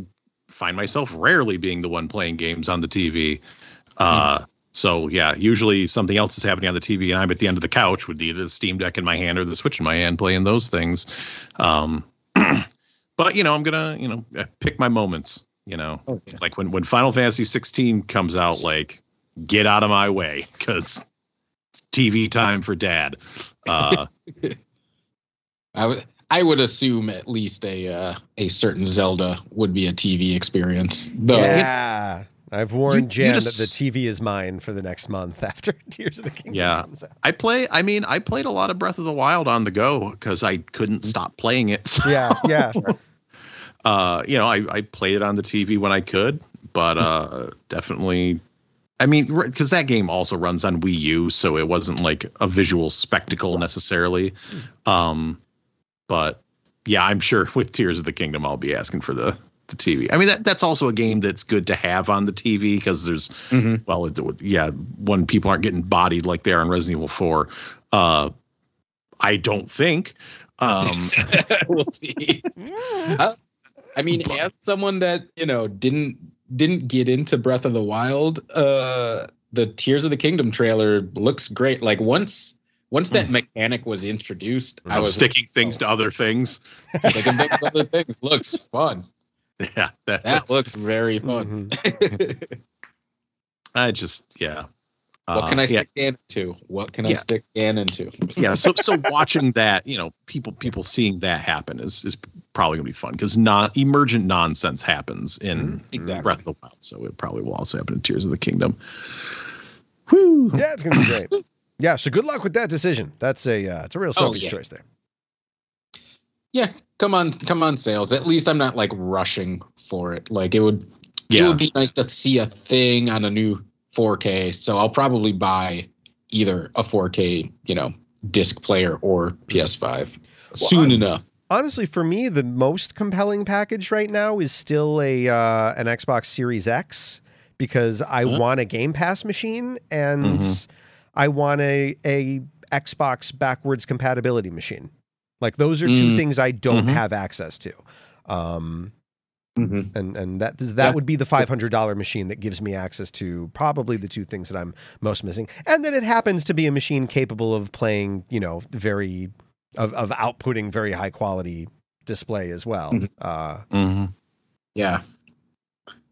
find myself rarely being the one playing games on the T V. Uh, mm-hmm. So, yeah, usually something else is happening on the T V, and I'm at the end of the couch with either the Steam Deck in my hand or the Switch in my hand playing those things. Um, but, you know, I'm going to, you know, pick my moments, you know. Oh, yeah. Like when, when Final Fantasy sixteen comes out, like, get out of my way because it's T V time for dad. Uh, I would... I would assume at least a uh, a certain Zelda would be a T V experience. Though. Yeah, it, I've warned you, Jan you just, that the T V is mine for the next month after Tears of the Kingdom. Yeah, comes out. I play. I mean, I played a lot of Breath of the Wild on the go because I couldn't stop playing it. So. Yeah, yeah. Sure. Uh, you know, I, I played it on the T V when I could, but uh, definitely I mean, because that game also runs on Wii U, so it wasn't like a visual spectacle necessarily. Um, but yeah, I'm sure with Tears of the Kingdom, I'll be asking for the, the T V. I mean, that, that's also a game that's good to have on the T V because there's, mm-hmm. well, it, yeah, when people aren't getting bodied like they are in Resident Evil four, uh, I don't think. Um, we'll see. Yeah. Uh, I mean, but, as someone that, you know, didn't. didn't get into Breath of the Wild, uh the Tears of the Kingdom trailer looks great. Like once once that mm. mechanic was introduced, I'm I was sticking like, things oh. to other things. Sticking things to other things looks fun. Yeah, that, that looks very fun. Mm-hmm. I just yeah. What uh, can I stick yeah. Dan to? What can yeah. I stick Dan into? yeah, so so watching that, you know, people people seeing that happen is is probably gonna be fun because non emergent nonsense happens in exactly. Breath of the Wild, so it probably will also happen in Tears of the Kingdom. Woo! Yeah, it's gonna be great. yeah, so good luck with that decision. That's a uh, it's a real selfish oh, yeah. choice there. Yeah, come on, come on, sales. At least I'm not like rushing for it. Like it would, yeah. it would be nice to see a thing on a new four K, so I'll probably buy either a four K, you know, disc player or P S five well, soon I, enough. Honestly, for me, the most compelling package right now is still a uh, an Xbox Series X because I huh? want a Game Pass machine and mm-hmm. I want a a Xbox backwards compatibility machine. Like those are two mm. things I don't mm-hmm. have access to. Um Mm-hmm. And and that that yeah. would be the five hundred dollars machine that gives me access to probably the two things that I'm most missing. And then it happens to be a machine capable of playing, you know, very of, of outputting very high quality display as well. Mm-hmm. Uh, mm-hmm. Yeah,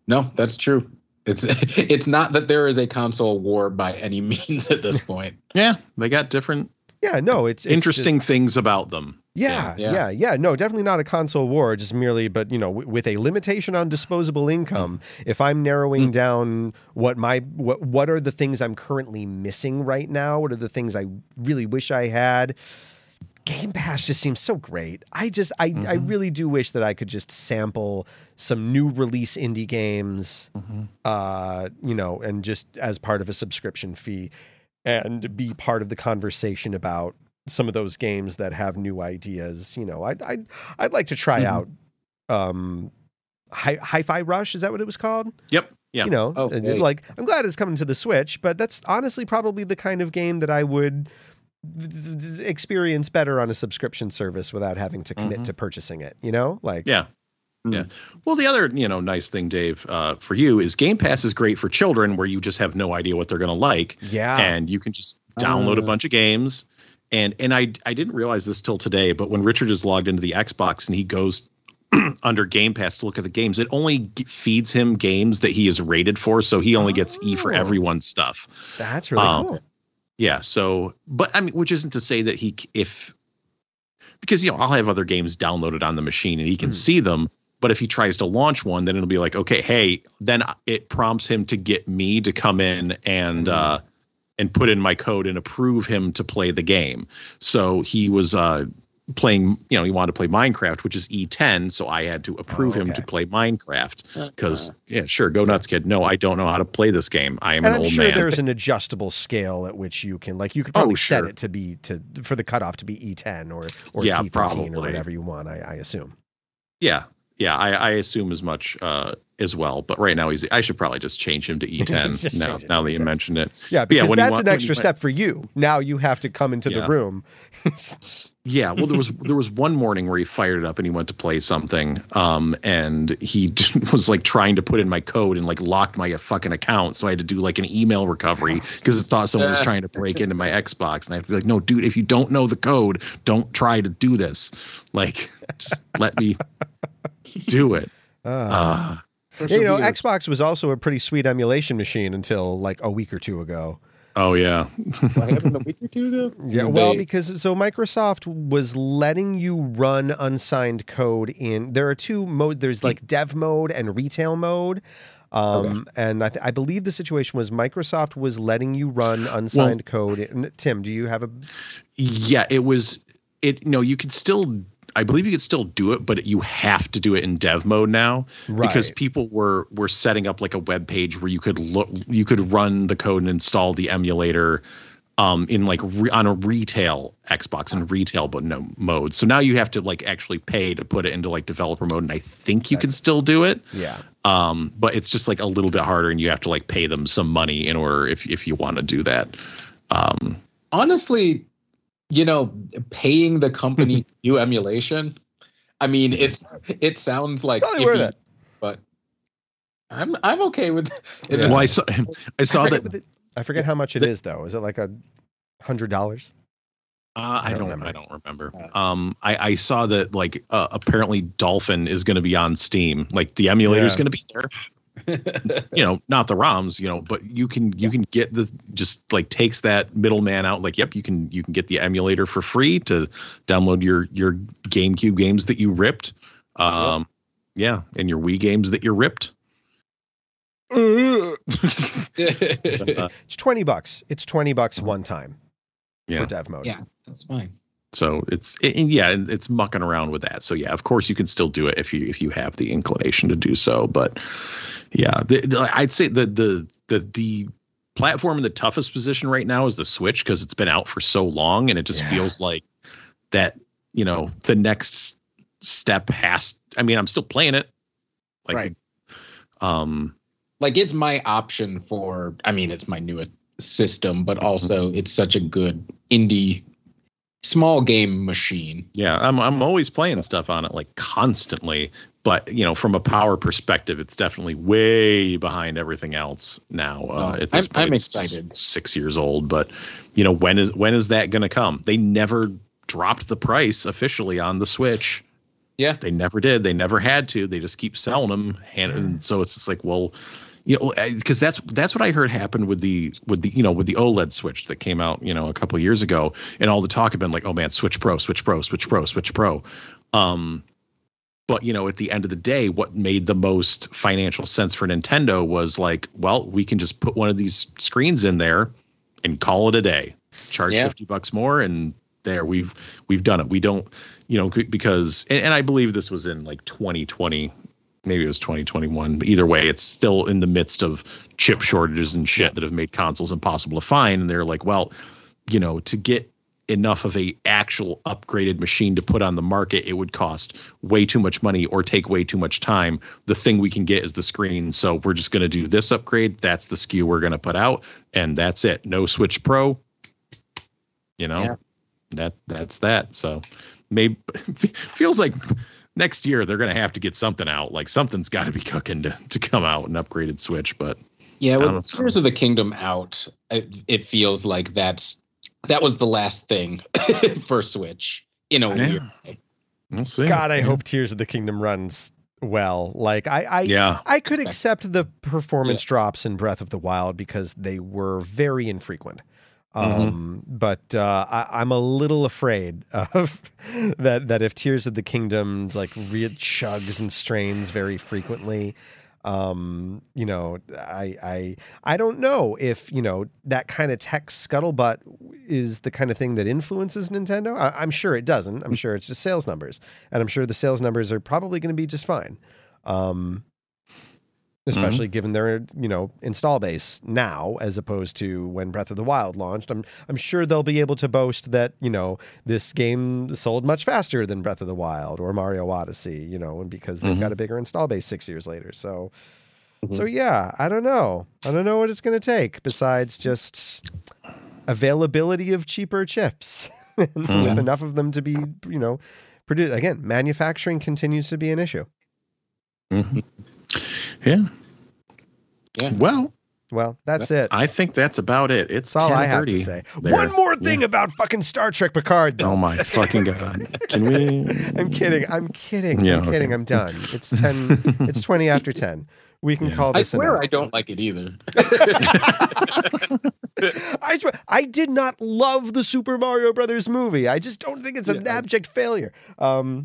no, that's true. It's it's not that there is a console war by any means at this point. yeah, they got different. Yeah, no, it's interesting it's just, things about them. Yeah, yeah, yeah, yeah. No, definitely not a console war, just merely, but, you know, w- with a limitation on disposable income, if I'm narrowing mm. down what my, what, what are the things I'm currently missing right now? What are the things I really wish I had? Game Pass just seems so great. I just, I, mm-hmm. I really do wish that I could just sample some new release indie games, mm-hmm. uh, you know, and just as part of a subscription fee and be part of the conversation about some of those games that have new ideas. You know, I'd, I'd, I'd like to try mm-hmm. out um, Hi, Hi-Fi Rush. Is that what it was called? Yep. Yeah. You know, oh, hey. like I'm glad it's coming to the Switch, but that's honestly probably the kind of game that I would experience better on a subscription service without having to commit mm-hmm. to purchasing it, you know, like, yeah. Yeah. Well, the other, you know, nice thing, Dave, uh, for you is Game Pass is great for children where you just have no idea what they're going to like. Yeah. And you can just download uh, a bunch of games. And and I I didn't realize this till today, but when Richard is logged into the Xbox and he goes under Game Pass to look at the games, it only g- feeds him games that he is rated for. So he only oh. gets E for Everyone stuff. That's really um, cool. Yeah. So, but I mean, which isn't to say that he, if, because, you know, I'll have other games downloaded on the machine and he can mm. see them. But if he tries to launch one, then it'll be like, okay, hey, then it prompts him to get me to come in and uh, and put in my code and approve him to play the game. So he was uh, playing, you know, he wanted to play Minecraft, which is E ten. So I had to approve oh, okay. him to play Minecraft because, uh, yeah, sure. Go nuts, kid. No, I don't know how to play this game. I am and an I'm old sure man. I'm sure there's an adjustable scale at which you can like you could probably oh, sure. set it to be to for the cutoff to be E ten or or yeah, T fifteen probably. Or whatever you want, I, I assume. Yeah. Yeah, I, I assume as much uh, as well. But right now, he's. I should probably just change him to E ten now, now that you mentioned it. Yeah, because yeah, that's want, an extra you, step for you. Now you have to come into yeah. the room. yeah, well, there was there was one morning where he fired it up and he went to play something. Um, and he was like trying to put in my code and like locked my fucking account. So I had to do like an email recovery because it thought someone was trying to break into my Xbox. And I have to be like, no, dude, if you don't know the code, don't try to do this. Like, just let me... do it. Uh, uh, you know, weird. Xbox was also a pretty sweet emulation machine until like a week or two ago. Oh, yeah. What happened a week or two ago? Yeah, well, they... because so Microsoft was letting you run unsigned code in. There are two modes. There's like dev mode and retail mode. Um, okay. And I, th- I believe the situation was Microsoft was letting you run unsigned well, code. In... Tim, do you have a. Yeah, it was. It. No, you could still. I believe you could still do it, but you have to do it in dev mode now, right? Because people were were setting up like a web page where you could look, you could run the code and install the emulator um, in like re, on a retail Xbox and retail, but no mode. So now you have to like actually pay to put it into like developer mode. And I think you That's, can still do it. Yeah. Um, but it's just like a little bit harder, and you have to like pay them some money in order if, if you want to do that. Um, Honestly, you know, paying the company to do emulation, I mean, it's it sounds like iffy, but I'm I'm okay with it. Yeah. Well, I saw I saw I that. The, I forget how much it the, is though. Is it like a hundred dollars? Uh, I, I don't. Remember. I don't remember. Um, I, I saw that like uh, apparently Dolphin is going to be on Steam. Like the emulator is yeah. going to be there. You know, not the ROMs, you know, but you can you can get this, just like takes that middleman out. Like, yep, you can you can get the emulator for free to download your your GameCube games that you ripped. Um, yeah, and your Wii games that you ripped. It's twenty bucks. It's twenty bucks one time. Yeah. For dev mode. Yeah, that's fine. So it's it, yeah, it's mucking around with that. So yeah, of course you can still do it if you if you have the inclination to do so. But yeah, the, the, I'd say the the the the platform in the toughest position right now is the Switch, because it's been out for so long, and it just yeah. feels like that, you know, the next step has. I mean, I'm still playing it, like, right? Um, like it's my option for. I mean, it's my newest system, but also it's such a good indie. Small game machine. Yeah, I'm I'm always playing stuff on it, like constantly. But you know, from a power perspective, it's definitely way behind everything else now. Uh, at this I'm, point, I'm excited. It's six years old, but you know, when is when is that going to come? They never dropped the price officially on the Switch. Yeah, they never did. They never had to. They just keep selling them, and, and so it's just like, well, you know, because that's that's what I heard happened with the with the you know with the OLED Switch that came out, you know, a couple of years ago, and all the talk had been like, oh man, Switch Pro, Switch Pro, Switch Pro, Switch Pro. Um, but you know, at the end of the day, what made the most financial sense for Nintendo was like, well, we can just put one of these screens in there and call it a day, charge yeah. fifty bucks more, and there we've we've done it. We don't, you know, because and, and I believe this was in like twenty twenty. Maybe it was twenty twenty-one, but either way, it's still in the midst of chip shortages and shit that have made consoles impossible to find. And they're like, well, you know, to get enough of a actual upgraded machine to put on the market, it would cost way too much money or take way too much time. The thing we can get is the screen. So we're just going to do this upgrade. That's the S K U we're going to put out. And that's it. No Switch Pro. You know, yeah. that that's that. So maybe feels like... Next year, they're going to have to get something out. Like, something's got to be cooking to, to come out, an upgraded Switch. But yeah, with Tears of the Kingdom out, it, it feels like that's that was the last thing for Switch in a yeah. weird way. We'll see. God, I yeah. hope Tears of the Kingdom runs well. Like, I, I, yeah. I could Expect. accept the performance yeah. drops in Breath of the Wild because they were very infrequent. Um, mm-hmm. But uh, I, I'm a little afraid of that, that if Tears of the Kingdom like re- chugs and strains very frequently, um, you know, I, I I don't know if, you know, that kind of tech scuttlebutt is the kind of thing that influences Nintendo. I, I'm sure it doesn't. I'm sure it's just sales numbers, and I'm sure the sales numbers are probably going to be just fine, um, especially mm-hmm. given their, you know, install base now, as opposed to when Breath of the Wild launched. I'm I'm sure they'll be able to boast that, you know, this game sold much faster than Breath of the Wild or Mario Odyssey, you know, and because they've mm-hmm. got a bigger install base six years later. So, mm-hmm. so yeah, I don't know. I don't know what it's going to take besides just availability of cheaper chips mm-hmm. with enough of them to be, you know, produced. Again, manufacturing continues to be an issue. Mm-hmm. Yeah. Yeah. Well, well, that's it. I think that's about it. It's that's all I have to say. There. One more thing yeah. about fucking Star Trek Picard, though. Oh my fucking God. Can we? I'm kidding. I'm kidding. Yeah, I'm okay. kidding. I'm done. It's ten. It's twenty after ten. We can yeah. call this. I swear I don't like it either. I swear, I did not love the Super Mario Brothers movie. I just don't think it's an yeah. abject failure. Um,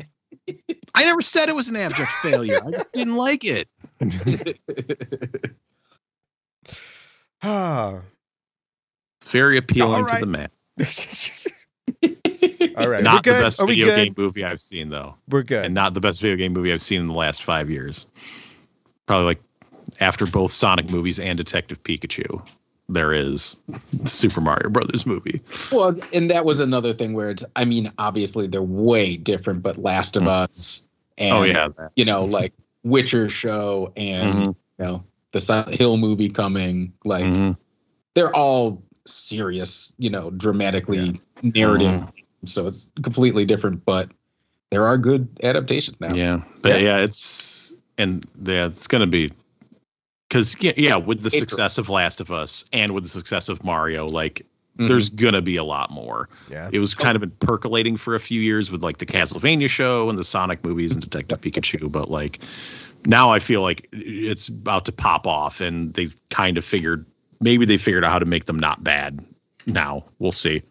I never said it was an abject failure. I just didn't like it. Very appealing right. to the man. All right. Not the best video game movie I've seen, though. We're good. And not the best video game movie I've seen in the last five years. Probably like after both Sonic movies and Detective Pikachu, there is the Super Mario Brothers movie. Well, and that was another thing where it's, I mean, obviously they're way different, but Last of mm. Us and, oh, yeah. you know, like Witcher show and, mm-hmm. you know, the Silent Hill movie coming. Like, mm-hmm. they're all serious, you know, dramatically yeah. narrative. Mm-hmm. So it's completely different, but there are good adaptations now. Yeah. But yeah, yeah it's, and yeah, it's going to be, because, yeah, yeah, with the success of Last of Us and with the success of Mario, like, mm-hmm. there's going to be a lot more. Yeah. It was kind of been percolating for a few years with, like, the Castlevania show and the Sonic movies and Detective Pikachu. But, like, now I feel like it's about to pop off, and they've kind of figured, maybe they figured out how to make them not bad now. We'll see.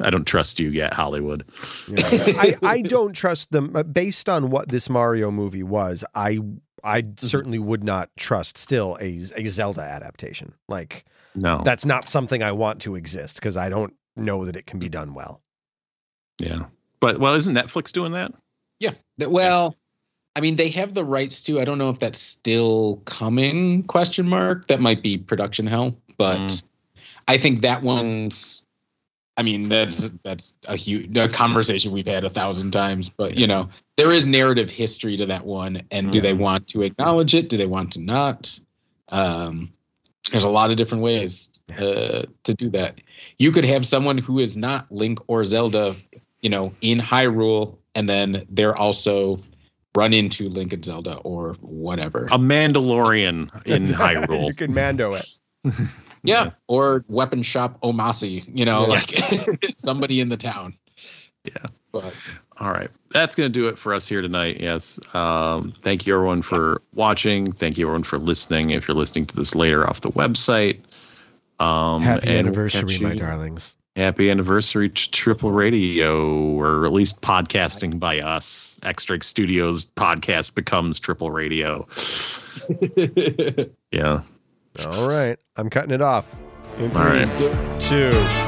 I don't trust you yet, Hollywood. Yeah. I, I don't trust them. Based on what this Mario movie was, I... I certainly would not trust still a, a Zelda adaptation. Like, no, that's not something I want to exist because I don't know that it can be done well. Yeah. But, well, isn't Netflix doing that? Yeah. Well, I mean, they have the rights to, I don't know if that's still coming, question mark. That might be production hell, but mm. I think that one's, I mean, that's, that's a huge a conversation we've had a thousand times, but yeah. you know, there is narrative history to that one. And do yeah. they want to acknowledge it? Do they want to not? Um, there's a lot of different ways uh, to do that. You could have someone who is not Link or Zelda, you know, in Hyrule, and then they're also run into Link and Zelda or whatever. A Mandalorian in Hyrule. You can Mando it. Yeah. yeah, or weapon shop Omasi, you know, yeah. like somebody in the town. Yeah. But. All right. That's going to do it for us here tonight. Yes. Um, thank you, everyone, for watching. Thank you, everyone, for listening. If you're listening to this later off the website. Um, Happy and anniversary, we'll my darlings. Happy anniversary to Triple Radio, or at least podcasting by us. X-Strike Studios podcast becomes Triple Radio. yeah. All right. I'm cutting it off. In three, All right. two.